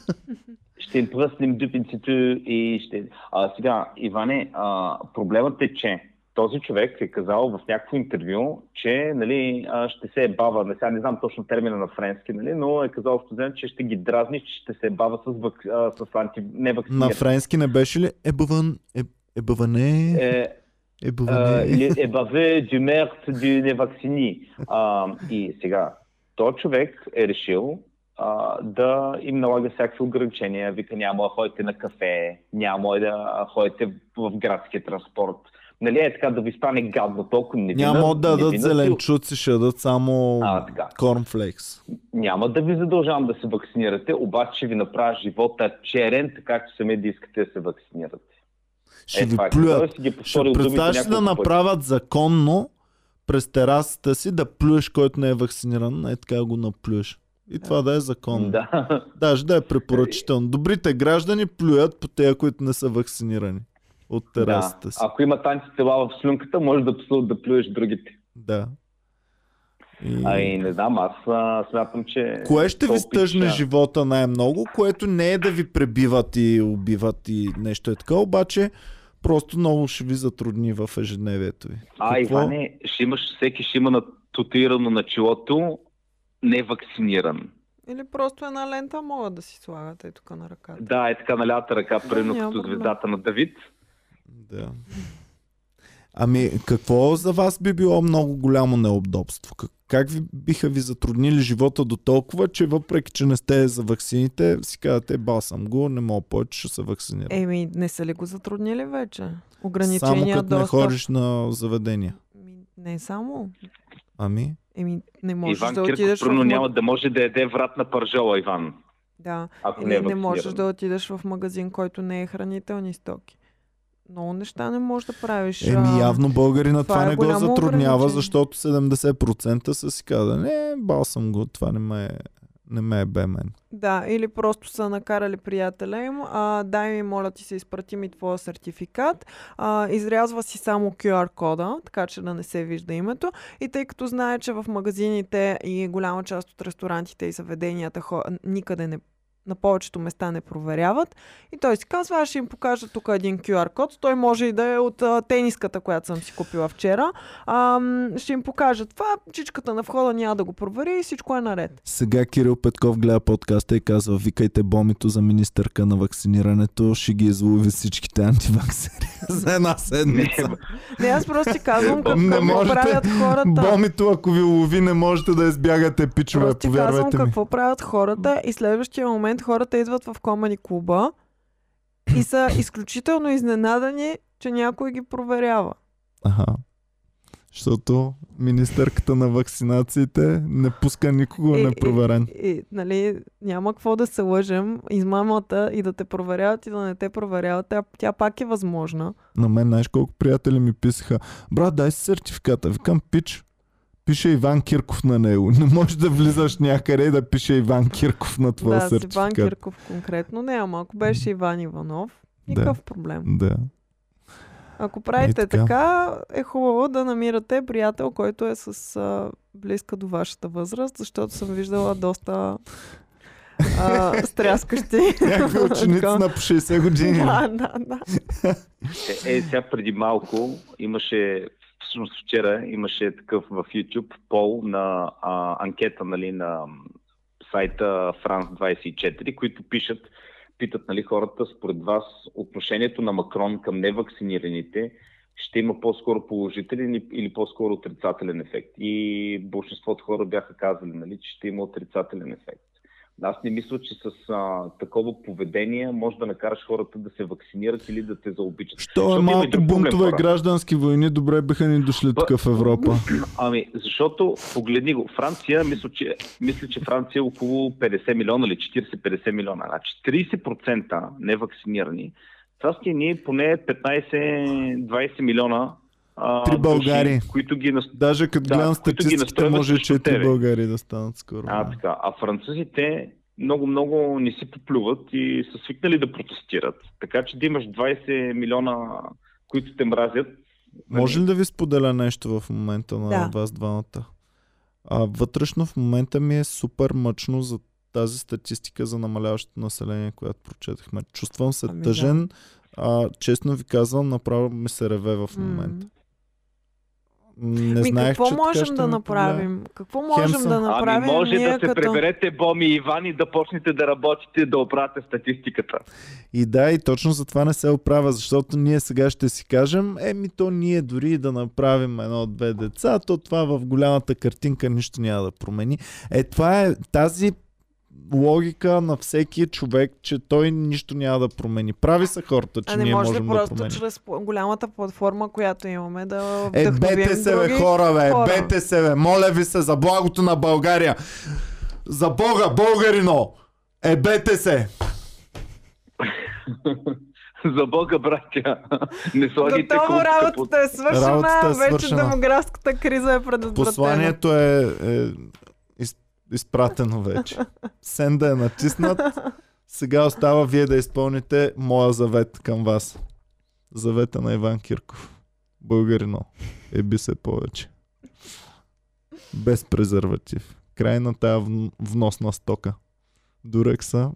Ще им пръснем дупиците и ще... А, сега, Иване, а, проблемът е, че този човек е казал в някакво интервю, че нали, ще се е бава, сега не знам точно термина на френски, нали, но е казал, че ще ги дразни, че ще се е бава с, вък... с анти... невакцинирани. На френски не беше ли ебъван... Еб... ебъване... Е... Ебъване... Ебъве дю мерт дю невакцини. А, и сега, този човек е решил Uh, да им налага всякакви ограничения. Вика, няма да ходите на кафе, няма да ходите в градския транспорт. Нали е така да ви стане гадно, толкова не вина. Няма да дадат зеленчуци, ще дадат само корнфлекс. Няма да ви задължавам да се вакцинирате, обаче ви направя живота черен, така че сами да искате да се вакцинирате. Ще е, ви плюят. Ще представяш да направят законно през терасата си да плюеш, който не е вакциниран, е така го наплюеш. И това да е законно. Да. Даже да е препоръчително. Добрите граждани плюят по тези, които не са вакцинирани от терасата си. Да. Ако имат антитела в слюнката, може да послуд да плюеш другите. Да. И... А и не знам, аз смятам, че... Кое ще ви стъжне живота най-много, което не е да ви пребиват и убиват и нещо е така, обаче просто много ще ви затрудни в ежедневието ви. А, какво? Иване, ще имаш, всеки ще има татуирано на челото невакциниран. Или просто една лента могат да си слагат е тук на ръката. Да, е така на лята ръка, примерно да, като звездата на Давид. Да. Ами, какво за вас би било много голямо неудобство? Как, как ви, биха ви затруднили живота до толкова, че въпреки, че не сте за ваксините, си казвате, бал съм го, не мога повече, ще се вакцинирам. Еми, не са ли го затруднили вече? Ограничения достъп. Само като доста... не ходиш на заведения. Не само. Ами? Еми, не можеш Иван да Кирков, отидеш... Иван Кирков в... няма да може да яде врат на пържола, Иван. Да, ако не, е не можеш да отидеш в магазин, който не е хранителни стоки. Много неща не можеш да правиш. Еми явно българина това, това не го затруднява, защото седемдесет процента са си казали, не, бал съм го, това не ме, не ме е бе мен. Да, или просто са накарали приятеля им, а, дай ми, моля ти се, изпрати ми твоя сертификат, а, изрязва си само кю ар кода, така че да не се вижда името, и тъй като знае, че в магазините и голяма част от ресторантите и заведенията никъде не, на повечето места не проверяват, и той си казва, аз ще им покажа тук един кю ар код, той може и да е от а, тениската, която съм си купила вчера, а, ще им покажа това, чичката на входа няма да го провери и всичко е наред. Сега Кирил Петков гледа подкаста и казва, викайте бомито за министърка на вакцинирането, ще ги излови всичките антиваксери за една седмица. Не, аз просто ти казвам, какво можете, правят хората. Бомито, ако ви лови, не можете да избягате, пичове, повярвайте ми. Просто ти казвам, какво правят хората, и следващия момент хората идват в Комани клуба и са изключително изненадани, че някой ги проверява. Аха. Защото министърката на вакцинациите не пуска никого непроверен. И, и, и, нали, няма какво да се лъжем. Измамата и да те проверяват, и да не те проверяват, тя, тя пак е възможна. На мен, знаеш колко приятели ми писаха, брат, дай си сертификата. Викам, пич, пише Иван Кирков на него. Не можеш да влизаш някъде и да пише Иван Кирков на твоя да, сертификат. Да, Иван Кирков конкретно не, ама ако беше Иван Иванов, никакъв да, проблем. Да. Ако правите е така. така, е хубаво да намирате приятел, който е с а, близка до вашата възраст, защото съм виждала доста а, стряскащи. Някакви ученици на по шейсет години. Да, да, да. Е, е, сега преди малко имаше... Всъщност вчера имаше такъв в YouTube пол на а, анкета, нали, на сайта Франс двайсет и четири, които пишат, питат, нали, хората, според вас отношението на Макрон към невакцинираните ще има по-скоро положителен или по-скоро отрицателен ефект. И большинството хора бяха казали, нали, че ще има отрицателен ефект. Аз не мисля, че с а, такова поведение може да накараш хората да се вакцинират или да те заобичат. Що е малко бунтове, граждански войни, добре биха ни дошли Б... тук в Европа. Ами, защото, погледни го, Франция, мисля, че, мисля, че Франция е около петдесет милиона или четирийсет петдесет милиона. Значи трийсет процента невакцинирани. Това са ние поне петнайсет двайсет милиона. Три Българии. Които ги наст... Даже като да, гледам статистиката, може четири Българии да станат скоро. А, така. А французите много-много не си поплюват и са свикнали да протестират. Така че да имаш двайсет милиона, които те мразят. Може ли да ви споделя нещо в момента на да. вас двамата? А, вътрешно в момента ми е супер мъчно за тази статистика за намаляващото население, която прочетахме. Чувствам се ами, тъжен. Да. А, честно ви казвам, направо ми се реве в момента. Не ми, знаех, какво можем да направим? Какво можем да направим? Ами може да се като... приберете Боми и Иван и да почнете да работите, да оправяте статистиката. И да, и точно за това не се оправя, защото ние сега ще си кажем, еми то ние дори да направим едно-две деца, то това в голямата картинка нищо няма да промени. Е, това е тази логика на всеки човек, че той нищо няма да промени. Прави са хората, че а не ние можем да промени. А не може ли просто чрез голямата платформа, която имаме, да е, бете се, бе, хора, бе, хора. Бете се, бе, моля ви се, за благото на България. За Бога, българино! Е, бете се! За Бога, братя! Не слагайте купка. Готово, работата е свършена, работата е свършена. Вече демографската криза е предотвратена. Посланието е... е... изпратено вече. Сенда е натиснат. Сега остава вие да изпълните моя завет към вас. Завета на Иван Кирков. Българино, еби се повече. Без презерватив. Край на тая вносна стока. Дурекса.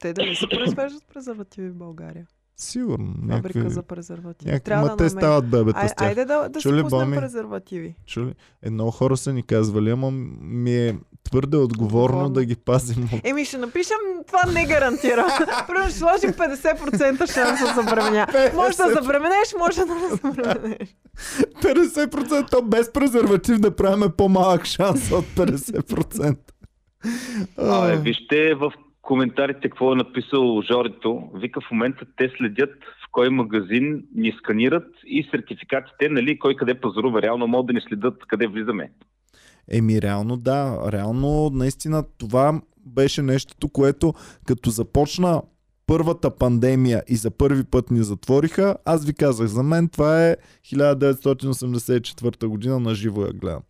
Те да не се произвеждат презервативи в България. Сигурно. Някакви... Фабрика за презервативи. Някакви... Трябва да те намерим. Стават бебета Ай, с тях. Айде да, да си пуснем презервативи. Чули? Е, много хора са ни казвали, ама ми е твърде отговорно Отговорно. да ги пазим. Еми ще напишем, това не гарантира. Примерно ще сложим петдесет процента шанса за бременя. Може да забременеш, може да не забременеш. петдесет процента без презерватив да правим по-малък шанс от петдесет процента. а, е, вижте в коментарите какво е написал Жорито. Вика, в момента те следят в кой магазин ни сканират и сертификатите, нали, кой къде пазарува. Реално могат да ни следят къде влизаме. Еми реално да, реално наистина това беше нещото, което като започна първата пандемия и за първи път ни затвориха, аз ви казах, за мен това е хиляда деветстотин осемдесет и четвърта година на живо я гледам.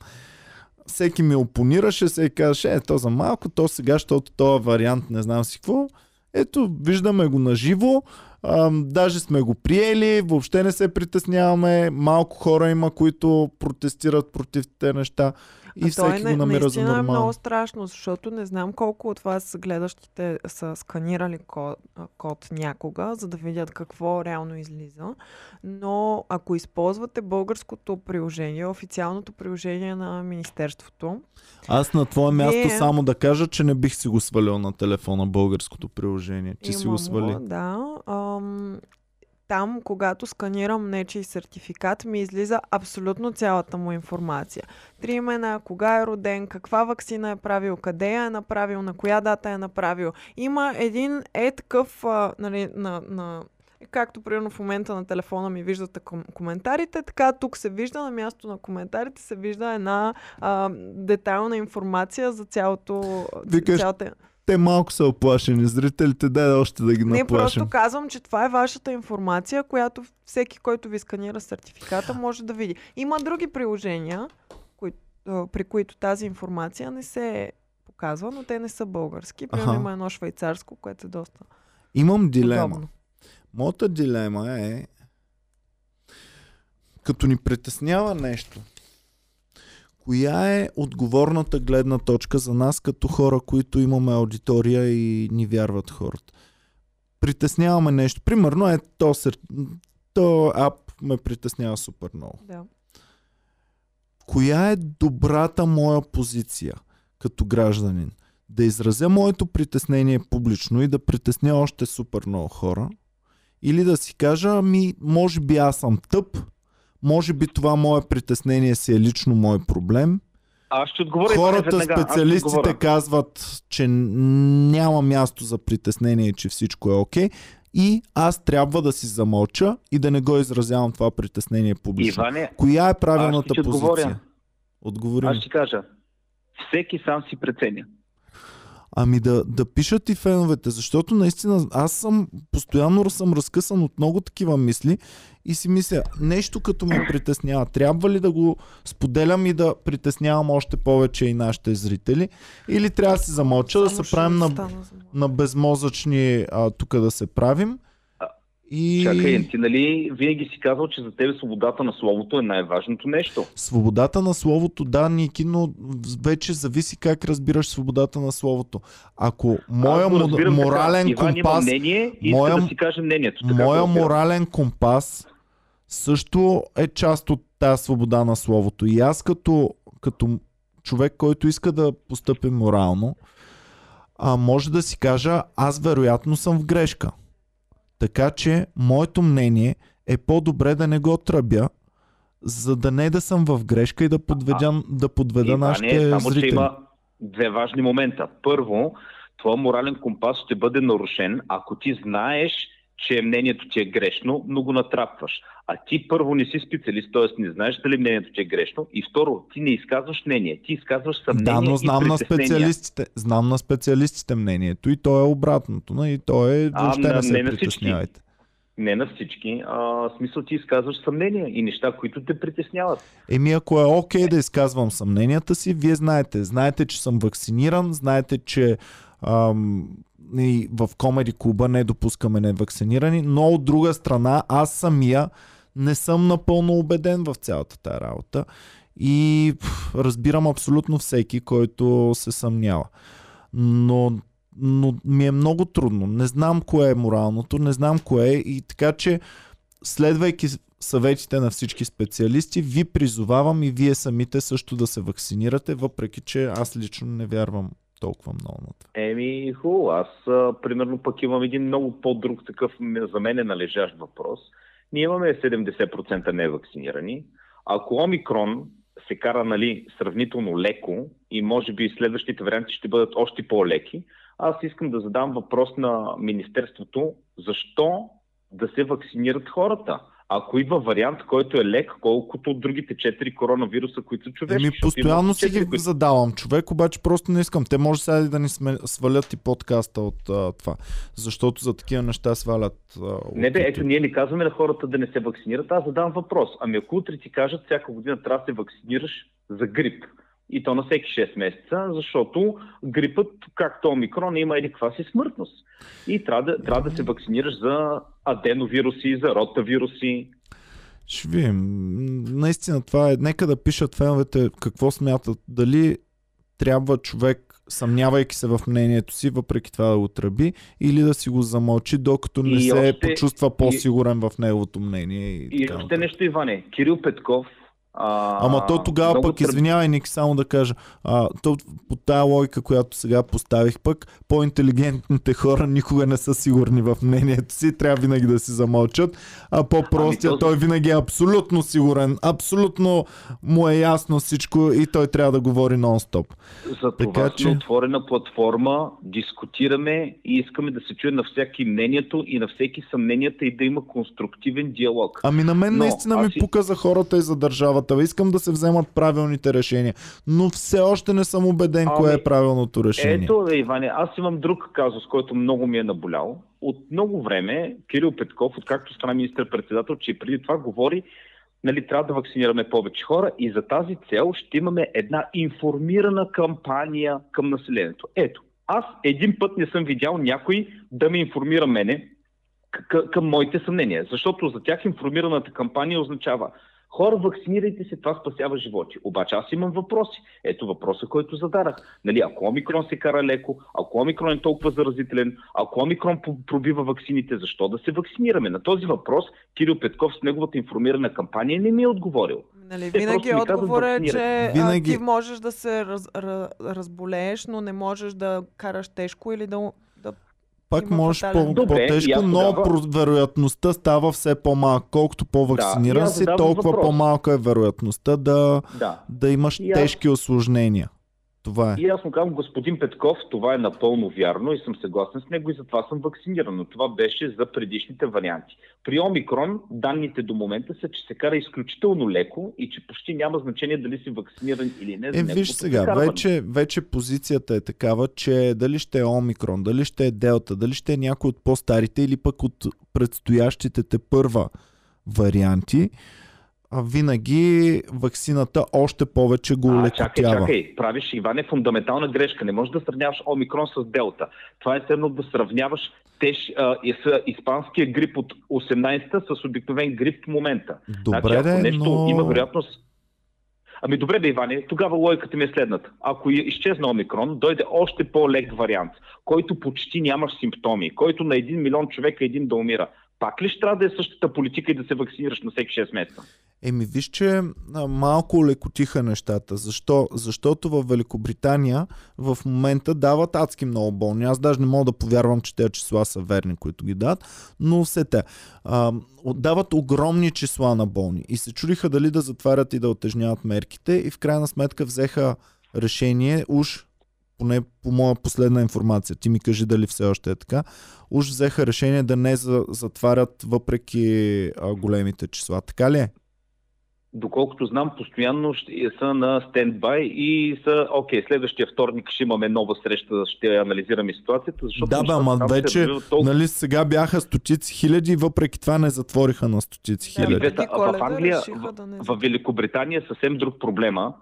Всеки ми опонираше, всеки казваше, е, то за малко, то сега, защото този вариант не знам си какво. Ето, виждаме го наживо, а, даже сме го приели, въобще не се притесняваме, малко хора има, които протестират против те неща и а всеки го намира за нормално. Наистина е много страшно, защото не знам колко от вас гледащите са сканирали код, код някога, за да видят какво реално излиза, но ако използвате българското приложение, официалното приложение на Министерството... Аз на твое място е... само да кажа, че не бих си го свалил на телефона българското приложение. Че си го свали. Да. Ам, там, когато сканирам нечий сертификат, ми излиза абсолютно цялата му информация. Три имена, кога е роден, каква ваксина е правил, къде я е направил, на коя дата е направил. Има един е такъв а, нали, на... на както примерно в момента на телефона ми виждате ком- коментарите, така тук се вижда, на място на коментарите се вижда една а, детайлна информация за цялото... Викаш... цялата... Те малко са оплашени, зрителите, дай още да ги наплашим. Не, просто казвам, че това е вашата информация, която всеки, който ви сканира сертификата, може да види. Има други приложения, кои, при които тази информация не се показва, но те не са български. Примерно има едно швейцарско, което е доста Имам дилема. Подобно. Моята дилема е, като ни притеснява нещо, коя е отговорната гледна точка за нас като хора, които имаме аудитория и ни вярват хората? Притесняваме нещо. Примерно е то, сер... то ап ме притеснява супер много. Да. Коя е добрата моя позиция като гражданин? Да изразя моето притеснение публично и да притесня още супер много хора? Или да си кажа, ми, може би аз съм тъп, може би това мое притеснение си е лично мой проблем Аз ще отговоря. Хората, специалистите казват, че няма място за притеснение, че всичко е окей. Okay. И аз трябва да си замълча и да не го изразявам това притеснение публично. Иване, коя е правилната ще позиция? Отговоря. Отговорим. Аз ще кажа. Всеки сам си преценя. Ами да, да пишат и феновете, защото наистина аз съм постоянно съм разкъсан от много такива мисли и си мисля, нещо като ме притеснява, трябва ли да го споделям и да притеснявам още повече и нашите зрители, или трябва да си замълча, да се правим на, на безмозъчни, а, тук да се правим. И... Чакай, ти нали винаги си казал, че за тебе свободата на словото е най-важното нещо. Свободата на словото, да, Ники, но вече зависи как разбираш свободата на словото. Ако моя му, разбирам, морален така, компас... мнение, моя, да си каже мнението, така моя морален компас също е част от тази свобода на словото. И аз като, като човек, който иска да постъпи морално, а, може да си кажа, аз вероятно съм в грешка. Така че моето мнение е по-добре да не го тръбя, за да не да съм в грешка и да подведя, да подведа нашите зрители. Само, че има две важни момента. Първо, твой морален компас ще бъде нарушен, ако ти знаеш, че мнението ти е грешно, но го натрапваш. А ти първо не си специалист, т.е. не знаеш дали мнението ти е грешно. И второ, ти не изказваш мнение, ти изказваш съмнение. Да, но знам и на специалистите. Знам на специалистите мнението и то е обратното. И то е въобще не се притеснявайте. Не на всички. А, в смисъл, ти изказваш съмнения и неща, които те притесняват. Еми, ако е окей okay да изказвам съмненията си, вие знаете. Знаете, че съм вакциниран, знаете, че... Ам... и в Комеди клуба не допускаме невакцинирани, но от друга страна аз самия не съм напълно убеден в цялата тая работа и пъл, разбирам абсолютно всеки, който се съмнява. Но, но ми е много трудно. Не знам кое е моралното, не знам кое е, и така че следвайки съветите на всички специалисти, ви призовавам и вие самите също да се вакцинирате, въпреки че аз лично не вярвам толкова много. Еми, хубаво. Аз, а, примерно, пък имам един много по-друг такъв, за мен е належащ въпрос. Ние имаме седемдесет процента невакцинирани. Ако Омикрон се кара, нали, сравнително леко и може би следващите варианти ще бъдат още по-леки, аз искам да задам въпрос на Министерството, защо да се вакцинират хората? Ако има вариант, който е лек, колкото от другите четири коронавируса, които са човешки. Ами постоянно си ги които... задавам. Човек, обаче просто не искам. Те може сега да ни свалят и подкаста от, а, това. Защото за такива неща свалят... А, не бе, ето ние не казваме на хората да не се вакцинират. Аз задам въпрос. Ами ако утре ти кажат, всяка година трябва да се вакцинираш за грип. И то на всеки шест месеца, защото грипът, както Омикрон, има едиква си смъртност. И трябва да, трябва да се вакцинираш за аденовируси, за ротавируси. Ще видим. Наистина това е. Нека да пишат феновете какво смятат. Дали трябва човек, съмнявайки се в мнението си, въпреки това да го тръби, или да си го замълчи, докато не и се още... почувства по-сигурен и... в неговото мнение. И, и още така. Нещо, Иване. Кирил Петков. А, Ама то тогава пък, тръп... извинявай, Ник, само да кажа, а, то, по тая логика, която сега поставих пък, по-интелигентните хора никога не са сигурни в мнението си, трябва винаги да си замълчат, а по-простия, ами, то... той винаги е абсолютно сигурен, абсолютно му е ясно всичко и той трябва да говори нон-стоп. За това така, че... отворена платформа, дискутираме и искаме да се чуе на всяки мнението и на всеки съмненията и да има конструктивен диалог. Ами на мен Но, наистина ми си... пука за хората и за държавата. Искам да се вземат правилните решения, но все още не съм убеден ами, кое е правилното решение. Ето, Иване, аз имам друг казус, който много ми е наболял. От много време Кирил Петков, откакто стана министър-председател, че преди това говори, нали, трябва да вакцинираме повече хора и за тази цел ще имаме една информирана кампания към населението. Ето, аз един път не съм видял някой да ме информира мене към моите съмнения, защото за тях информираната кампания означава: хора, вакцинирайте се, това спасява животи. Обаче аз имам въпроси. Ето въпроса, който задарах. Нали, ако Омикрон се кара леко, ако Омикрон е толкова заразителен, ако Омикрон пробива ваксините, защо да се вакцинираме? На този въпрос Кирил Петков с неговата информирана кампания не ми е отговорил. Нали, винаги отговорът е, че винаги... ти можеш да се раз, раз, разболееш, но не можеш да караш тежко или да... пак можеш по- по-тежко, но задава... вероятността става все по-малка. Колкото по-вакциниран да, си, толкова въпрос. По-малка е вероятността да, да. да имаш и тежки аз... осложнения. Това е. И аз му казвам, господин Петков, това е напълно вярно и съм съгласен с него и затова съм вакциниран, но това беше за предишните варианти. При Омикрон данните до момента са, че се кара изключително леко и че почти няма значение дали си вакциниран или не. Е, виж сега, вече, вече позицията е такава, че дали ще е Омикрон, дали ще е Делта, дали ще е някой от по-старите или пък от предстоящите те първа варианти, винаги ваксината още повече го лекотява. Чакай, чакай, правиш, Иване, фундаментална грешка. Не можеш да сравняваш Омикрон с Делта. Това е следно да сравняваш теж, а, и с испанския грип от осемнайсета с обикновен грип в момента. Добре, значи, ако нещо но... има вероятност... Ами добре, бе, Иване, тогава логиката ми е следната. Ако изчезна Омикрон, дойде още по-лек вариант, който почти нямаш симптоми, който на един милион човека един да умира. Пак ли ще трябва да е същата политика и да се вакцинираш на всеки шест месеца? Еми виж, че малко лекотиха нещата. Защо? Защото в Великобритания в момента дават адски много болни. Аз даже не мога да повярвам, че тези числа са верни, които ги дадат, но все те. А, дават огромни числа на болни и се чудиха дали да затварят и да утежняват мерките и в крайна сметка взеха решение, уж поне по моя последна информация, ти ми кажи дали все още е така, уж взеха решение да не затварят въпреки големите числа. Така ли е? Доколкото знам, постоянно са на стендбай и са, окей, следващия вторник ще имаме нова среща, ще анализираме ситуацията. Защото да, бе, ама вече, толкова... нали сега бяха стотици хиляди, въпреки това не затвориха на стотици хиляди. Да, в Англия, в, в Великобритания е съвсем друг проблема.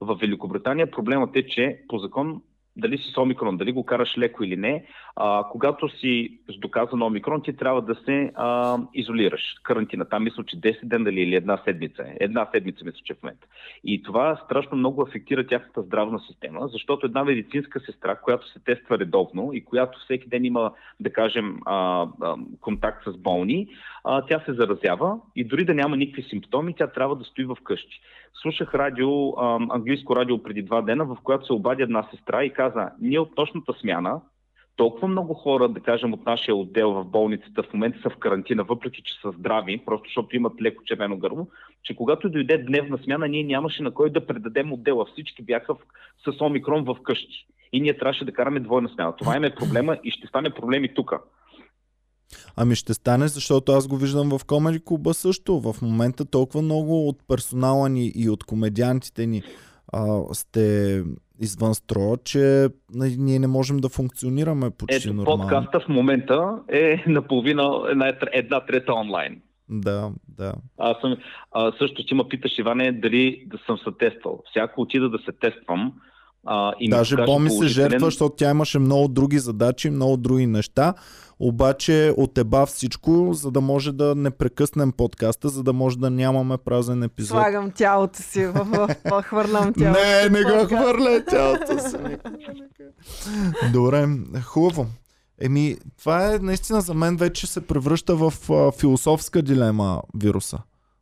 В Великобритания проблемът е, че по закон, дали си с Омикрон, дали го караш леко или не, а, когато си с доказан Омикрон, ти трябва да се а, изолираш. Карантина. Там мисля, че десет дена или една седмица е. Една седмица мисля, че в момента. И това страшно много афектира тяхната здравна система, защото една медицинска сестра, която се тества редовно и която всеки ден има, да кажем, а, а, контакт с болни, а, тя се заразява и дори да няма никакви симптоми, тя трябва да стои вкъщи. Слушах радио, а, английско радио преди два дена, в която се обади една сестра и каза, ние от нощната смяна, толкова много хора, да кажем, от нашия отдел в болницата в момента са в карантина, въпреки че са здрави, просто защото имат леко червено гърло, че когато дойде дневна смяна, ние нямаше на кой да предадем отдела. Всички бяха в... с Омикрон в къщи. И ние трябваше да караме двойна смяна. Това им е проблема и ще стане проблем и тук. Ами ще стане, защото аз го виждам в Комеди Клуба също. В момента толкова много от персонала ни и от комедиантите ни а, сте... извън строя, че ние не можем да функционираме почти нормално. Ето, подкаста в момента е наполовина една, една трета онлайн. Да, да. Аз съм, а, също ти ме питаш, Иване, дали да съм се тествал. Всяко отида да се тествам. А, и даже Боми се жертва, защото тя имаше много други задачи, много други неща, обаче отеба всичко, за да може да не прекъснем подкаста, за да може да нямаме празен епизод. Слагам тялото си, в... хвърлям тялото си. Не, не го хвърля тялото си. Добре, хубаво. Еми, това е наистина за мен вече се превръща в а, философска дилема вируса.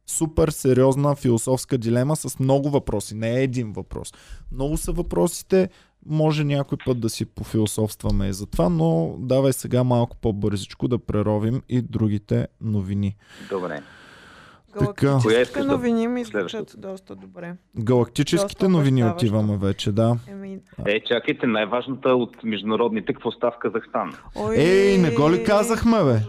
Супер сериозна философска дилема с много въпроси. Не е един въпрос. Много са въпросите. Може някой път да си пофилософстваме и за това, но давай сега малко по-бързичко да преровим и другите новини. Добре. Галактическите новини ми звучат доста добре. Галактическите новини отиваме вече, да. Е, чакайте, най-важната от международните, какво става в Казахстан? Ей, не го ли казахме, бе?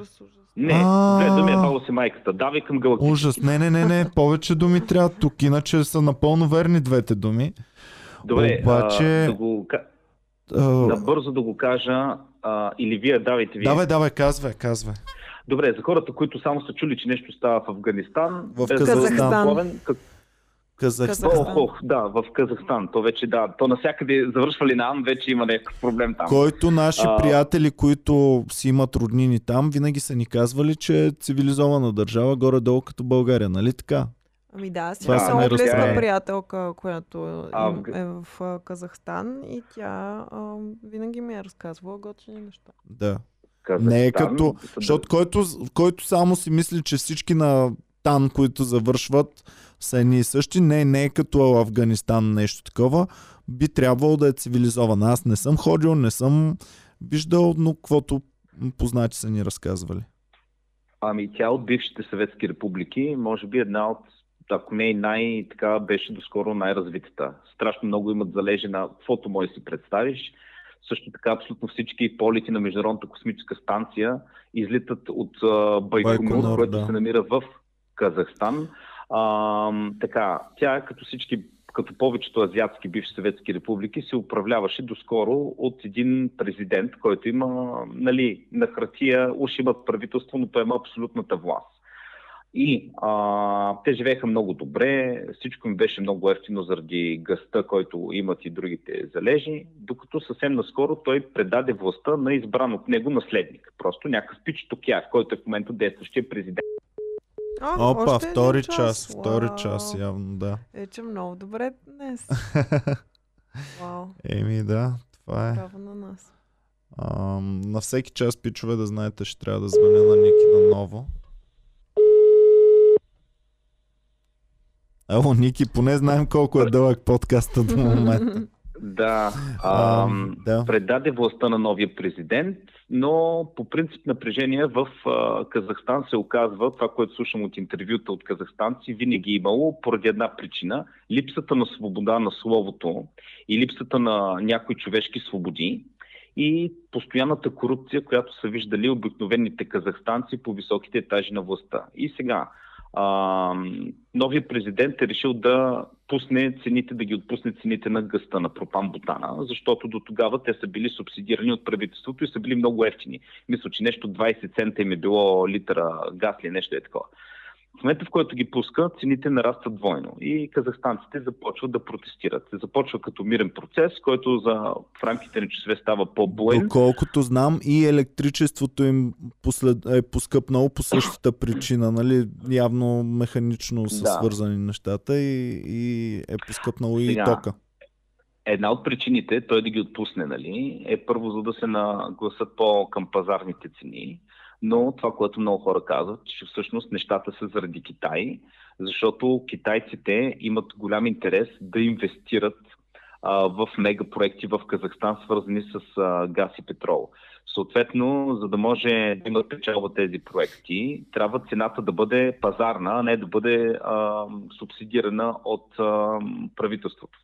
Не, две думи е бало си майката. Давай към галактически. Ужас, не, не, не, не, повече думи трябва тук, иначе са напълно верни двете думи. Добре, обаче... а, да го... а... набързо да го кажа, а, или вие давайте вие. Давай, давай, казвай, казвай. Добре, за хората, които само са чули, че нещо става в Афганистан, в Казахстан. Казахстан. Ох, ох, да, в Казахстан. То вече да, то навсякъде завършвали на Ан, вече има някакъв проблем там. Който наши а... приятели, които си имат роднини там, винаги са ни казвали, че е цивилизована държава, горе-долу като България, нали така? Ами да, си имам много близка приятелка, която а, им, е в Казахстан и тя а, винаги ми е разказвала готини неща. Да. Казахстан, не е като, защото който, който само си мисли, че всички на там, които завършват са едни и същи. Не, не е като Афганистан нещо такова. Би трябвало да е цивилизован. Аз не съм ходил, не съм виждал, но каквото познати са ни разказвали? Ами тя от бившите съветски републики, може би една от, ако не и най, така беше доскоро най-развитата. Страшно много имат залежи на каквото може си представиш. Също така абсолютно всички полети на Международната космическа станция излитат от Байконур, което да. се намира в Казахстан. А, така, тя като всички, като повечето азиатски бивши съветски републики, се управляваше доскоро от един президент, който има, нали, на хартия уж имат правителство, но той има абсолютната власт. И а, те живееха много добре, всичко им беше много ефтино заради гъста, който имат и другите залежи, докато съвсем наскоро той предаде властта на избран от него наследник. Просто някакъв пич Токиев, който е в момента действащия президент. А, Опа, втори час, час втори час явно, да. Е, че много добре днес. Еми да, това е. Право на нас. А, на всеки час, пичове, да знаете, ще трябва да звъня на Ники наново. Ало, Ники, поне знаем колко е дълъг подкаста до момента. Да, а, да, предаде властта на новия президент, но по принцип напрежение в а, Казахстан се оказва, това, което слушам от интервюта от казахстанци, винаги имало поради една причина. Липсата на свобода на словото и липсата на някои човешки свободи и постоянната корупция, която са виждали обикновените казахстанци по високите етажи на властта. И сега А, новия президент е решил да пусне цените, да ги отпусне цените на гъста, на пропан-бутана, защото до тогава те са били субсидирани от правителството и са били много ефтини. Мисля, че нещо двайсет цента им е било литъра газ или нещо е такова. В момента, в който ги пуска, цените нарастват двойно и казахстанците започват да протестират. Започва като мирен процес, който за в рамките на часове става по-боен. Доколкото знам, и електричеството им послед... е поскъпнало по същата причина, нали? Явно механично са да. свързани нещата и, и е поскъпнало и тока. Една от причините той да ги отпусне, нали, е първо за да се нагласат по-към пазарните цени. Но това, което много хора казват, че всъщност нещата са заради Китай, защото китайците имат голям интерес да инвестират а, в мегапроекти в Казахстан, свързани с а, газ и петрол. Съответно, за да може да имат печалба тези проекти, трябва цената да бъде пазарна, а не да бъде а, субсидирана от а, правителството.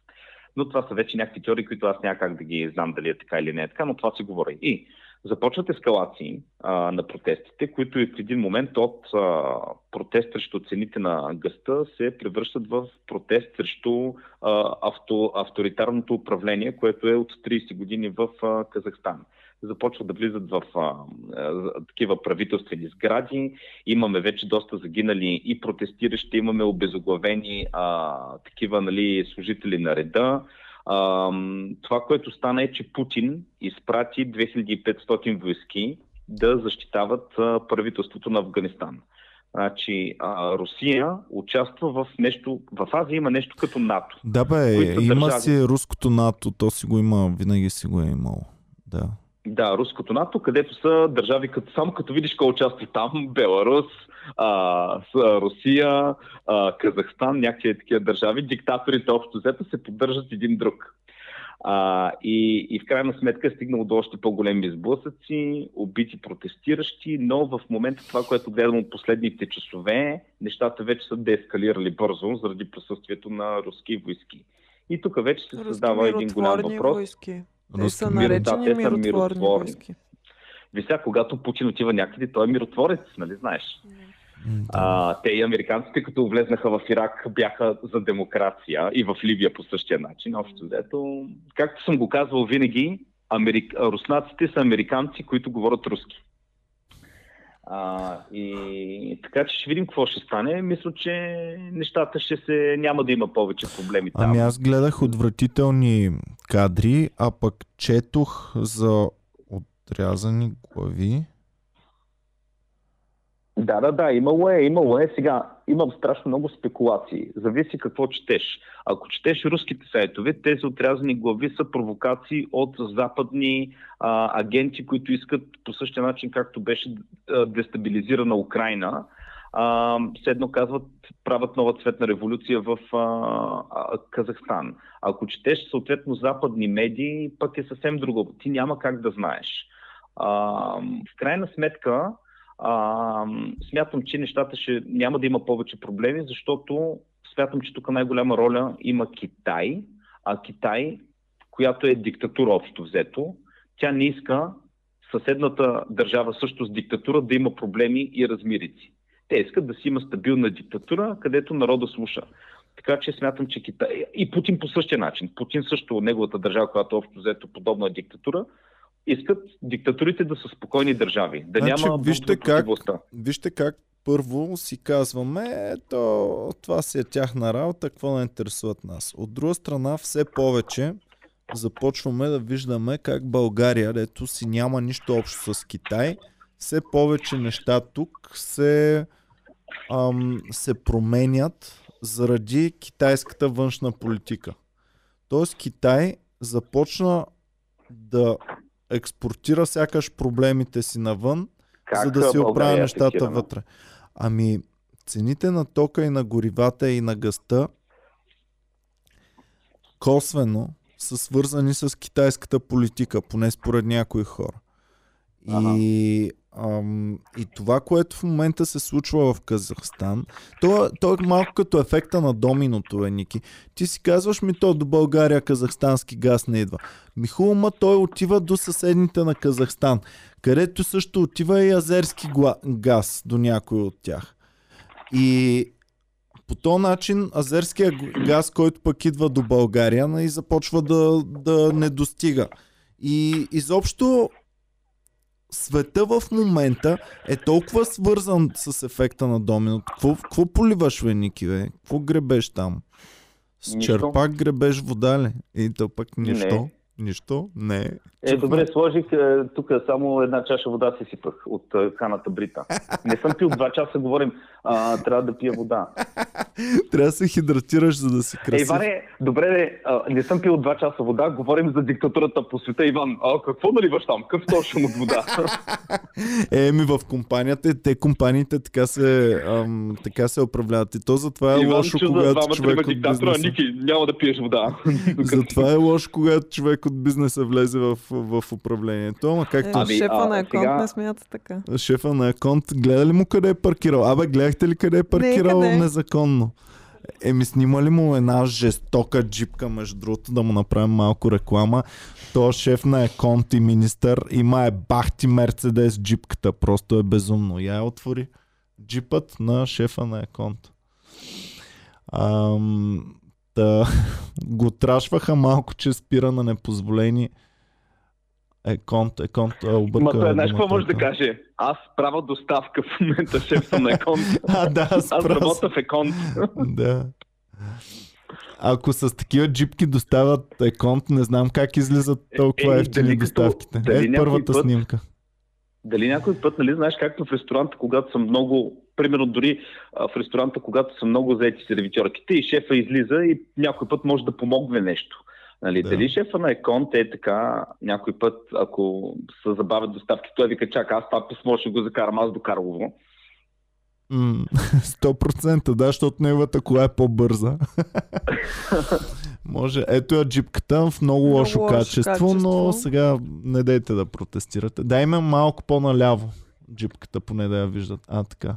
Но това са вече някакви теории, които аз няма как да ги знам дали е така или не е така, но това се говори. И започват ескалации а, на протестите, които в един момент от а, протест срещу цените на гъста се превръщат в протест срещу а, авто, авторитарното управление, което е от трийсет години в а, Казахстан. Започват да влизат в а, а, такива правителствени сгради. Имаме вече доста загинали и протестиращи, имаме обезоглавени а, такива, нали, служители на реда. А, това, което стана, е, че Путин изпрати две хиляди и петстотин войски да защитават а, правителството на Афганистан. Значи, а, Русия участва в нещо, в Азия има нещо като НАТО. Да бе, има държави. Си руското НАТО, то си го има, винаги си го е имало. Да. Да, руското НАТО, където са държави, като, само като видиш кой участва там, Беларус, а, с, Русия, а, Казахстан, някакви такива държави, диктаторите общо взето се поддържат един друг. А, и, и в крайна сметка е стигнало до още по-големи сблъсъци, убити протестиращи, но в момента това, което гледам от последните часове, нещата вече са деескалирали бързо заради присъствието на руски войски. И тук вече се създава един голям въпрос. Войски. Те са наречени да, миротворни, миротворни войски. Вися, когато Путин отива някъде, той е миротворец, нали знаеш? Mm. А, те и американците, като влезнаха в Ирак, бяха за демокрация и в Ливия по същия начин. Общо взето, както съм го казвал винаги, америк... руснаците са американци, които говорят руски. А, и така че ще видим какво ще стане. Мисля, че нещата ще се няма да има повече проблеми там. Ами аз гледах отвратителни кадри, а пък четох за отрязани глави. Да, да, да, имало е, имало е. Сега имам страшно много спекулации. Зависи какво четеш. Ако четеш руските сайтове, тези отрязани глави са провокации от западни а, агенти, които искат по същия начин, както беше дестабилизирана Украйна. А, следно казват, правят нова цветна революция в а, а, Казахстан. Ако четеш съответно западни медии, пък е съвсем друго. Ти няма как да знаеш. А, в крайна сметка, а, смятам, че нещата ще няма да има повече проблеми, защото смятам, че тук най-голяма роля има Китай, а Китай, която е диктатура общо взето, тя не иска съседната държава също с диктатура да има проблеми и размирици. Те искат да си има стабилна диктатура, където народа слуша. Така че смятам, че Китай... И Путин по същия начин. Путин също, неговата държава, която общо взето подобна диктатура, искат диктатурите да са спокойни държави. Да значи, няма вижте как, вижте как първо си казваме, то това си е тяхна работа, какво не интересуват нас. От друга страна, все повече започваме да виждаме как България, дето си няма нищо общо с Китай, все повече неща тук се, ам, се променят заради китайската външна политика. Тоест Китай започна да експортира сякаш проблемите си навън, как за да си оправя нещата текираме вътре. Ами цените на тока и на горивата и на газта косвено са свързани с китайската политика, поне според някои хора. Ага. И, ам, и това, което в момента се случва в Казахстан, то, то е малко като ефекта на доминото, е, Ники. Ти си казваш, ми то до България казахстански газ не идва. Ми хубаво, той отива до съседните на Казахстан, където също отива и азерски газ до някой от тях. И по този начин азерския газ, който пък идва до България, и започва да, да не достига. И изобщо света в момента е толкова свързан с ефекта на доминото. Кво, кво поливаш, бе, Ники, бе? Кво гребеш там? С нищо. Черпак гребеш вода ли? И то пък нищо. Не. Нищо? Не. Е, черпак. Добре, сложих тук само една чаша вода си сипах от каната Брита. Не съм пил два часа, говорим, а, трябва да пия вода. Трябва да се хидратираш, за да си красив. Е, Иване, добре, не, а, не съм пил два часа вода, говорим за диктатурата по света. Иван, а какво наливаш там? Къв точно от вода? Еми в компанията, те компаниите така се, ам, така се управляват. И то затова е Иван, лошо, когато двама, човек от диктатора, Ники, няма да пиеш вода. Затова е лошо, когато човек от бизнеса влезе в, в управлението. Ама както... Е, шефа а, на Еконт сега... не смята така. Шефа на Еконт, гледа ли му къде е паркирал? Абе, гледахте ли къде е паркирал? Не, къде? Незаконно. Еми снимали му една жестока джипка, между другото, да му направим малко реклама. То шеф на Еконт и министър има е бахти Мерцедес джипката. Просто е безумно. Я отвори джипът на шефа на Еконт. Ам... Та, го трашваха малко, че спира на непозволени. Еконт, Еконт, обърка. Ма той, знаеш какво може да каже? Аз правя доставка в момента, шеф съм на Еконт. А, да, аз аз работя в Еконт. Да. Ако с такива джипки доставят Еконт, не знам как излизат толкова е, ефтини доставките. Е, първата път, снимка. Дали някой път, нали, знаеш, както в ресторанта, когато съм много... Примерно дори в ресторанта, когато са много заети сервитьорките и шефа излиза и някой път може да помогне нещо. Нали? Да. Дали шефа на Еконт е така, някой път, ако се забавят доставки, той вика, чака, аз това писмо ще го закарам аз до Карлово. сто процента, да, защото неговата кола е по-бърза. Може. Ето я джипката в много, много лошо, лошо качество, качество, но сега не дейте да протестирате. Да, има малко по-наляво джипката, поне да я виждат. А, така.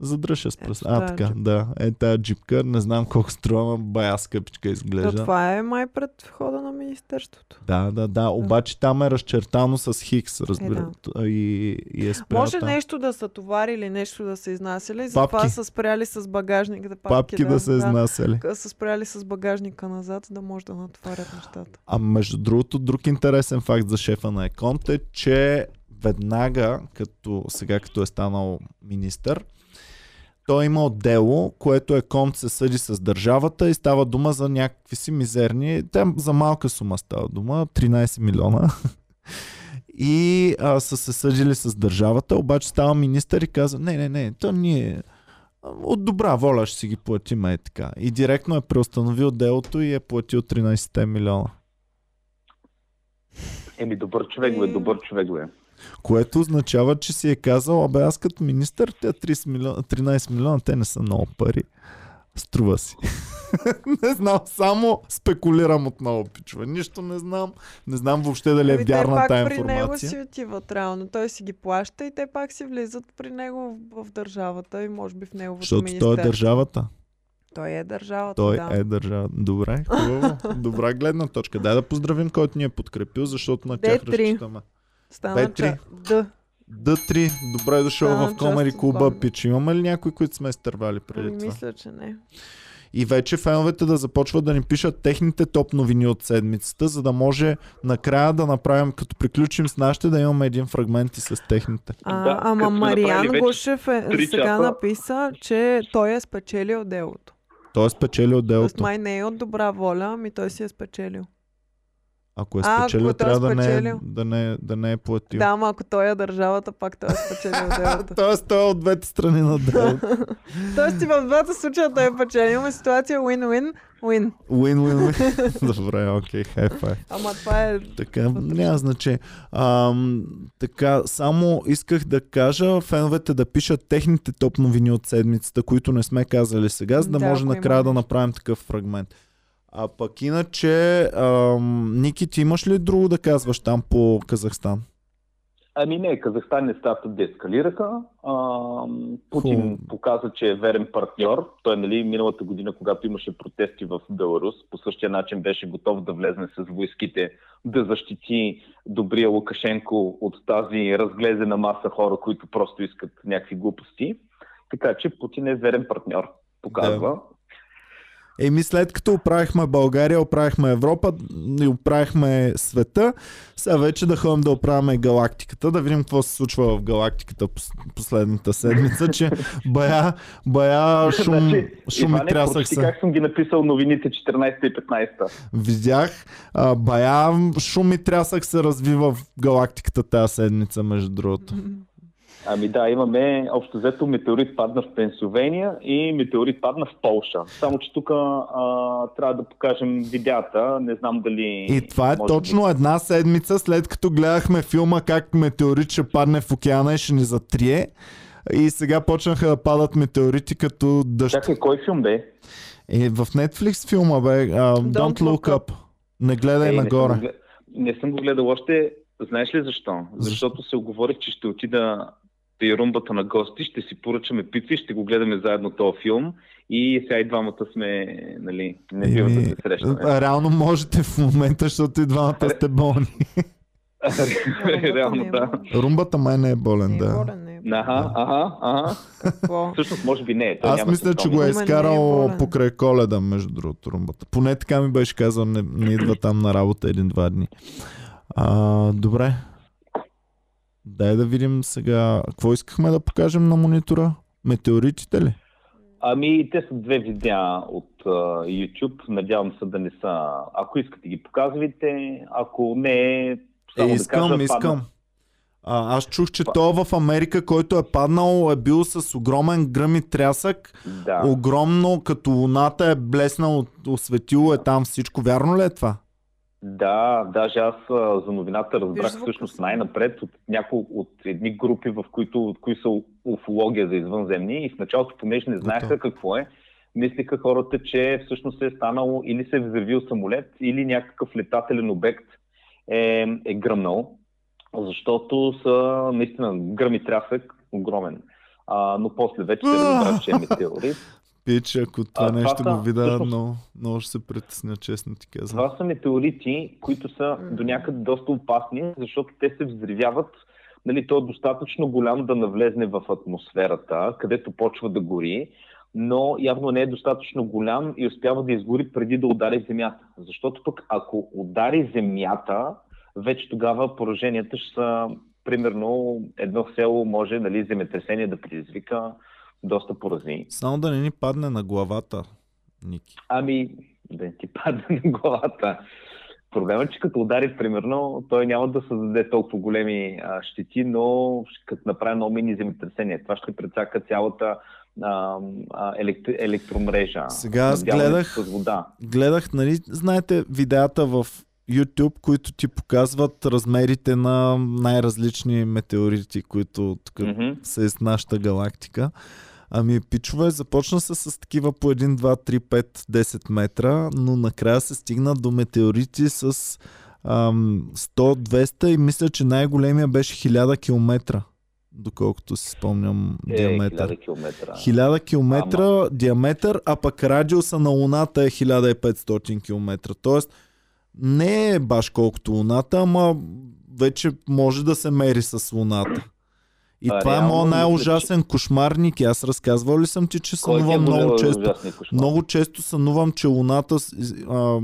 Задръжа с пръст. А, така, джип. Да. Е тая джипка, не знам колко струва, бая скъпичка изглежда. Да, това е май пред входа на министерството. Да, да, да. Обаче там е разчертано с Хикс, разбира. Е, да. и, и е спрял. Може там нещо да са товарили, нещо да са изнасяли. Затова са спряли с багажника. Да, папки, папки да, да са изнасяли. Да, са спряли с багажника назад, за да може да натоварят нещата. А между другото, друг интересен факт за шефа на Еконт е, че веднага, като сега като е станал министър, той има дело, което Еконт се съди с държавата и става дума за някакви си мизерни, там за малка сума става дума, тринайсет милиона. И а, са се съдили с държавата, обаче става министър и казва, не, не, не, то ние от добра воля ще си ги платим, е така. И директно е преустановил делото и е платил тринайсет милиона. Еми, добър човек го е, добър човек го е. Което означава, че си е казал, абе аз като министър, те тринайсет милиона, те не са много пари. Струва си. Не знам, само спекулирам отново, пичове. Нищо не знам. Не знам въобще дали е вярна тая информация. При него си отиват реално. Той си ги плаща и те пак си влизат при него в, в държавата и може би в неговото защото министерство. Защото той е държавата. Той е държавата, Той да. е държавата. Добре, хубаво. Добра гледна точка. Дай да поздравим, който ни е подкрепил, защото на тях разчитаме. Д три. Д. Д три. Добре дошъл в Комари клуба, пич. Имаме ли някой, които сме изтървали преди това? Мисля, че не. И вече феновете да започват да ни пишат техните топ новини от седмицата, за да може накрая да направим, като приключим с нашите, да имаме един фрагмент и с техните. А, да, ама Мариан Гушев е, сега часа... написа, че той е спечелил делото. Той е спечелил делото. Той май не е от добра воля, ами той си е спечелил. Ако е спечелил, а, трябва е спечелил. Да, не е, да, не е, да не е платил. Да, ама ако той е държавата, пак той е спечелил делото. Тоест той е от двете страни на делото. Тоест и в двата случая той е печелил. Имаме ситуация win-win. Win. Win-win. Добре, окей, okay, хай-фай. Ама това е... Така, няма значение. Ам, така, само исках да кажа феновете да пишат техните топ новини от седмицата, които не сме казали сега, за да, да може накрая имаме да направим такъв фрагмент. А пък иначе, ам, Ники, ти имаш ли друго да казваш там по Казахстан? Ами не, Казахстан не става да ескалираха. Ам, Путин Ху. показа, че е верен партньор. Той, нали, миналата година, когато имаше протести в Беларус, по същия начин беше готов да влезне с войските, да защити добрия Лукашенко от тази разглезена маса хора, които просто искат някакви глупости. Така че Путин е верен партньор, показва. Да. Еми след като оправихме България, оправихме Европа и оправихме света, сега вече да ходим да оправяме галактиката, да видим какво се случва в галактиката последната седмица, че бая, бая шум, значи, шум Иване, и трясък се. Как съм ги написал новините четиринайсета и петнайсета? Видях, а, бая шум и трясък се развива в галактиката тази седмица, между другото. Ами да, имаме общо взето метеорит падна в Пенсилвания и метеорит падна в Полша. Само че тук трябва да покажем видеята, не знам дали... И това е точно да... една седмица след като гледахме филма как метеорит ще падне в океана и ще ни затрие. И сега почнаха да падат метеорити като дъжд. Чакай, кой филм бе? Е, в Netflix филма бе, uh, Don't, Don't Look Up. up. Не гледай Ей, нагоре. Не съм, не съм го гледал още, знаеш ли защо? Защото се оговорих, че ще отида... и румбата на гости, ще си поръчаме пици, ще го гледаме заедно този филм и сега и двамата сме, нали, не бива да се срещаме. Реално можете в момента, защото и двамата сте болни. Реално, да. Румбата май не е болен, да. Аха, аха, аха. Всъщност, може би не е. Аз мисля, че го е изкарал покрай Коледа, между другото, румбата. Поне така ми беше казал, не идва там на работа един-два дни. Добре. Дай да видим сега, какво искахме да покажем на монитора? Метеоритите ли? Ами те са две видеа от uh, YouTube, надявам се да не са, ако искате ги показвайте, ако не, само е, искам, да кажа... Искам, искам. А, аз чух, че той в Америка, който е паднал, е бил с огромен гръм и трясък. Да. Огромно, като луната е блеснал, осветило е там всичко. Вярно ли е това? Да, даже аз а, за новината разбрах всъщност най-напред от няколко от едни групи, в които, от които са уфология за извънземни, и в началото, понеже не знаеха какво е, мислиха хората, че всъщност е станало или се е взривил самолет, или някакъв летателен обект е, е гръмнал, защото са наистина гръм и трясък огромен. А, но после вече се разбрах, че е метеорит. Пич, ако това а, нещо това са, го видя, но много ще се притесня, честно ти казвам. Това са метеорити, които са до някъде доста опасни, защото те се взривяват. Нали, то е достатъчно голям да навлезне в атмосферата, където почва да гори, но явно не е достатъчно голям и успява да изгори преди да удари земята. Защото пък ако удари земята, вече тогава пораженията ще са, примерно, едно село може, нали, земетресение да предизвика. Доста поразни. Само да не ни падне на главата, Ники. Ами, да не ти падне на главата. Проблемът е, че като удари, примерно, той няма да създаде толкова големи а, щети, но като направи много мини земетресение. Това ще прецака цялата а, а, електр... електромрежа. Сега аз гледах, гледах, нали, знаете, видеята в YouTube, които ти показват размерите на най-различни метеорити, които тук mm-hmm. са из нашата галактика. Ами, пичове, започна се с такива по едно, два, три, пет, десет метра, но накрая се стигна до метеорити с ам, сто, двеста и мисля, че най-големия беше хиляда километра. Доколкото си спомням е, диаметър. хиляда километра Ама... диаметър, а пък радиуса на Луната е хиляда и петстотин километра. Тоест, не е баш колкото Луната, ама вече може да се мери с Луната. И а, това е моят най-ужасен кошмарник. Аз разказвал ли съм ти, че сънувам много често? Много често сънувам, че Луната а,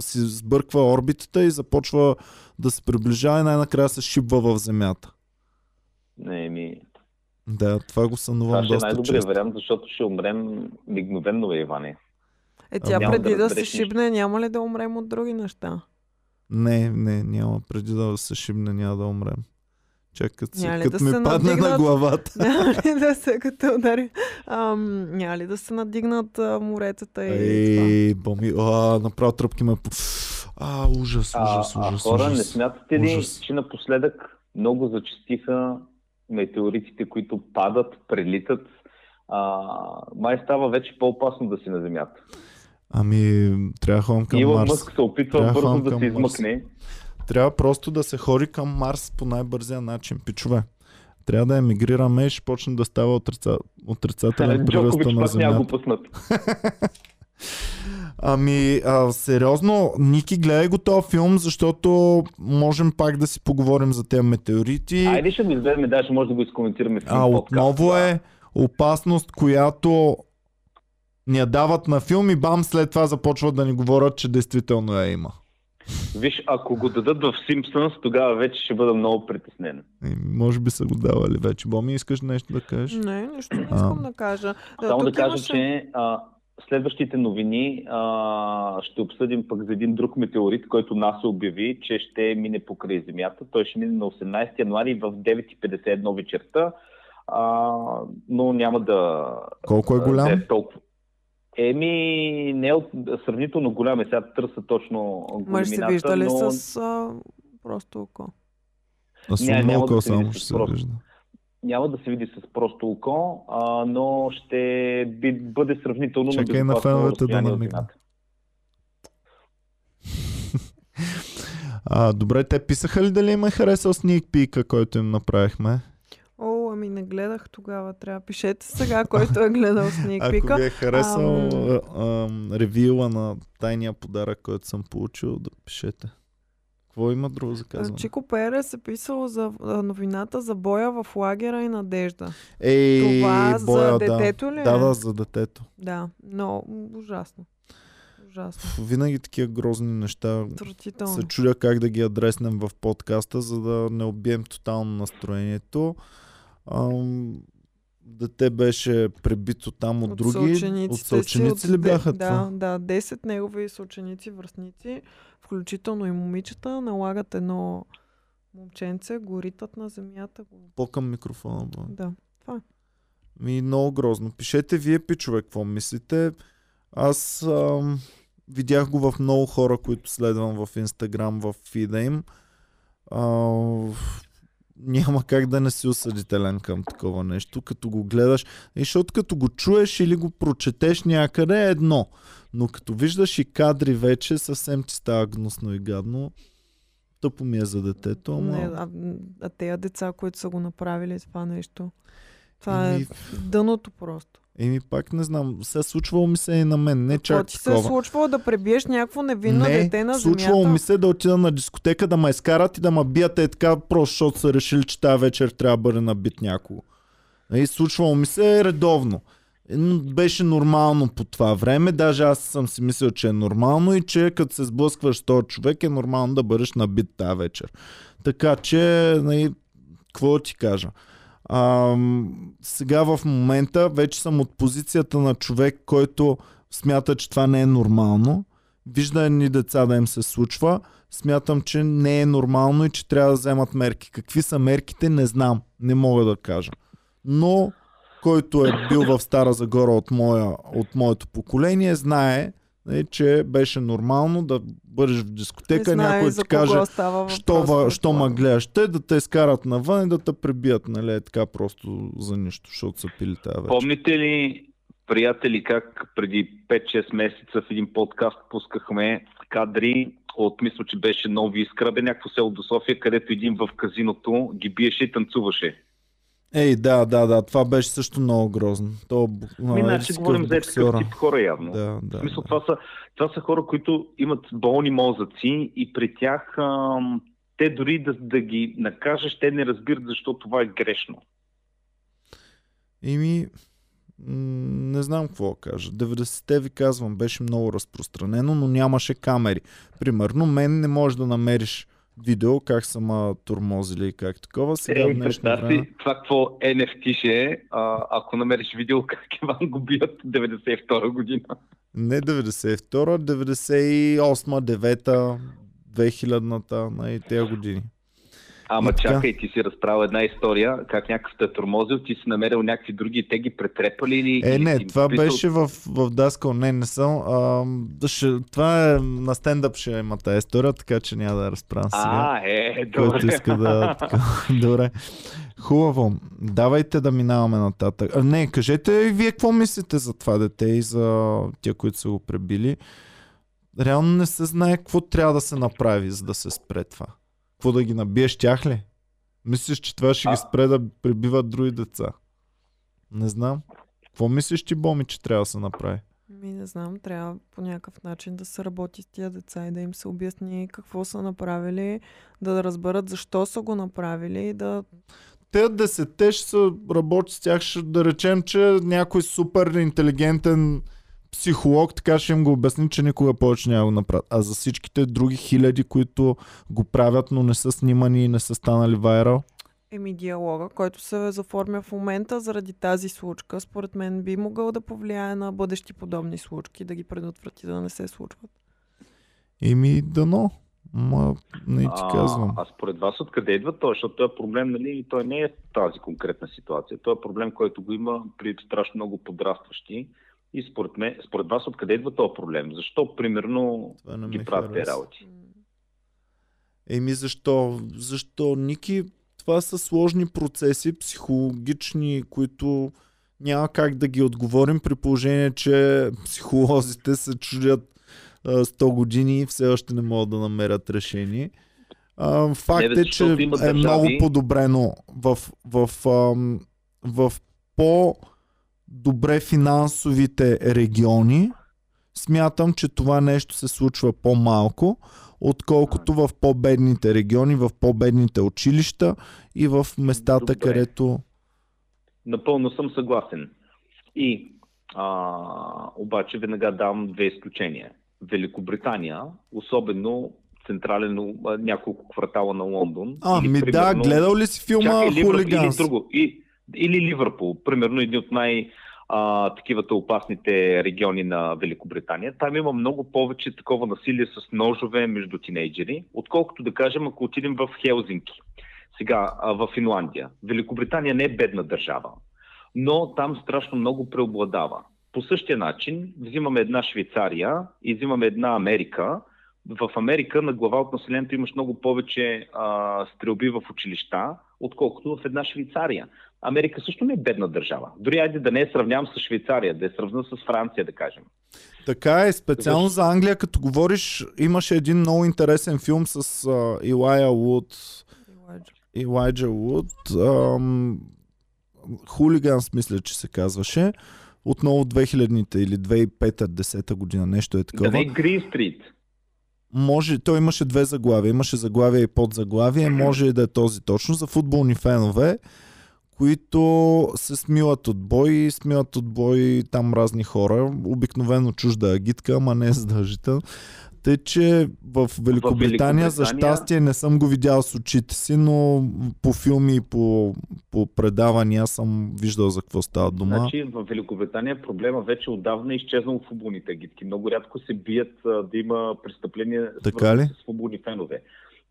си сбърква орбитата и започва да се приближава и най-накрая се шибва в Земята. Не, ми... Да, това го сънувам доста често. Това ще е най-добрият вариант, защото ще умрем мигновенно, Иване. Е, тя а, преди да, да се шибне, няма ли да умрем от други неща? Не, не, няма. Преди да се шибне, няма да умрем. Чакат се, като да ми се падне надигнат... на главата. Няма ли да се като удари? Ам, няма ли да се надигнат а, моретата и това? Ей, боми, а, направо тръпки ме... А, ужас, ужас, а, ужас. А, хора, ужас, не смятате ли, ужас. Че напоследък много зачистиха метеоритите, които падат, прелитат, а, май става вече по-опасно да си на Земята. Ами, трябва да ходим към Илон Марс. Илон Мъск се опитва трябва бързо да се измъкне. Трябва просто да се хори към Марс по най-бързия начин, пичове. Трябва да емигрираме и ще почне да става отрица... отрицателен приръста на Земята. Ами, а, сериозно, Ники, гледай го този филм, защото можем пак да си поговорим за тези метеорити. Айде ще го изгледаме, даже може да го изкоментираме в подкаст. А отново е опасност, която ни я дават на филм и бам, след това започват да ни говорят, че действително я има. Виж, ако го дадат в Симпсънс, тогава вече ще бъда много притеснена. Може би са го давали вече. Боми, искаш нещо да кажеш? Не, нещо не искам а. да кажа. Само да, да кажа, имаше... че... А, следващите новини а, ще обсъдим пък за един друг метеорит, който НАСА обяви, че ще мине покрай Земята. Той ще мине на осемнайсети януари в девет и петдесет и едно вечерта, а, но няма да... Колко е голям? Е толкова. Еми, не е сравнително голям, е, сега търса точно големината. Ма ще се вижда ли но... с а, просто око? А с едно око само ще се вижда. Няма да се види с просто око, а, но ще би, бъде сравнително на безопасно разстояние от Земята. Добре, те писаха ли дали им е харесал сникпика, който им направихме? О, ами не гледах тогава. Трябва пишете сега, който е гледал сникпика. Ако ви е харесал а, а, ревюа на тайния подарък, който съм получил, да пишете. Какво има друго за казване? Чико Перес е писал за новината за боя в лагера и Надежда. Ей, това боя, за детето да. ли? Да, да, за детето. Да, но ужасно. ужасно. Винаги такива грозни неща. Се чудя как да ги адреснем в подкаста, за да не убием тотално настроението. Ам... Дете беше пребито там от, от други. Съученици. От съученици ли бяха да, това? Да, да, десет негови съученици, връстници, включително и момичета, налагат едно момченце, го ритат на земята. По-към микрофона. Бе. Да, това е. Ми, много грозно. Пишете вие, пичове, какво мислите. Аз ам, видях го в много хора, които следвам в Инстаграм, в фида им. Ам... Няма как да не си осъдителен към такова нещо, като го гледаш. Защото като го чуеш или го прочетеш някъде е едно. Но като виждаш и кадри вече, съвсем ти става гнусно и гадно. Тъпо ми е за детето. Ама... Не, а, а тези деца, които са го направили това нещо. Това и... е дъното просто. Еми пак не знам, се случвало ми се и на мен, не чак ти такова. Ти се случвало да пребиеш някакво невинно не, дете на земята? Не, случвало ми се да отида на дискотека, да ме изкарат и да ме бият е така, просто защото са решили, че тази вечер трябва да бъде набит някого. И случвало ми се редовно. Беше нормално по това време, даже аз съм си мислил, че е нормално и че като се сблъскваш с този човек е нормално да бъдеш набит тази вечер. Така че, какво ти кажа? А, сега в момента вече съм от позицията на човек, който смята, че това не е нормално. Вижда едни деца да им се случва. Смятам, че не е нормално и че трябва да вземат мерки. Какви са мерките, не знам. Не мога да кажа. Но който е бил в Стара Загора от, моя, от моето поколение, знае, че беше нормално да бъдеш в дискотека, знае, някой ти каже, що, що ма гледаш те, да те изкарат навън и да те прибият, нали, така просто за нищо, защото са пили тази вечер. Помните ли, приятели, как преди пет-шест месеца в един подкаст пускахме кадри от, мисля, че беше Нови Искра, бе някакво село до София, където един в казиното ги биеше и танцуваше. Ей, да, да, да, това беше също много грозно. То, минаше говорим за такъв тип хора явно. Да, да, в смисъл, да. Това, са, това са хора, които имат болни мозъци и при тях ам, те дори да, да ги накажеш, те не разбират защо това е грешно. Ими, не знам какво кажа. деветдесетте ви казвам, беше много разпространено, но нямаше камери. Примерно, мен не можеш да намериш видео как са ма турмозили и как такова. Сега е, представи време... това какво Ен Еф Ти ще е, а, ако намериш видео как Иван го бият деветдесет и втора година. Не деветдесет и втора, деветдесет и осма, девета, две хилядната, най- тези години. Ама и чакай, така... ти си разправил една история, как някакъв те турмозил, ти си намерил някакви други и те ги претрепали или... Е, не, или това писал... беше в, в Даскал, не, не съм. А, ще, това е на стендъп ще има тази история, така че няма да я разправям сега. А, е, добре. Който иска да... добре. Хубаво, давайте да минаваме нататък. А, не, кажете и вие какво мислите за това дете и за тия, които са го пребили. Реално не се знае какво трябва да се направи, за да се спре това. Какво да ги набиеш тях ли? Мислиш, че това ще а... ги спре да пребиват други деца? Не знам. Какво мислиш ти, Боми, че трябва да се направи? Ми не знам, трябва по някакъв начин да се работи с тия деца и да им се обясни какво са направили, да разберат защо са го направили и да... Те десетте ще се работи с тях, ще да речем, че някой супер интелигентен психолог, така ще им го обясни, че никога повече няма го направят. А за всичките други хиляди, които го правят, но не са снимани и не са станали вайрал? Еми диалога, който се заформя в момента заради тази случка, според мен би могъл да повлияе на бъдещи подобни случки, да ги предотврати, да не се случват. Еми дано. Ма, не ти а, казвам. А според вас откъде идва той? Защото този проблем, нали, той не е тази конкретна ситуация. Той е проблем, който го има при страшно много подрастващи. И според, мен, според вас откъде идва този проблем? Защо, примерно, ги правят те работи? Еми защо? Защо, Ники? Това са сложни процеси, психологични, които няма как да ги отговорим при положение, че психолозите се чудят сто години и все още не могат да намерят решение. Факт не, бе, е, че е държави... много подобрено в, в, в, в по... добре финансовите региони, смятам, че това нещо се случва по-малко, отколкото в по-бедните региони, в по-бедните училища и в местата, добре, където... Напълно съм съгласен. И а, обаче веднага давам две изключения. Великобритания, особено централен, няколко квартала на Лондон. А, или, ми примерно... да, гледал ли си филма Хулиганс? Или Ливърпул, примерно един от най-такивата опасните региони на Великобритания. Там има много повече такова насилие с ножове между тинейджери, отколкото да кажем, ако отидем в Хелзинки. Сега, в Финландия. Великобритания не е бедна държава, но там страшно много преобладава. По същия начин взимаме една Швейцария и взимаме една Америка. В Америка на глава от населението имаш много повече а, стрелби в училища, отколкото в една Швейцария. Америка също не е бедна държава. Дори айде да не я сравнявам с Швейцария, да я сравна с Франция, да кажем. Така е, специално за Англия, като говориш, имаше един много интересен филм с Илайджа Вуд. Илайджа Вуд. Хулиганс, мисля, че се казваше. Отново две хилядните или две хиляди и пета-десета година, нещо е такова. Да, не Green Street. Може, той имаше две заглавия. Имаше заглавие и подзаглавие. Може и да е този точно. За футболни фенове, които се смилат от бой, смилат от бой там разни хора. Обикновено чужда агитка, ама не е задължително. Тъй, че в Великобритания, за щастие, не съм го видял с очите си, но по филми и по, по предавания съм виждал за какво става дума. Значи в Великобритания проблема вече отдавна е изчезнал от футболните агитки. Много рядко се бият да има престъпления с футболни фенове.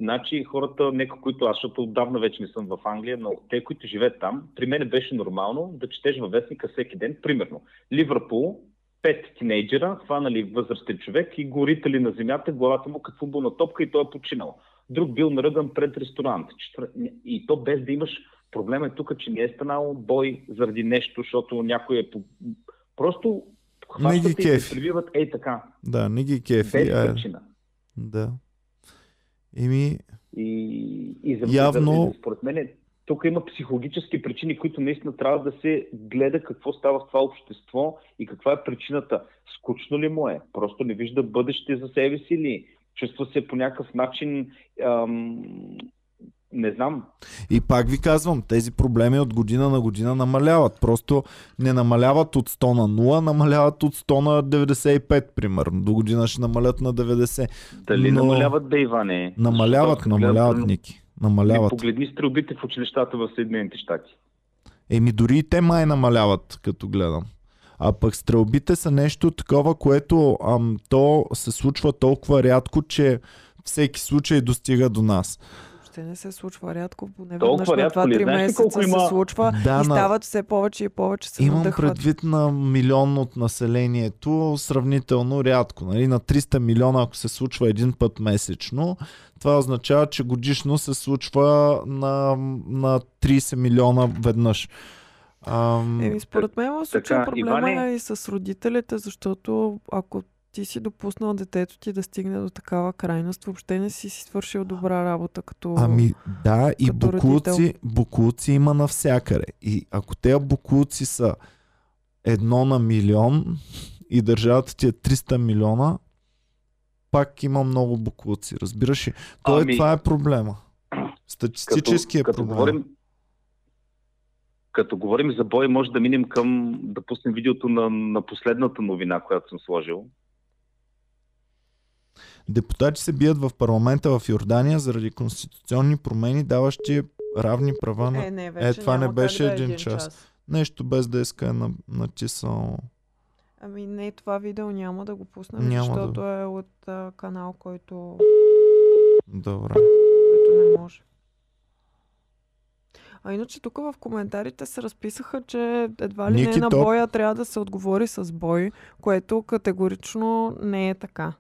Значи хората, нека които аз, защото отдавна вече не съм в Англия, но те, които живеят там, при мен беше нормално да четеш във вестника всеки ден. Примерно, Ливърпул пет тинейджера, хванали възрастен човек и горители на земята, главата му като футболна топка и той е починал. Друг бил наръган пред ресторант. И то без да имаш проблема е тук, че не е станал бой заради нещо, защото някой е... Просто хващат и се прибиват ей така. Да, не ги кефи. Без а... причина. Да. Еми... И, и за явно... според мен тук има психологически причини, които наистина трябва да се гледа какво става в това общество и каква е причината. Скучно ли му е? Просто не вижда бъдеще за себе си ли? Чувства се по някакъв начин... Ам... Не знам. И пак ви казвам, тези проблеми от година на година намаляват. Просто не намаляват от сто на нула, намаляват от сто на деветдесет и пет, примерно. До година ще намалят на деветдесет. Дали но... намаляват, да, Иване? Намаляват, Защо, намаляват, гледам... Ники. Намаляват. Не погледни стрелбите в училищата в Съединените щати. Еми дори и те май намаляват, като гледам. А пък стрелбите са нещо такова, което ам, то се случва толкова рядко, че всеки случай достига до нас. Те не се случва рядко, поне веднъж на два-три месеца има... се случва да, и стават все повече и повече се надъхват. Имам предвид на милион от населението, сравнително рядко. Нали? На триста милиона, ако се случва един път месечно, това означава, че годишно се случва на, на трийсет милиона веднъж. Ам... Еми, според мен в случая проблема Иване... е и с родителите, защото ако ти си допуснал детето ти да стигне до такава крайност, въобще не си си свършил добра работа като Ами да, и боклуци, боклуци има навсякъде. И ако тези боклуци са едно на милион и държавата ти е триста милиона, пак има много боклуци, разбираш ли? То ами, е, това е проблема. Статистически като, е проблем. Като говорим, като говорим за бой, може да минем към да пуснем видеото на, на последната новина, която съм сложил. Депутати се бият в парламента в Йордания заради конституционни промени, даващи равни права на... Е, не, е това не беше да един, един час. час. Нещо без да иска е натисал... Ами не, това видео няма да го пуснем, няма защото да... е от а, канал, който... Добре. Който не може. А иначе тук в коментарите се разписаха, че едва ли Ники, не на боя топ... трябва да се отговори с бой, което категорично не е така.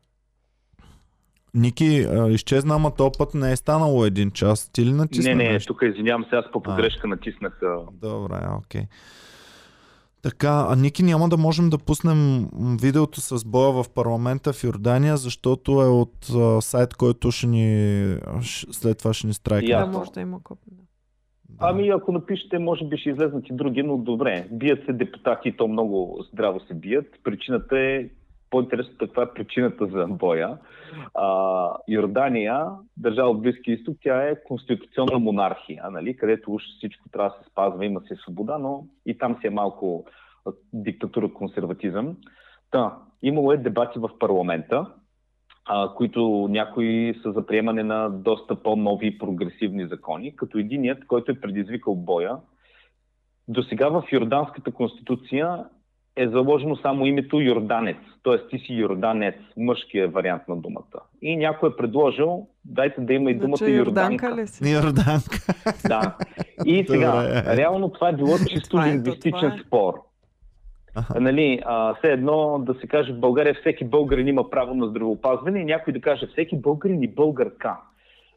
Ники, изчезна, ама този път не е станало един час. Ти ли натисна? Не, не, тук извинявам се, аз по погрешка натиснах. Добре, окей. Okay. Така, а Ники, няма да можем да пуснем видеото с боя в парламента в Йордания, защото е от а, сайт, който ще ни... след това ще ни страйкне. Да, може да има копия. Ами ако напишете, може би ще излезнат и други, но добре. Бият се депутати и то много здраво се бият. Причината е... По-интересно каква е причината за боя. А, Йордания, държава от Близкия изток, тя е конституционна монархия, нали? Където уж всичко трябва да се спазва, има се свобода, но и там си е малко диктатура, консерватизъм. Та, имало е дебати в парламента, а, които някои са за приемане на доста по-нови прогресивни закони, като единият, който е предизвикал боя. До сега в Йорданската конституция е заложено само името Йорданец, т.е. ти си Йорданец, мъжкия вариант на думата. И някой е предложил, дайте да има и думата значи, Йорданка. Йорданка ли си? Йорданка. Да. И сега, реално това е било чисто лингвистичен е. спор. Ага. Нали, а, все едно да се каже в България всеки българин има право на здравеопазване и някой да каже всеки българин и българка.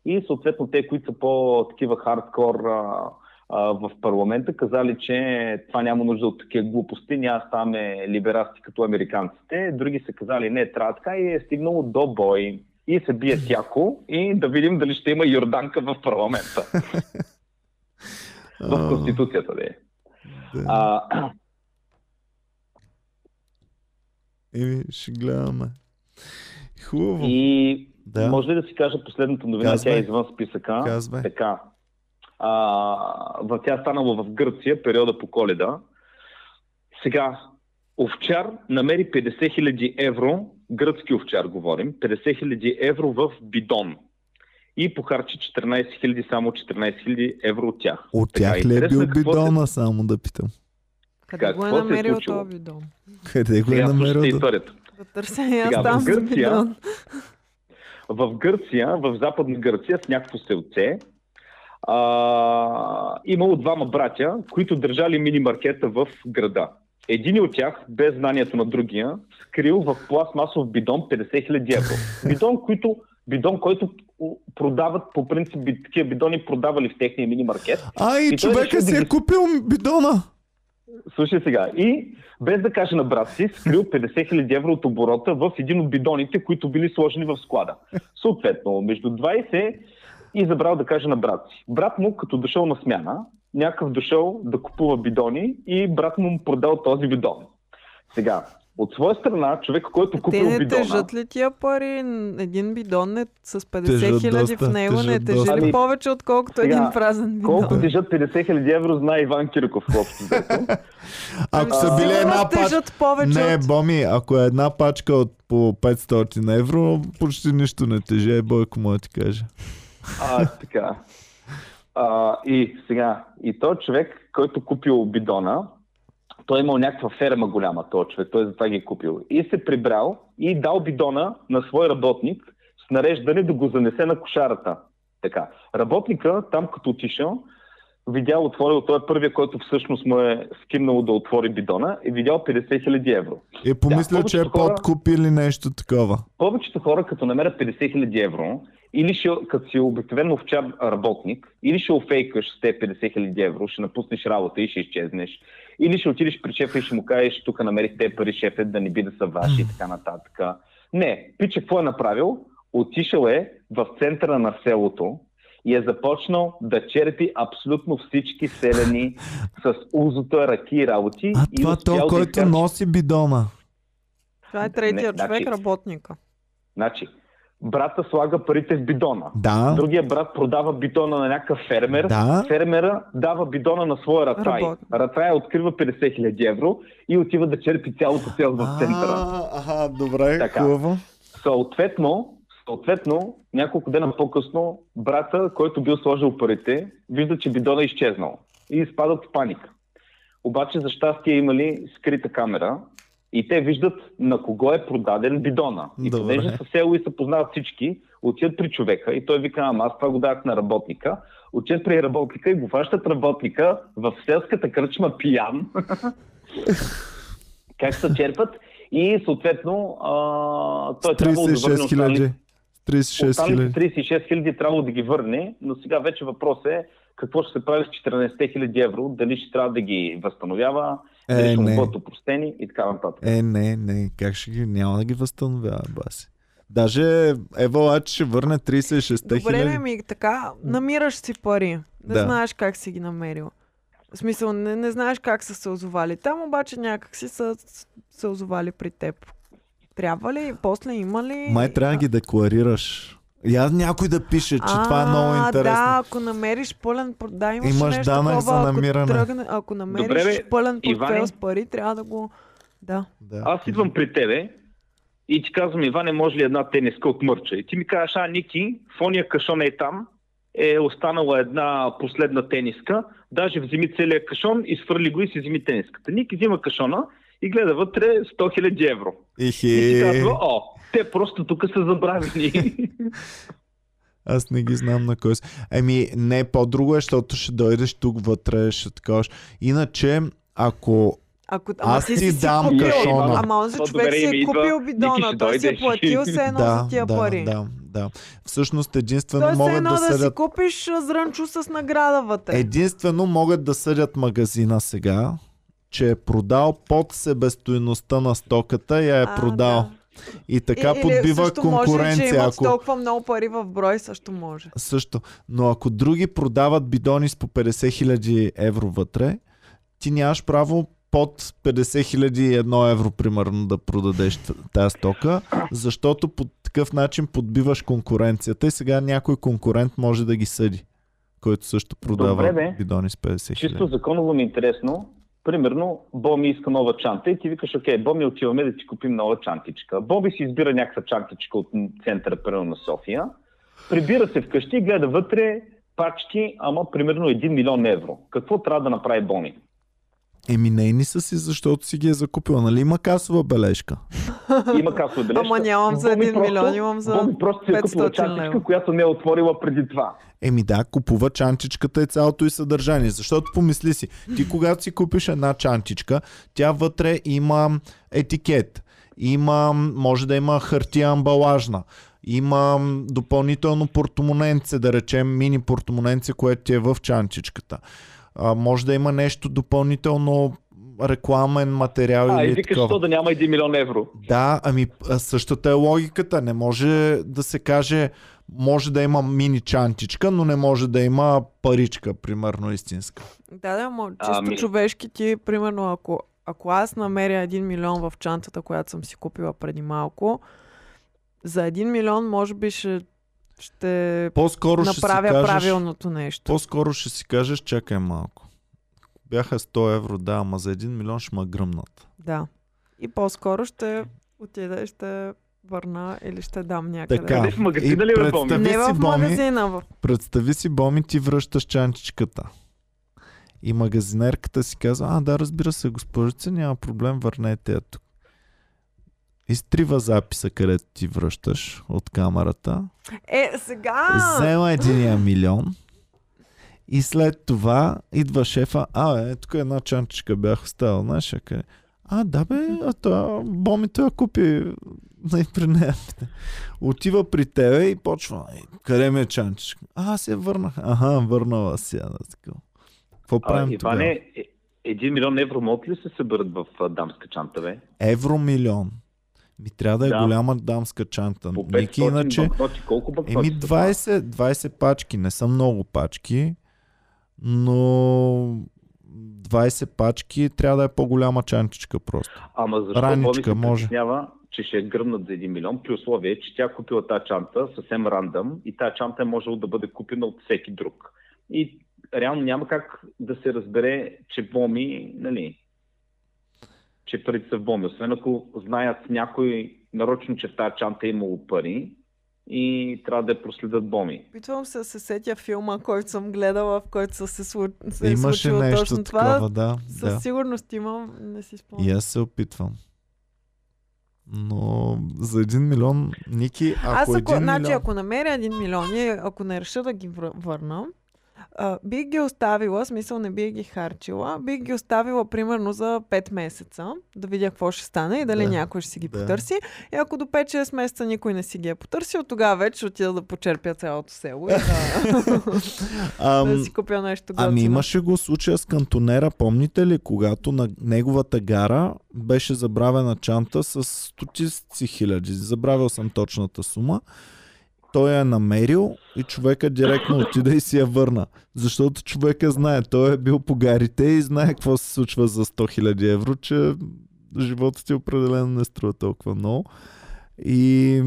И съответно те, които са по-такива хардкор... А, в парламента казали, че това няма нужда от такива глупости, ние ставаме либерасти като американците. Други са казали, не, трябва така и е стигнало до бой. И се бие тяко и да видим дали ще има Йорданка в парламента. В Конституцията, да е. А... Еми, ще гледаме. Хубаво. И да. Може ли да си кажа последната новина, Казвай. Тя е извън списъка. Казвай. Така. А, тя станала в Гърция, периода по Коледа. Сега, овчар намери петдесет хиляди евро, гръцки овчар говорим, петдесет хиляди евро в бидон. И похарчи четиринайсет хиляди, само четиринайсет хиляди евро от тях. От тях така, ли е бил бидона, се... само да питам? Къде го е намерил това бидон? Къде го е намерил историята? Да търся и аз там за бидон. В Гърция, в Западна Гърция, с някакво селце, А, имало двама братя, които държали мини-маркета в града. Един от тях, без знанието на другия, скрил в пластмасов бидон петдесет хиляди евро. Бидон, който, бидон, който продават по принцип такива бидони, продавали в техния мини маркет. А, и, и човека си е да... купил бидона. Слушай сега. И без да каже на брат си, скрил петдесет хиляди евро от оборота в един от бидоните, които били сложени в склада. Съответно, между двайсет и забрал да каже на брат си. Брат му, като дошъл на смяна, някакъв дошъл да купува бидони и брат му му продал този бидон. Сега, от своя страна, човек, който купил бидона... Те не тежат ли тия пари? Един бидон е с петдесет хиляди в него, не тежи ли повече, отколкото сега, един празен бидон? Колко тежат петдесет хиляди евро, знае Иван Кирков. Ако са били една пачка... Не, Боми, ако е една пачка от по петстотин евро, почти нищо не тежи. Бойко му ти каже. А, така. А, и сега, и този човек, който купил бидона, той имал някаква ферма голяма, този човек, той затова ги е купил. И се прибрал и дал бидона на свой работник с нареждане да го занесе на кошарата. Така. Работника, там като отишъл, видял, отворил, той е първия, който всъщност му е скимнал да отвори бидона и видял петдесет хиляди евро. И помисля, да, че е подкуп или нещо такова. Повечето хора, като намерят петдесет хиляди евро, или ще, като си обикновен овчар работник, или ще офейкаш с те петдесет хиляди евро, ще напуснеш работа и ще изчезнеш, или ще отидеш при шефа и ще му кажеш, тук намерих те пари, шефе, да не би да са ваши и така нататък. Не, пиче, какво е направил? Отишъл е в центъра на селото и е започнал да черпи абсолютно всички селени с узота, ръки и работи. А и това е то, който изкарч... носи бидона. Това е третия не, човек, значи, работника. Значи, брата слага парите в бидона. Да. Другия брат продава бидона на някакъв фермер. Да. Фермера дава бидона на своя ратай. Работ... Ратай открива петдесет хиляди евро и отива да черпи цялото село в центъра. Аха, добре, така. Хубаво. Съответно, Съответно, няколко дена по-късно, брата, който бил сложил парите, вижда, че бидона е изчезнал и изпадат в паника. Обаче за щастие имали скрита камера и те виждат на кого е продаден бидона. И понеже са село и се познават всички, отидат при човека и той вика, ама аз това го дадах на работника. Отидат при работника и го фащат работника в селската кръчма пиян. Как се черпат и съответно а, той трябва да върне останали... трийсет и шест хиляди трябва да ги върне, но сега вече въпрос е какво ще се прави с четиринайсет хиляди евро, дали ще трябва да ги възстановява, е, дали ще му бъдат опростени и така нататък. Е, не, не, как ще ги, няма да ги възстановява, баси. Даже Ева ще върне трийсет и шест хиляди. Добре, не ми така, намираш си пари, не да. знаеш как си ги намерил. В смисъл, не, не знаеш как са се озовали там, обаче някак си са се озовали при теб. Трябва ли? После има ли? Май трябва да ги декларираш. Я някой да пише, че а, това е много интересно. Да, ако намериш пълен портфел, да, имаш, имаш нещо данък такова, за намиране. Ако, тръгне, ако намериш Добре, пълен портфел с пари, трябва да го... Да. Да. Аз идвам при тебе и ти казвам, Иване, може ли една тениска от мърча? И ти ми казваш, а, Ники, в ония кашон е там, е останала една последна тениска, даже вземи целият кашон, изфърли го и си вземи тениската. Ники взима кашона и гледа вътре сто хиляди евро. Ихи. И ти казва, о, те просто тук са забравени. Аз не ги знам на кой са. Еми, не, по-друго е, защото ще дойдеш тук вътре, ще такаш. Иначе, ако... Ако аз ти си дам купил, кашона. Ама онзи човек си е купил бидона, той си е платил се едно за тия да, пари. Да, да. Всъщност единствено той могат се едно да, да съдят... си купиш зрънчо с награда вътре. Единствено могат да съдят магазина сега, че е продал под себестойността на стоката и я е продал. Да. И така и, подбива конкуренция. Може, че имат ако... толкова много пари в брой, също може. Също. Но ако други продават бидони с по петдесет хиляди евро вътре, ти нямаш право под петдесет хиляди и едно евро примерно да продадеш тази стока, защото по такъв начин подбиваш конкуренцията и сега някой конкурент може да ги съди, който също продава Добре, бе. бидони с петдесет хиляди. Чисто законово ми е интересно. Примерно, Боми иска нова чанта и ти викаш, окей, Боми, отиваме да ти купим нова чантичка. Боми си избира някаква чантичка от центъра, примерно на София. Прибира се вкъщи и гледа вътре пачки, ама примерно един милион евро. Какво трябва да направи Боми? Еми нейни са си, защото си ги е закупила. Нали има касова бележка? Има касова бележка. Ама нямам за един милион, имам за петстотин. Просто си е купила чантичка, която не е отворила преди това. Еми да, купува чантичката и цялото и съдържание. Защото помисли си, ти когато си купиш една чантичка, тя вътре има етикет. Има, може да има хартия амбалажна. Има допълнително портомоненце, да речем мини портомоненце, което ти е в чантичката. А, може да има нещо допълнително рекламен материал а, или такова. А, и викаш то да няма един милион евро. Да, ами същата е логиката. Не може да се каже, може да има мини чантичка, но не може да има паричка, примерно истинска. Да, да, ма, чисто ами... човешки ти, примерно ако, ако аз намеря един милион в чантата, която съм си купила преди малко, за един милион може би ще... Ще по-скоро направя ще кажеш, правилното нещо. По-скоро ще си кажеш, чакай малко. Бяха сто евро, да, ама за един милион ще ма гръмнат. Да. И по-скоро ще отида и ще върна или ще дам някъде. Така, в магазина ли в Боми? Не в магазина. Боми, представи си, Боми, ти връщаш чанчичката. И магазинерката си казва, а да, разбира се, госпожица, няма проблем, върнете я тук. Изтрива записа, където ти връщаш от камерата. Е, сега! Взема единия милион. И след това идва шефа. А, е, тук една чантичка бях оставил. Знаеш, къде? А, да бе, а това Бомито я купи. При нея. Отива при тебе и почва. Къде ми е чантичка? А, се върнах. Ага, върнала си. Какво правим а, тогава? Иване, един милион евро могат ли се съберат в дамска чанта, бе? Евромилион. Ми трябва да е да. Голяма дамска чанта. По петстотин Ники, иначе... бакноти, колко бакноти? Еми двайсет, двайсет пачки, не са много пачки, но двайсет пачки трябва да е по-голяма чантичка просто. Ама защо Раничка, Боми се притеснява, че ще е гръмнат за един милион, при условие, че тя купила тази чанта съвсем рандъм и тази чанта е можела да бъде купена от всеки друг. И реално няма как да се разбере, че Боми, нали... че парите са в Боми. Освен ако знаят някой нарочно, че в тази чанта е имало пари и трябва да я проследят Боми. Питвам се да се сетя филма, който съм гледала, в който се, случ... се е случило нещо точно такова, това. Да, със да. Сигурност имам, не си спомням. И аз се опитвам. Но за един милион, Ники, ако един милион... Значи, ако намеря един милион и ако не реша да ги върна, Uh, бих ги оставила, смисъл не бих ги харчила, бих ги оставила примерно за пет месеца, да видя какво ще стане и дали да. някой ще си ги да. потърси. И ако до пет-шест месеца никой не си ги е потърсил, тогава вече отида да почерпя цялото село и да, um, да си купя нещо готино. Ами имаше го случая с кантонера, помните ли, когато на неговата гара беше забравена чанта с стотици хиляди. Забравил съм точната сума. Той я е намерил и човека директно отида и си я върна. Защото човека знае, той е бил по гарите и знае какво се случва за сто хиляди евро, че живота ти определено не струва толкова много. И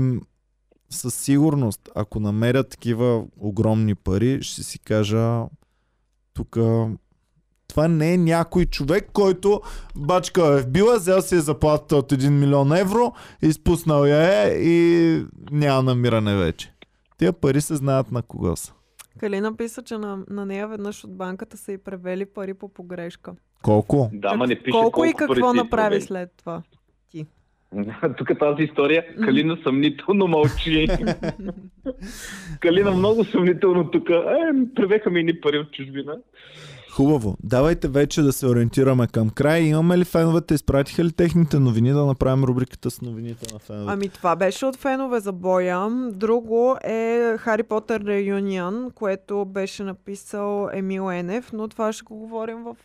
със сигурност, ако намеря такива огромни пари, ще си кажа тук... Това не е някой човек, който бачка е вбила, взел си е заплатата от един милион евро, изпуснал я е и няма намиране вече. Тия пари се знаят на кого са. Калина писа, че на, на нея веднъж от банката са и превели пари по погрешка. Колко? Да, ма не пише колко, колко и какво направи изпревели. След това ти. Тук тази история, Калина съмнително мълчи. Калина много съмнително тук. Е, превеха ми ни пари от чужбина. Хубаво. Давайте вече да се ориентираме към края. Имаме ли феновете? Изпратиха ли техните новини? Да направим рубриката с новините на феновете. Ами това беше от фенове за боя. Друго е Хари Потър Реюнион, което беше написал Емил Енев, но това ще го говорим в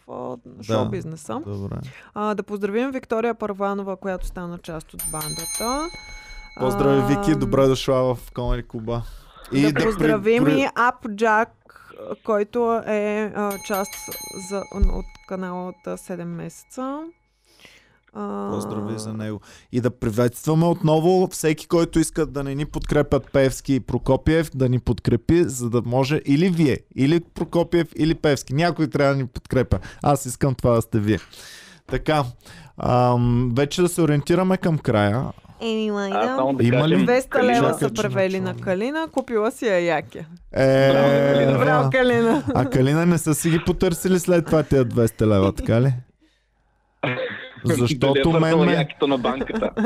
шоу-бизнеса. Да, а, да поздравим Виктория Първанова, която стана част от бандата. Поздрави, Вики. Добре дошла в Комери Куба. И да, да поздравим при... и Апджак, който е а, част за, от канала от седем месеца. А... Поздрави за него. И да приветстваме отново всеки, който иска да не ни подкрепят Певски и Прокопиев, да ни подкрепи, за да може или вие, или Прокопиев, или Певски. Някой трябва да ни подкрепя. Аз искам това да сте вие. Така, ам, вече да се ориентираме към края. Еми, да. Има ли? двеста лева са превели на Калина, купила си я яке. Е, браво, Калина. А Калина не са си ги потърсили след това тия двеста лева, така ли? Защото мен, ме...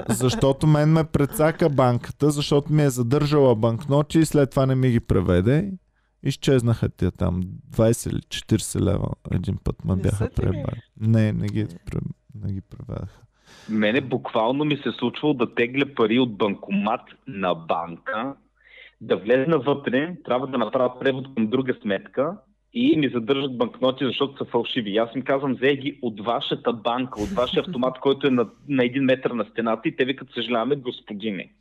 защото мен ме прецака банката, защото ми е задържала банкноти и след това не ми ги преведе. Изчезнаха тия там двайсет или четирийсет лева един път ме бяха пребали. Не, не ги, не ги пребаха. Мене буквално ми се случвало да тегля пари от банкомат на банка, да влезна вътре, трябва да направя превод към друга сметка и ми задържат банкноти, защото са фалшиви. Аз им казвам, взех ги от вашата банка, от вашия автомат, който е на, на един метър на стената и те викат, съжаляваме, господине.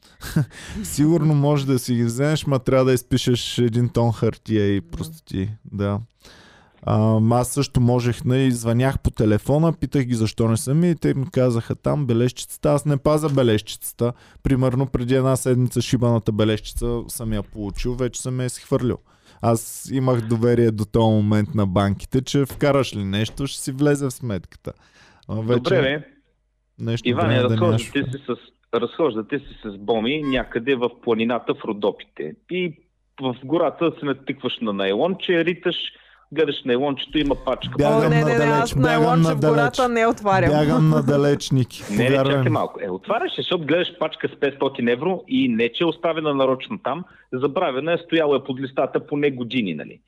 Сигурно може да си ги вземеш, ма трябва да изпишеш един тон хартия и простоти. Да. А, аз също можех, нали, звънях по телефона, питах ги защо не са ми и те ми казаха там бележчицата, аз не пазя бележчицата. Примерно преди една седмица шибаната бележчица съм я получил, вече съм я изхвърлил. Аз имах доверие до този момент на банките, че вкараш ли нещо, ще си влезе в сметката. Вече... Добре, бе. Нещо Иване, да разхождате, си с, разхождате си с боми някъде в планината в Родопите и в гората се натикваш на найлонче, риташ, гледаш найлончето, има пачка. Бягам О, не, не, не, аз найлонче в гората не отварям. Бягам надалеч, Ники. Не, не, чакай малко. Е, отваряш, защото гледаш пачка с петстотин евро и не, че е оставена нарочно там, забравена е, стояла е под листата поне години, нали.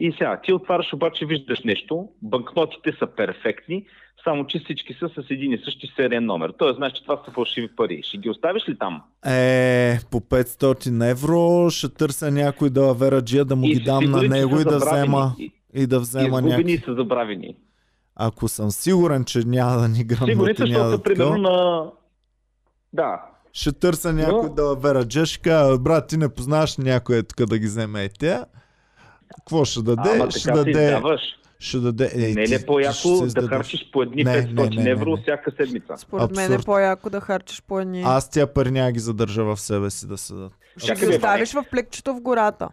И сега, ти отваряш, обаче виждаш нещо, банкнотите са перфектни, само че всички са с един и същи сериен номер. Тоест, знаеш, че това са фалшиви пари. Ще ги оставиш ли там? Е, по петстотин евро ще търся някой да лавераджия, да му и ги дам на него и да взема... И да взема някакви... са забравени. Ако съм сигурен, че няма да ни гръмнат и няма да... Сигурни, защото примерно на... Да. Ще търся някой Но... да лавераджа, ще кажа, брат, ти не познаваш някой тук да ги вземе и тя. Какво ще даде? Ама ще така даде... се издаваш. Ще даде... Ей, не е ли по-яко да харчиш по едни петстотин евро всяка седмица? Според Абсурд. мен е по-яко да харчиш по едни... Аз тя пари няма ги задържа в себе си да седат. Ще ги оставиш в плекчето в гората.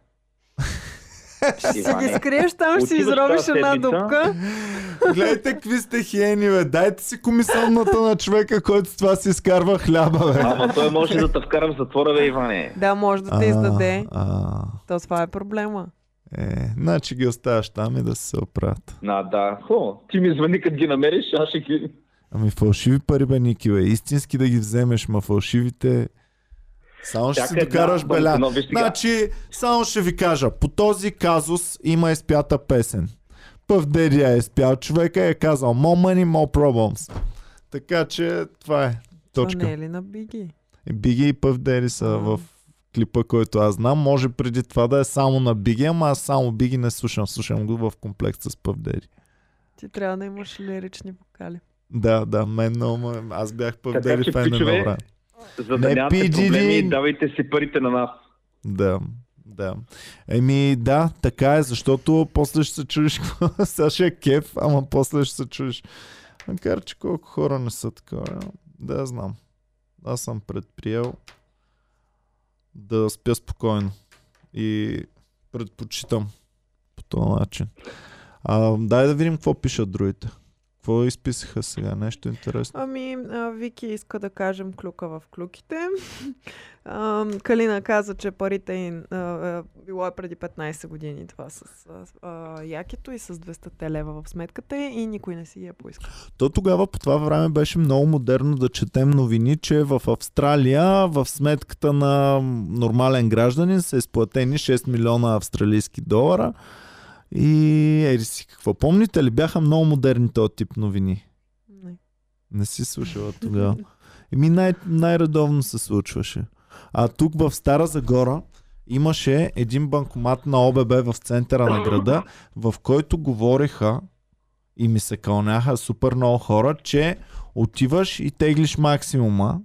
Ще си ги скриеш, там ще си изробиш една дупка. Гледайте какви сте хиени, бе. Дайте си комисионната на човека, който с това си изкарва хляба, бе. Ама той може да те вкара в затвора, бе, Иване. Да, може да те издаде. То това е проблема. Е, значи ги оставаш там и да се оправят. А, да. Хо, ти ми звъни като ги намериш, аз ще ги... Ами фалшиви пари, бе, Ники, бе. Истински да ги вземеш, ма фалшивите... Само ще си докараш беля. Значи, само ще ви кажа, по този казус има изпята песен. Пъв дедия е изпял човека и е казал more money, more problems. Така че това е точка. Това не е ли на Биги? Биги и Пъв Дери са mm. в клипа, който аз знам. Може преди това да е само на Биги, ама аз само Биги не слушам. Слушам го в комплекс с Пъв Дери. Ти трябва да имаш лирични вокали. Да, да, мен много... Аз бях Пъв Дери фен на време. За да нямате проблеми, давайте си парите на нас. Да, да. Еми да, така е, защото после ще се чудиш, сега ще е кеф, ама после ще се чудиш. Макар че колко хора не са така, да знам. Аз съм предприел да спя спокойно и предпочитам по този начин. А, дай да видим какво пишат другите. Какво изписаха сега? Нещо интересно? Ами, Вики иска да кажем клюка в клюките. Калина каза, че парите им било е преди петнайсет години това с якето и с двеста лева в сметката и никой не си я поиска. То тогава по това време беше много модерно да четем новини, че в Австралия в сметката на нормален гражданин са изплатени шест милиона австралийски долара. И ери си какво. Помните ли? Бяха много модерни този тип новини. Не. Не си слушала тогава. Еми най- най-редовно се случваше. А тук в Стара Загора имаше един банкомат на ОББ в центъра на града, в който говореха и ми се кълняха супер много хора, че отиваш и теглиш максимума.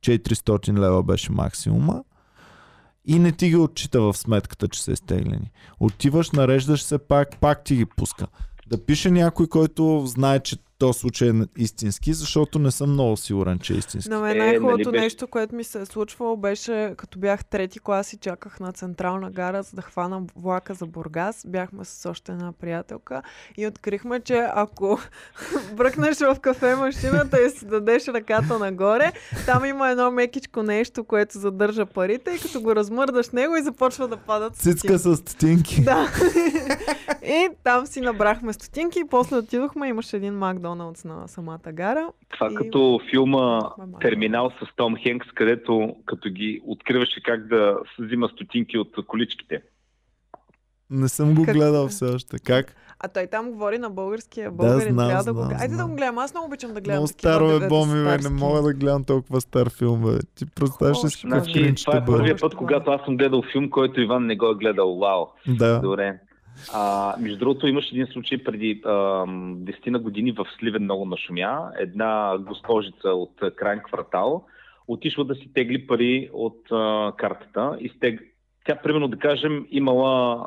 четиристотин лева беше максимума. И не ти ги отчита в сметката, че са изтеглени. Отиваш, нареждаш се пак, пак ти ги пуска. Да пише някой, който знае, че този случай е истински, защото не съм много сигурен, че е истински. На мен най-хубавото е, нали, нещо, което ми се е случвало, беше като бях трети клас и чаках на Централна гара, за да хвана влака за Бургас. Бяхме с още една приятелка и открихме, че ако бръкнеш в кафе машината и си дадеш ръката нагоре, там има едно мекичко нещо, което задържа парите и като го размърдаш него и започва да падат стотинки. Цицка с стотинки. Да. И там си набрахме стотинки и после отидохме, имаше един Макдоналдс Макдоналдс на самата гара. Това и... като филма Терминал с Том Хенкс, където като ги откриваше как да взима стотинки от количките. Не съм го как... гледал все още. Как? А той там говори на българския българин. Да, знам, трябва да знам, го гледам. Айде да го гледам. Аз много обичам да гледам. Много старо е, Боми, бе. Не мога да гледам толкова стар филм, бе. Ти представяш ли си какъв кринч ще бъде? Това е първият път, когато аз съм гледал филм, който Иван не го е гледал. Вау. Да. Добре. А, между другото, имаш един случай преди десетина години в Сливен, много нашумя. Една госпожица от крайен квартал отишла да си тегли пари от а, картата и стег... Тя, примерно, да кажем, имала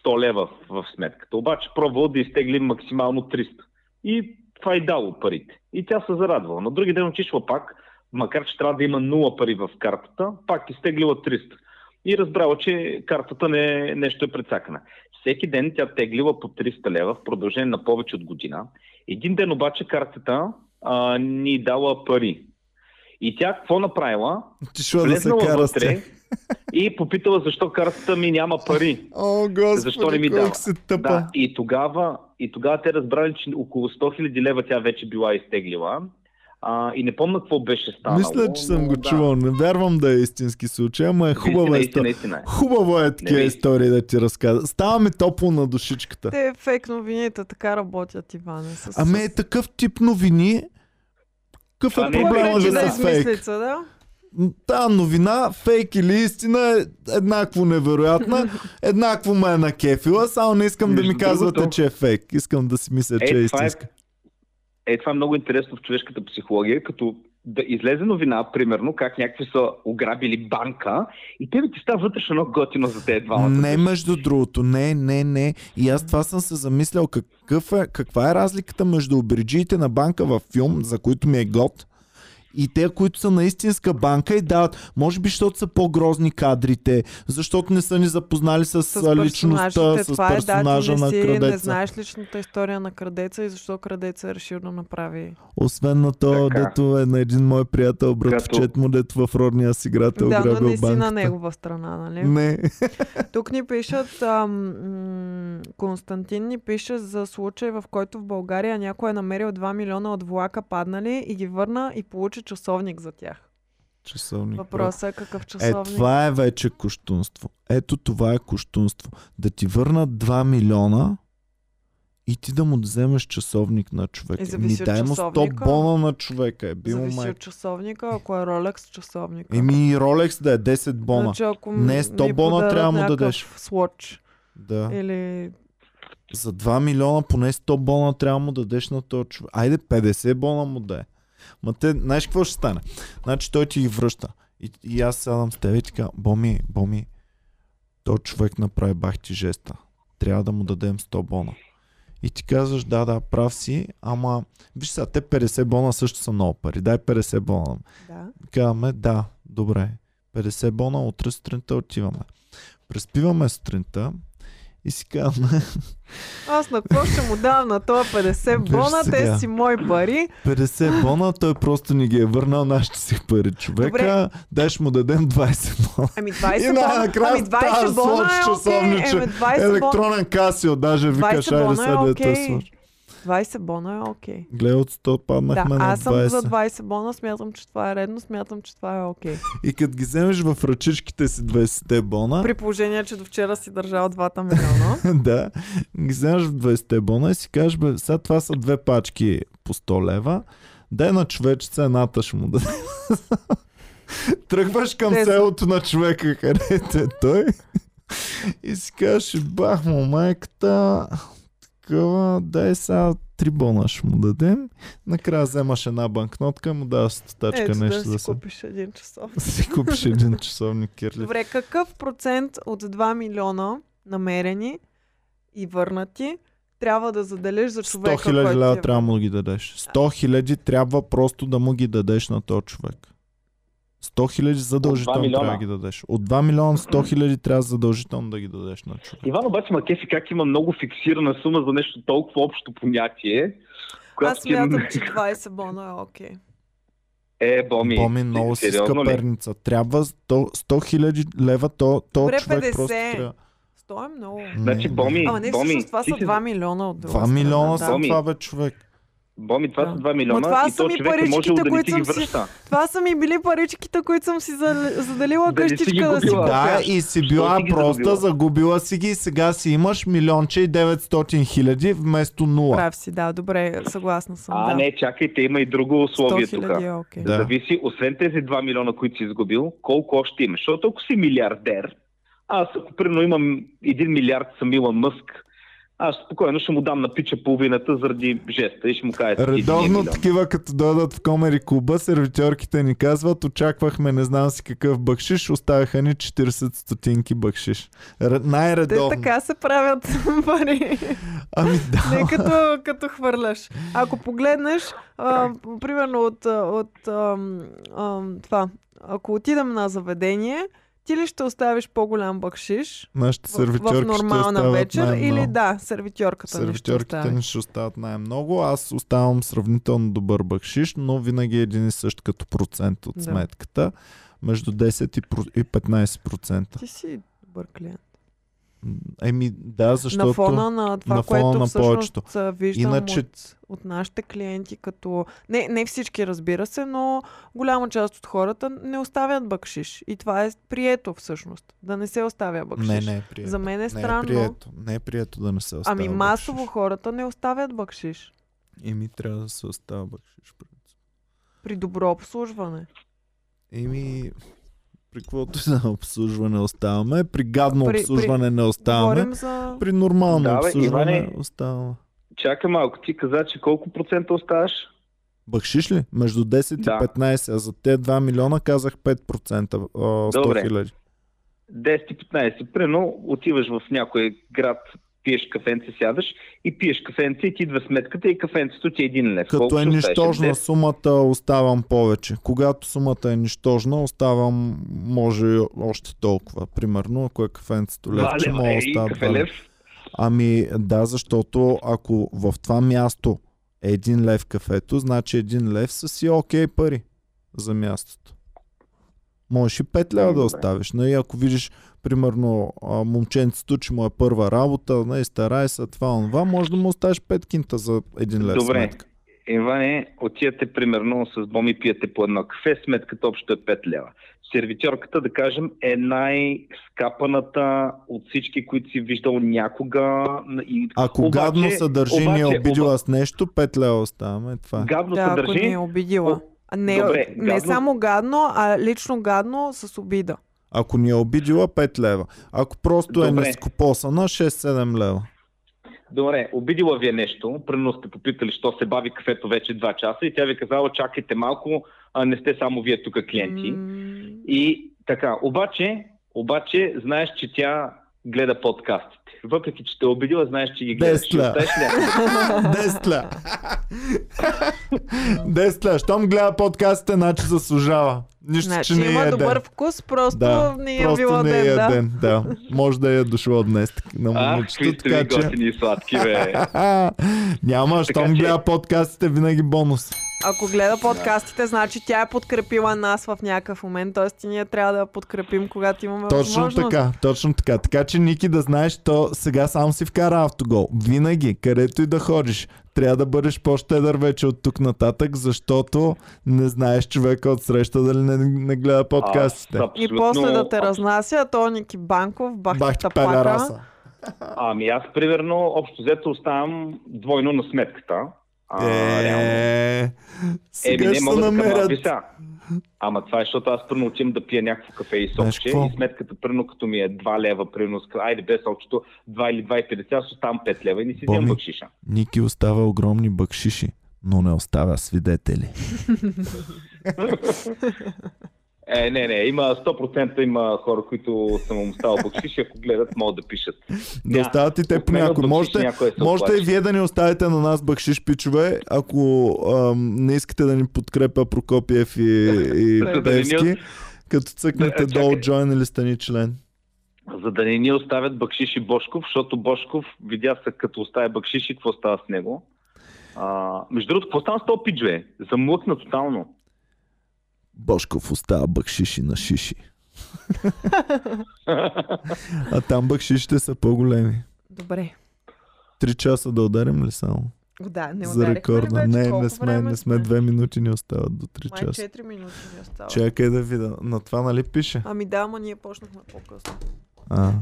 сто лева в сметката. Обаче пробвала да изтегли максимално триста. И това й дало парите. И тя се зарадвала. На други ден отишла пак, макар че трябва да има нула пари в картата, пак изтеглила триста. И разбрала, че картата не, нещо е прецакана. Всеки ден тя теглила по триста лева в продължение на повече от година. Един ден обаче картата а, ни дала пари. И тя какво направила? Тишла да се кара с тях. И попитала защо картата ми няма пари. О, Господи, защо не ми дава? Се тъпа. Да, и, тогава, и тогава те разбрали, че около сто хиляди лева тя вече била изтеглила. А, и не помня какво беше станало. Мисля, че съм го да. чувал. Не вярвам да е истински случай, ама е хубава история. Хубаво е такива истории да ти разказва. Става ми топло на душичката. Те фейк новините така работят, Иване. С... Ами е такъв тип новини. Какъв е проблема за да с фейк? Мислица, да? Та новина, фейк или истина е еднакво невероятна, еднакво ме е на кефила, само не искам да ми казвате, че е фейк. Искам да си мисля, че е истинска. Е, това е много интересно в човешката психология, като да излезе новина, примерно, как някакви са ограбили банка и те ти става вътрешно много готино за тези двамата. Не, между другото, не, не, не. И аз това съм се замислял, какъв е, каква е разликата между обриджиите на банка във филм, за които ми е гот, и те, които са на истинска банка и дават, може би, защото са по-грозни кадрите, защото не са ни запознали с, с личността, с персонажа е, да, на си, крадеца. Не знаеш личната история на крадеца и защо крадеца е решил да направи. Освен на това, така. Дето е на един мой приятел, братовчет му, дето в родния си град е ограбил банката. Да, но не си на негова страна, нали? Не. Тук ни пишат, ам, Константин ни пише за случай, в който в България някой е намерил два милиона от влака паднали и ги върна и получи часовник за тях. Часовник. Въпросът е какъв часовник. Е, това е вече кощунство. Ето това е кощунство. Да ти върнат два милиона и ти да му вземеш часовник на човека. Е, зависи ми, дай му сто бона на човека. Е, зависи май... от часовника, ако е Rolex часовника. Еми и Rolex да е десет бона. Значи, ако не, сто бона трябва му да дадеш. Слотч. Да. Или... За два милиона поне сто бона трябва му да дадеш на този човек. Айде петдесет бона му да е. Ма те, знаеш какво ще стане? Значи той ти ги връща. И, и аз сядам с тебе и така, Боми, Боми, той човек направи бахти жеста. Трябва да му дадем сто бона. И ти казваш, да, да, прав си, ама виж сега, те петдесет бона също са много пари. Дай петдесет бона. Да. Казваме, да, добре. петдесет бона, утре сутринта отиваме. Преспиваме сутринта. И си казваме... Аз на какво ще му давам на това петдесет бона, те си мои пари. петдесет бона, той просто ни ги е върнал нашите си пари, човека. Дай ще му дадем двайсет бона. Ами двайсет бона е окей. Електронен Касио, даже викаш, айде следето е сложно. двайсет бона е окей. Гледай от сто паднахме на двайсет. Аз съм за двайсет бона, смятам, че това е редно, смятам, че това е окей. И като ги вземеш в ръчичките си двайсет бона... При положение, че до вчера си държал двата милиона. Да, ги вземеш в двайсет бона и си кажеш, бе, сега това са две пачки по сто лева, дай на човечеца едната ще му даде. Тръгваш към селото на човека, където е той. И си кажеш, бах му майката... Дай сега три бона ще му дадем. Накрая вземаш една банкнотка, му даваш стотачка е, нещо да за си купиш един часовник. Си купиш един часовник, Кирли. Добре, какъв процент от два милиона намерени и върнати трябва да заделиш за човека? сто хиляди лева трябва да му ги дадеш. сто хиляди трябва просто да му ги дадеш на този човек. сто хиляди задължително трябва да ги дадеш. От два милиона сто хиляди трябва задължително да ги дадеш на човек. Иван, обаче макефи как има много фиксирана сума за нещо толкова общо понятие. Аз смятам, че двайсет бона е окей. Okay. Е, Боми. Боми, много си скъперница. Трябва сто хиляди лева, то, то добре, човек петдесет. Просто трябва... сто е много. Значи, Боми, Боми. Ама не всъщност това са два милиона от друга. два милиона са това, бе, човек. Боми, това да. са два милиона това и то човек е можел да не си ги връща. Си... Това са ми били паричките, които съм си задалила да къщичка да си купя. Да, и си била си проста, загубила? загубила си ги и сега си имаш милионче и деветстотин хиляди вместо нула. Прав си, да, добре, съгласна съм. А, да. не, чакайте, има и друго условие тук. Okay. Да. Зависи, освен тези два милиона, които си изгубил, колко още имаш. Защото ако си милиардер, аз ако примерно имам един милиард, съм Илон Мъск, аз спокойно ще му дам на пича половината заради жеста и ще му кажа... Редовно такива, като дойдат в Комери клуба, сервитьорките ни казват, очаквахме не знам си какъв бъкшиш, оставяха ни четирийсет стотинки бъкшиш. Р... Най-редовно. Те така се правят пари. Ами да. Не като, като хвърляш. Ако погледнеш, а, примерно от, от а, а, това, ако отидем на заведение, ти ли ще оставиш по-голям бакшиш в, в нормална вечер най-много. Или да, сервитьорката не ще остави? Сервитьорките не ще остават най-много. Аз оставам сравнително добър бакшиш, но винаги един и същ като процент от да. сметката. Между десет и петнайсет процента. Ти си добър клиент. Еми да, защото... На фона на това, на фона което на всъщност виждам Иначе... от, от нашите клиенти като... Не, не всички, разбира се, но голяма част от хората не оставят бакшиш. И това е прието всъщност. Да не се оставя бакшиш. Не, не е прието. За мен е странно. Не е прието, не е прието да не се оставя Ами масово бакшиш. Хората не оставят бакшиш. Еми трябва да се оставя бакшиш. При добро обслужване. Еми... При каквото за обслужване оставаме, при гадно при, обслужване при... не оставаме, за... при нормално да, бе, обслужване Иване, оставаме. Чакай малко, ти каза, че колко процента оставаш? Бакшиш ли? Между десет да. и петнайсет, а за те два милиона казах пет процента, сто хиляди. десет и петнайсет, прено отиваш в някой град, пиеш кафенце, сядаш и пиеш кафенце и ти идва сметката и кафенцето ти е един лев. Като е нищожна сумата, оставам повече. Когато сумата е нищожна, оставам може още толкова. Примерно, ако е кафенцето лев, че мога остава. Ами да, защото ако в това място е един лев кафето, значи един лев са си окей пари за мястото. Можеш и пет лева да оставиш. Но и ако видиш, примерно, момченцето, че му е първа работа, не старай се, това, онова, може да му оставиш пет кинта за един лев. Добре, сметка. Иване, отидете примерно с Боми, пиете по едно кафе, сметката общо е пет лева. Сервитьорката, да кажем, е най-скапаната от всички, които си виждал някога. И... Ако обаче, гадно се държи, не е обидила оба... с нещо, пет лева оставаме. Това. Гадно да, се държи, ако не е обидила. Не, Добре, не само гадно, а лично гадно с обида. Ако ни е обидила, пет лева. Ако просто Добре. е нескопосана, шест-седем лева. Добре, обидила ви е нещо, примерно сте попитали, що се бави кафето вече два часа и тя ви казала, чакайте малко, а не сте само вие тук клиенти. Mm. И така, обаче, обаче, знаеш, че тя гледа подкастите. Въпреки, че те обидила, знаеш, че ги гледаш. десет лева. десет лева. Щом гледа подкастите, значи заслужава. Нищо, значи, че не има е добър ден. Вкус, просто да, не е просто било не ден. Е да. ден да. Може да е дошло днес на момичето. Ах, ви готини и сладки, бе. Няма, щом така, че... гледа подкастите, винаги бонус. Ако гледа подкастите, значи тя е подкрепила нас в някакъв момент, т.е. ние трябва да я подкрепим, когато имаме точно възможност. Точно така, точно така. Така че, Ники, да знаеш, то сега сам си вкара автогол. Винаги, където и да ходиш, трябва да бъдеш по-щедър вече от тук нататък, защото не знаеш човека от среща дали не, не гледа подкастите. А, и после да те разнася, то Ники Банков, бахта пака. Ами аз, примерно, общо взето оставам двойно на сметката. А, е, сега е, ще се намерят. Ама това е, защото аз първо отивам да пия някакво кафе и сокче и сметката първо като ми е два лева, първо айде без сокчето два или два и петдесет, аз оставам пет лева и не си взем бакшиша. Ники остава огромни бакшиши, но не оставя свидетели. Е, не, не, има сто процента има хора, които са му става бакшиш, ако гледат, могат да пишат. Да остават и те по някой. Можете, можете и вие да ни оставите на нас бакшиш, пичове, ако ам, не искате да ни подкрепя Прокопиев и, и Певски, като цъкнете долу join или стани член. За да не ни оставят бакшиш и Бошков, защото Бошков видя се като оставя бакшиш и какво става с него. А, между другото, какво става с този пичове? Замлъкна тотално. Бошков остава бакшиши на шиши. А там бакшишите са по-големи. Добре. Три часа да ударим ли само? Да, не за рекорда. Не, не сме, не сме. Две минути ни остават до три часа. Май четири минути ни остават. Чакай да видя. На това нали пише? Ами да, ама ние почнахме по-късно. А.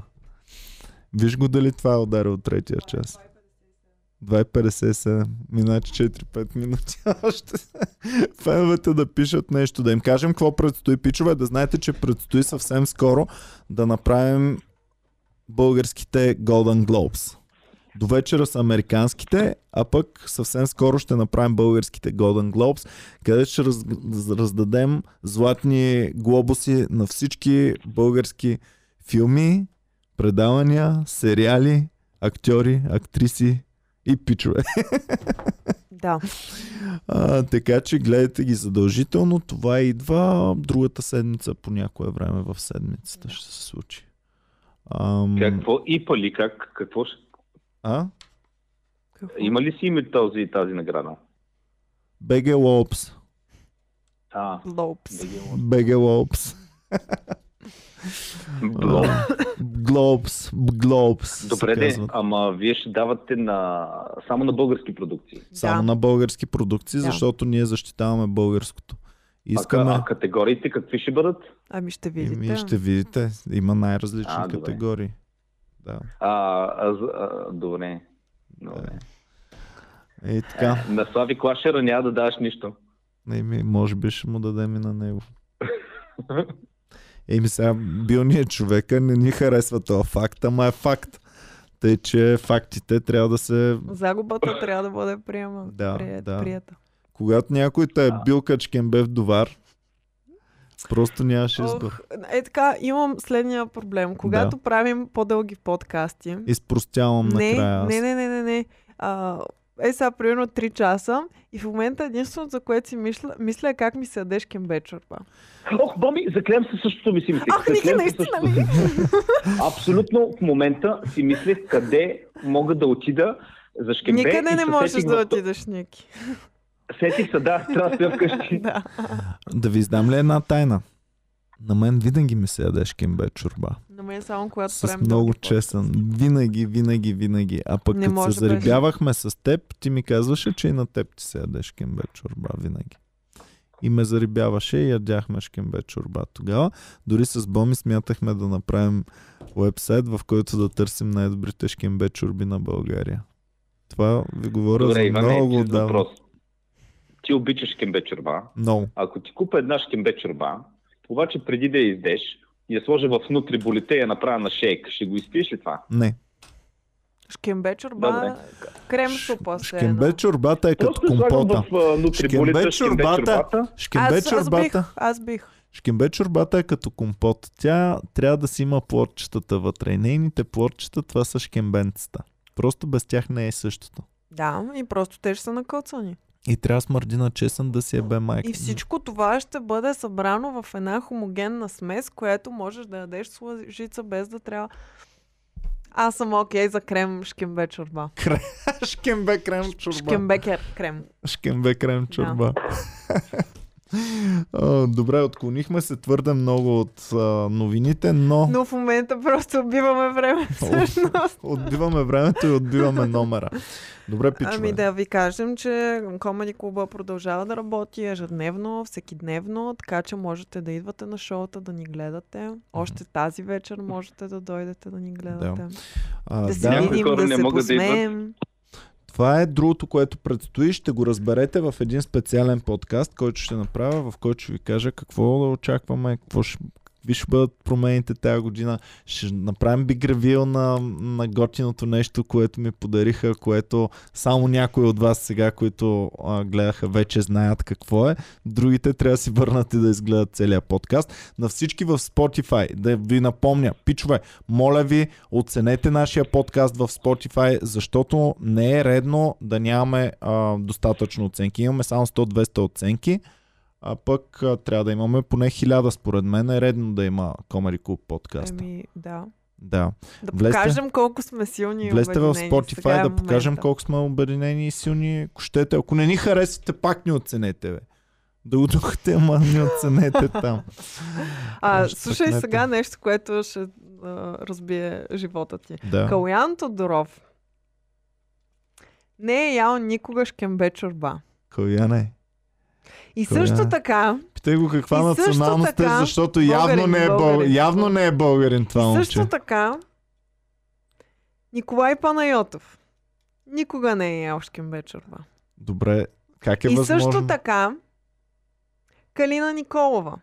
Виж го дали това е ударило третия час. два и петдесет и седем. Минати четири-пет минути. Още феновете да пишат нещо. Да им кажем какво предстои, пичове. Да знаете, че предстои съвсем скоро да направим българските Golden Globes. До вечера са американските, а пък съвсем скоро ще направим българските Golden Globes, къде ще раз, раздадем златни глобуси на всички български филми, предавания, сериали, актьори, актриси и пичове. Да. А, така че гледайте ги задължително. Това идва другата седмица, по някое време в седмицата ще се случи. Ам... Какво и пали, как, какво ще... А? Какво? Има ли си име този и тази награда? Беге Лопс. А, Лопс. Беге Лопс. Глобс. Глобс. Добре де, ама вие ще давате на... само на български продукции. Само да. на български продукции, защото да. ние защитаваме българското. Искаме... А, а категориите какви ще бъдат? Ами ще видите. Ами ще видите. Има най-различни а, категории. Да. А, а, а, добре. Добре. Да. И така. Е, на Слави Клашера няма да даваш нищо. Еми, може би ще му дадем и на него. Еми сега, бил ни е човека, не ни харесва това факт, ама е факт. Тъй, че фактите трябва да се... Загубата трябва да бъде приема. Да, прият, да. Прията. Когато някой те е бил качкембе в довар, просто нямаше избор. Е така, имам следния проблем. Когато да. правим по-дълги подкасти... Изпростявам не, накрая. Не, не, не, не, не. А, е сега примерно три часа и в момента единственото, за което си мисля, мисля е как ми се ядеш кембе чорба. Ох, Боми, заклям се същото ми си мислех. Ах, Ники, наистина ли? Абсолютно в момента си мислех къде мога да отида за шкембе. Никъде не можеш да отидеш, Ники. Сетих се, да, трябва да стоя вкъщи. Да. Да ви издам ли една тайна? На мен винаги ми се ядеш кембе чорба. На мен само когато с правим... много честен. Винаги, винаги, винаги. А пък като се зарибявахме с теб, ти ми казваше, че и на теб ти се ядеш кембе чорба винаги. И ме зарибяваше и ядяхме шкембе чорба тогава. Дори с Боми смятахме да направим уебсайт, в който да търсим най-добрите шкембе чорби на България. Това ви говоря. Добре, за Иван, много давно. Ти обичаш кембе чорба. No. Ако ти купа една шкембе чорба, обаче преди да я издеш, я сложа в нутрибулите и я направя на шейк, ще го изпиеш ли това? Не. Шкембе чорба, крем супа се. Шкембе чорбата е като компота. Шкембе чорбата, шкембе чорбата. Аз бих. Шкембе чорбата е като компот. Тя трябва да си има плодчетата вътре. И нейните плодчета, това са шкембенцата. Просто без тях не е същото. Да, и просто те ще са накоцани. И трябва смърди на чесън да си ебе майка. И всичко това ще бъде събрано в една хомогенна смес, която можеш да ядеш с лъжица без да трябва... Аз съм окей за крем шкембе чорба. Крем... Шкембе крем чорба. Шкембе крем. Шкембе крем чорба. Yeah. Добре, отклонихме се твърде много от новините, но... Но в момента просто отбиваме времето. Всъщност. Отбиваме времето и отбиваме номера. Добре, пичове. Ами да ви кажем, че Комеди клуба продължава да работи ежедневно, всекидневно, така че можете да идвате на шоута, да ни гледате. Още тази вечер можете да дойдете да ни гледате. Да, а, да си да. видим, да не се посмеем. Да, това е другото, което предстои. Ще го разберете в един специален подкаст, който ще направя, в който ще ви кажа какво да очакваме, какво ще... Виж ще бъдат промените тази година. Ще направим биг ревил на, на готиното нещо, което ми подариха, което само някои от вас сега, които а, гледаха, вече знаят какво е. Другите трябва да си върнат и да изгледат целия подкаст. На всички в Spotify, да ви напомня, пичове, моля ви, оценете нашия подкаст в Spotify, защото не е редно да нямаме а, достатъчно оценки. Имаме само сто-двеста оценки. А пък а, трябва да имаме поне хиляда, според мен е редно да има Комеди клуб подкаст. Ами, да. Да, да влезте, покажем колко сме силни и влезте в Spotify, е да покажем колко сме обединени и силни. Ако щете, ако не ни харесате, пак ни оценете, бе. Да удухате, ама ни оценете там. А, слушай тъкнете. Сега нещо, което ще а, разбие живота ти. Да. Калоян Тодоров Не е ял никога шкембе чорба. Калуян е. И Калуян. Също така... Питай го каква националност е, защото явно не е, българин, бъл... явно не е българин това момче. Също така Николай Панайотов никога не е ял шкембе чорба. Добре, как е и възможно? И също така Калина Николова.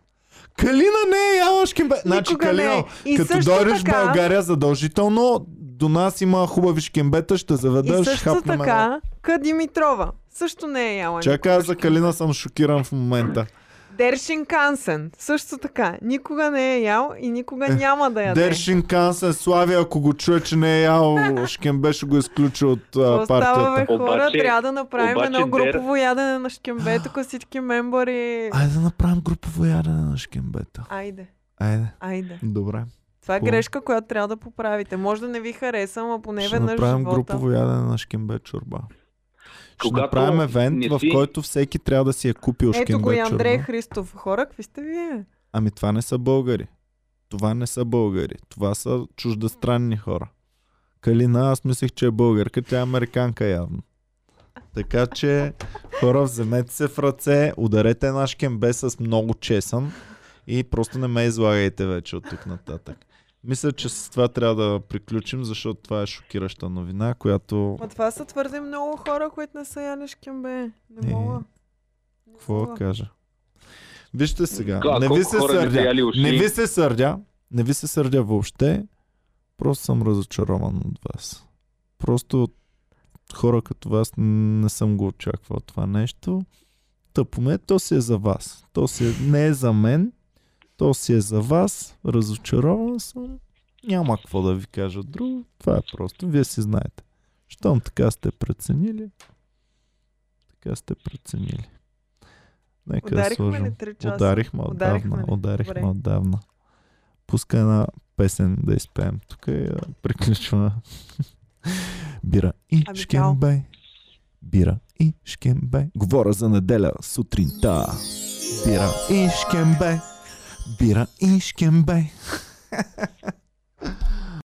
Калина не е яла шкембе. Значи, Калина, е. Като дойдеш така... в България задължително, до нас има хубави шкембета, ще заведеш. И също така, Къ Димитрова също не е яла. Чакай, за Калина съм шокиран в момента. Дершин Кансен също така. Никога не е ял и никога няма да яде. Дершин Кансен, Слави, ако го чуе, че не е ял шкембе, ще го изключи от uh, партията. Хора, обаче, трябва да направим обаче, едно групово дер... ядене на шкембе, тук всички мембари... Айде да направим групово ядене на шкембета. Айде. Айде. Айде. Добре. Това е по... грешка, която трябва да поправите. Може да не ви харесам, а поне веднъж живота. Ще направим групово ядене на шкембе чорба. Ще когато направим евент, си... в който всеки трябва да си е купил шкембе чорба. Ето го и Андрей Христов. Хора, какви сте вие? Ами това не са българи. Това не са българи. Това са чуждестранни хора. Калина, аз мислех, че е българка. Тя е американка явно. Така че, хора, вземете се в ръце, ударете една шкембе с много чесън и просто не ме излагайте вече от тук нататък. Мисля, че с това трябва да приключим, защото това е шокираща новина, която... А това са твърде много хора, които не са яли шкембе. Не е, мога. Какво да кажа? Вижте сега. Да, не, ви се сърдя. не ви се сърдя. Не ви се сърдя въобще. Просто съм разочарован от вас. Просто от хора като вас не съм го очаквал това нещо. Тъпо ме, то си е за вас. То си е... не е за мен. То си е за вас, разочарован съм, няма какво да ви кажа друго, това е просто, вие си знаете. Щом така сте преценили, така сте преценили. Нека да сложим. Ударихме ли три часа? Ударихме отдавна, ударихме отдавна. Пуска една песен да изпеем, тук и да приключва. Бира и а, шкембе, бира и шкембе. Говоря за неделя сутринта. Бира и шкембе. Бира и шкембе.